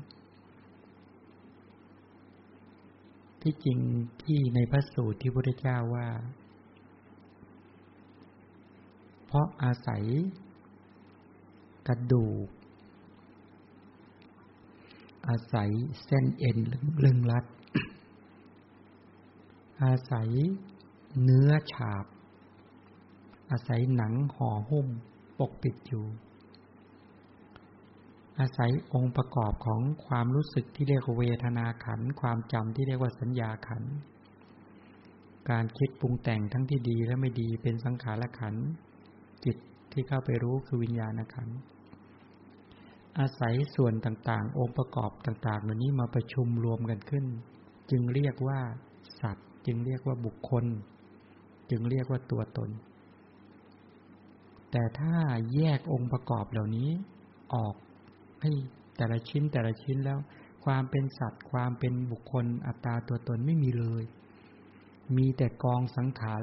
ที่จริงที่ในพระสูตรที่พระพุทธเจ้าว่าเพราะอาศัยกระดูกอาศัยเส้นเอ็นลึงรัดอาศัยเนื้อฉาบอาศัยหนังห่อหุ้มปกปิดอยู่อาศัยองค์ประกอบของความรู้สึกที่เรียกว่าเวทนาขันธ์ความจำที่เรียกว่าสัญญาขันธ์การคิดปรุงแต่งทั้งที่ดีและไม่ดีเป็นสังขารขันธ์จิตที่เข้าไปรู้คือวิญญาณขันธ์อาศัยส่วนต่างๆองค์ประกอบต่างๆเหล่านี้มาประชุมรวมกันขึ้นจึงเรียกว่าสัตว์จึงเรียกว่าบุคคลจึงเรียกว่าตัวตนแต่ถ้าแยกองค์ประกอบเหล่านี้ออกให้แต่ละชิ้นแล้วความเป็นสัตว์ความเป็นบุคคลอัตตาตัวตนไม่มีเลยมีแต่กองสังขาร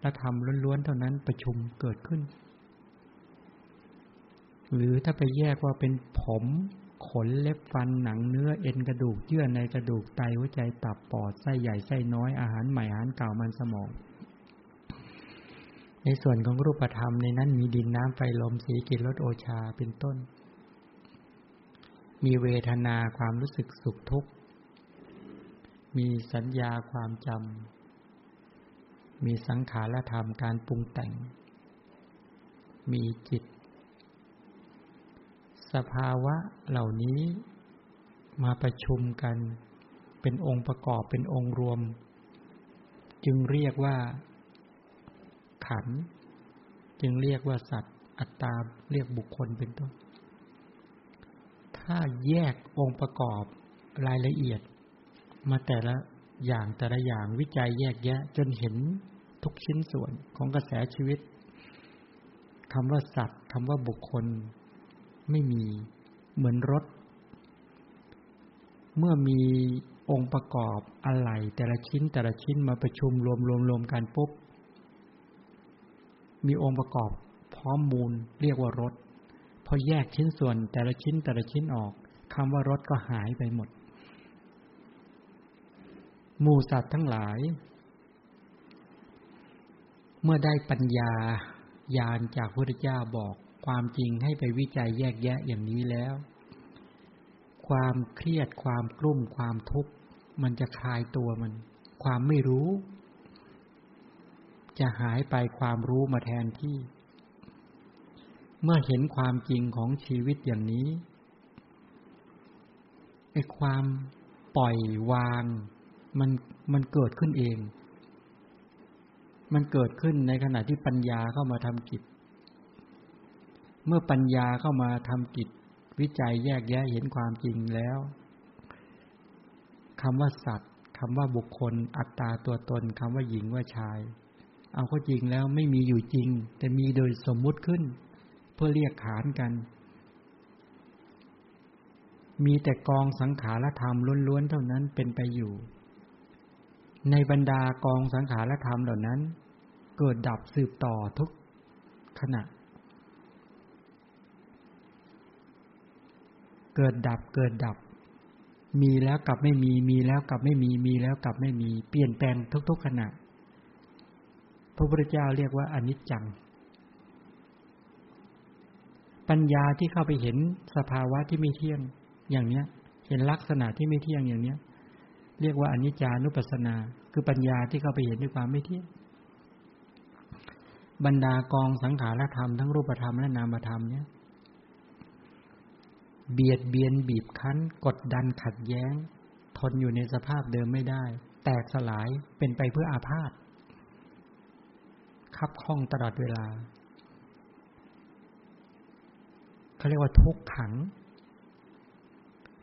และธรรมล้วนๆเท่านั้นประชุมเกิดขึ้นหรือถ้าไปแยกว่าเป็นผมขนเล็บฟันหนังเนื้อเอ็นกระดูกเยื่อในกระดูกไตหัวใจตับปอดไส้ใหญ่ไส้น้อยอาหารใหม่อาหารเก่ามันสมองในส่วนของรูปธรรมในนั้นมีดินน้ำไฟลมสีกลิ่นรสโอชาเป็นต้นมีเวทนาความรู้สึกสุขทุกข์ มีสัญญาความจำมีสังขารธรรมการปรุงแต่งมีจิตสภาวะเหล่านี้มาประชุมกันเป็นองค์ประกอบเป็นองค์รวมจึงเรียกว่าขันธ์จึงเรียกว่าสัตว์อัตตาเรียกบุคคลเป็นต้นถ้าแยกองค์ประกอบรายละเอียดมาแต่ละอย่างแต่ละอย่างวิจัยแยกแยะจนเห็นทุกชิ้นส่วนของกระแสชีวิตคำว่าสัตว์คำว่าบุคคลไม่มีเหมือนรถเมื่อมีองค์ประกอบอะไรแต่ละชิ้นแต่ละชิ้นมาประชุมรวมกันปุ๊บมีองค์ประกอบพร้อมมูลเรียกว่ารถพอแยกชิ้นส่วนแต่ละชิ้นแต่ละชิ้นออกคำว่ารถก็หายไปหมดหมู่สัตว์ทั้งหลายเมื่อได้ปัญญาญาณจากพระพุทธเจ้าบอกความจริงให้ไปวิจัยแยกแยะอย่างนี้แล้วความเครียดความกลุ้มความทุกข์มันจะคลายตัวมันความไม่รู้จะหายไปความรู้มาแทนที่เมื่อเห็นความจริงของชีวิตอย่างนี้ไอ้ความปล่อยวางมันเกิดขึ้นเองมันเกิดขึ้นในขณะที่ปัญญาเข้ามาทำกิจเมื่อปัญญาเข้ามาทำกิจวิจัยแยกแยะเห็นความจริงแล้วคำว่าสัตว์คำว่าบุคคลอัตตาตัวตนคำว่าหญิงว่าชายเอาเข้าจริงแล้วไม่มีอยู่จริงแต่มีโดยสมมุติขึ้นเพื่อเรียกขานกันมีแต่กองสังขารธรรมล้วนๆเท่านั้นเป็นไปอยู่ในบรรดากองสังขารธรรมเหล่านั้นเกิดดับสืบต่อทุกขณะเกิดดับมีแล้วกลับไม่มีมีแล้วกลับไม่มีมีแล้วกลับไม่มีเปลี่ยนแปลงทุกๆขณะพระพุทธเจ้าเรียกว่าอนิจจังปัญญาที่เข้าไปเห็นสภาวะที่ไม่เที่ยงอย่างเนี้ยเห็นลักษณะที่ไม่เที่ยงอย่างเนี้ยเรียกว่าอนิจจานุปัสสนาคือปัญญาที่เข้าไปเห็นด้วยความไม่เที่ยงบรรดากองสังขารธรรมทั้งรูปธรรมและนามธรรมเนี้ยเบียดเบียนบีบคั้นกดดันขัดแย้งทนอยู่ในสภาพเดิมไม่ได้แตกสลายเป็นไปเพื่ออาพาธคับข้องตลอดเวลาเขาเรียกว่าทุกขัง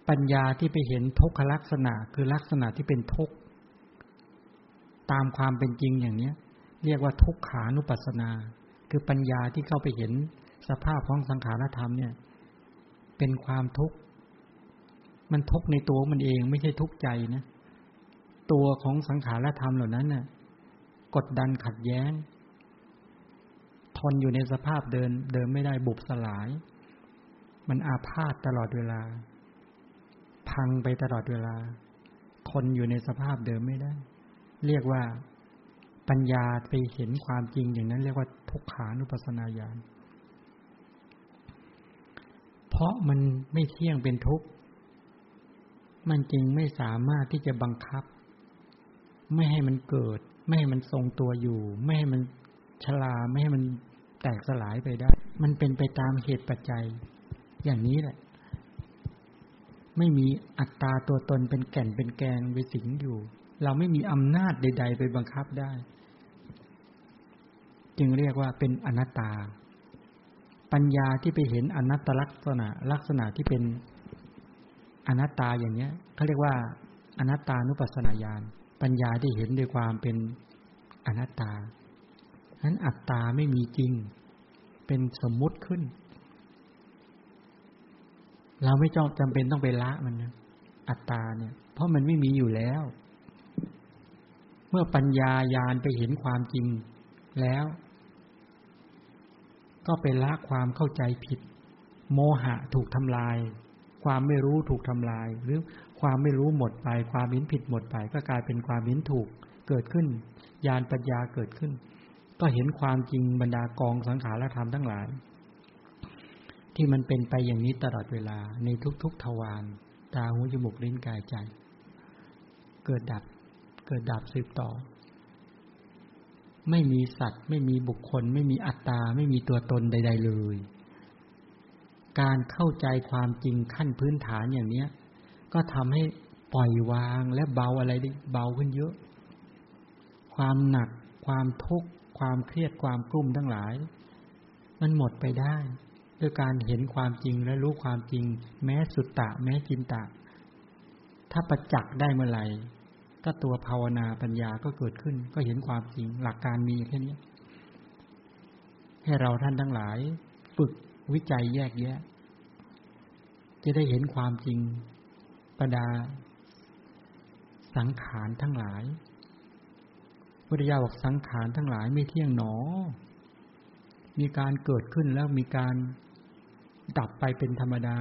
ปัญญาที่ไปเห็นทุกขลักษณะคือลักษณะที่เป็นทุกข์ตามความเป็นจริงอย่างนี้เรียกว่าทุกขานุปัสสนาคือปัญญาที่เข้าไปเห็นสภาพของสังขารธรรมเนี่ยเป็นความทุกข์มันทุกข์ในตัวมันเองไม่ใช่ทุกข์ใจนะตัวของสังขารธรรมเหล่านั้นน่ะกดดันขัดแย้งทนอยู่ในสภาพเดินไม่ได้บุบสลายมันอาพาธตลอดเวลาพังไปตลอดเวลาทนอยู่ในสภาพเดิมไม่ได้เรียกว่าปัญญาไปเห็นความจริงอย่างนั้นเรียกว่าทุกขานุปัสสนาญาณเพราะมันไม่เที่ยงเป็นทุกข์มันจึงไม่สามารถที่จะบังคับไม่ให้มันเกิดไม่ให้มันทรงตัวอยู่ไม่ให้มันชราไม่ให้มันแตกสลายไปได้มันเป็นไปตามเหตุปัจจัยอย่างนี้แหละไม่มีอัตตาตัวตนเป็นแก่นเป็นแกนไปสิงอยู่เราไม่มีอำนาจใดๆไปบังคับได้จึงเรียกว่าเป็นอนัตตาปัญญาที่ไปเห็นอนัตตลักษณะลักษณะที่เป็นอนัตตาอย่างเนี้ยเขาเรียกว่าอนัตตานุปัสสนาญาณปัญญาที่เห็นด้วยความเป็นอนัตตานั้นอัตตาไม่มีจริงเป็นสมมุติขึ้นเราไม่จำเป็นต้องไปละมันนะอัตตาเนี่ยเพราะมันไม่มีอยู่แล้วเมื่อปัญญาญาณไปเห็นความจริงแล้วก็ไปละความเข้าใจผิดโมหะถูกทำลายความไม่รู้ถูกทำลายหรือความไม่รู้หมดไปความเห็นผิดหมดไปก็กลายเป็นความเห็นถูกเกิดขึ้นญาณปัญญาเกิดขึ้นก็เห็นความจริงบรรดากองสังขารธรรมทั้งหลายที่มันเป็นไปอย่างนี้ตลอดเวลาในทุกๆทวารตาหูจมูกลิ้นกายใจ เกิดดับเกิดดับสืบต่อไม่มีสัตว์ไม่มีบุคคลไม่มีอัตตาไม่มีตัวตนใดๆเลยการเข้าใจความจริงขั้นพื้นฐานอย่างนี้ก็ทำให้ปล่อยวางและเบาอะไรได้เบาขึ้นเยอะความหนักความทุกข์ความเครียดความกลุ้มทั้งหลายมันหมดไปได้ด้วยการเห็นความจริงและรู้ความจริงแม้สุตตะแม้จินตะถ้าประจักษ์ได้เมื่อไหร่ก็ตัวภาวนาปัญญาก็เกิดขึ้นก็เห็นความจริงหลักการมีแค่นี้ให้เราท่านทั้งหลายฝึกวิจัยแยกแยะจะได้เห็นความจริงบรรดาสังขารทั้งหลายพุทธเจ้าบอกสังขารทั้งหลายไม่เที่ยงหนอมีการเกิดขึ้นแล้วมีการดับไปเป็นธรรมดา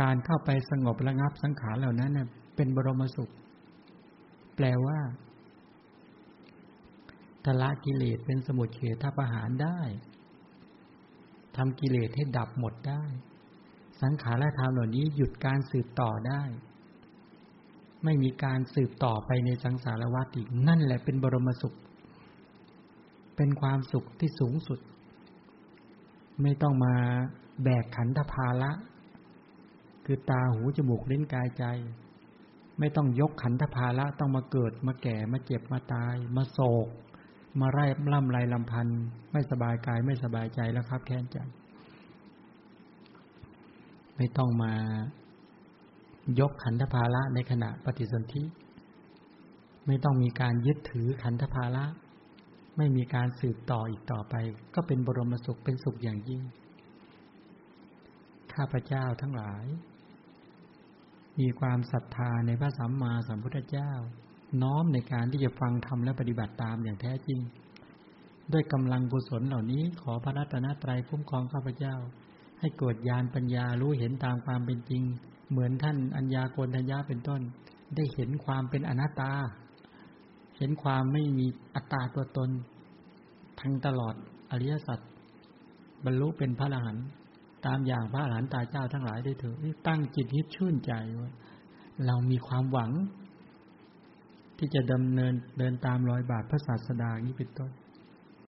การเข้าไปสงบระงับสังขารเหล่านั้นเป็นบรมสุขแปลว่าทละกิเลสเป็นสมุทเฉทประหารได้ทำกิเลสให้ดับหมดได้สังขารธรรมเหล่านี้หยุดการสืบต่อได้ไม่มีการสืบต่อไปในสังสารวัฏอีกนั่นแหละเป็นบรมสุขเป็นความสุขที่สูงสุดไม่ต้องมาแบกขันธภาระคือตาหูจมูกลิ้นกายใจไม่ต้องยกขันธภาระต้องมาเกิดมาแก่มาเจ็บมาตายมาโศกมาไร้ล่ำไรลำพันธ์ไม่สบายกายไม่สบายใจแล้วครับแค้นใจไม่ต้องมายกขันธภาระในขณะปฏิสนธิไม่ต้องมีการยึดถือขันธภาระไม่มีการสืบต่ออีกต่อไปก็เป็นบรมสุขเป็นสุขอย่างยิ่งข้าพเจ้าทั้งหลายมีความศรัทธาในพระสัมมาสัมพุทธเจ้าน้อมในการที่จะฟังธรรมและปฏิบัติตามอย่างแท้จริงด้วยกำลังกุศลเหล่านี้ขอพระรัตนตรัยคุ้มครองข้าพเจ้าให้เกิดญาณปัญญารู้เห็นตามความเป็นจริงเหมือนท่านอัญญาโกณฑัญญะเป็นต้นได้เห็นความเป็นอนัตตาเห็นความไม่มีอัตตาตัวตนทั้งตลอดอริยสัจบรรลุเป็นพระอรหันต์ตามอย่างพระอรหันตาเจ้าทั้งหลายได้เถิดตั้งจิตให้ชื่นใจว่าเรามีความหวังที่จะดำเนินเดินตามรอยบาทพระศาสดานี้เป็นต้น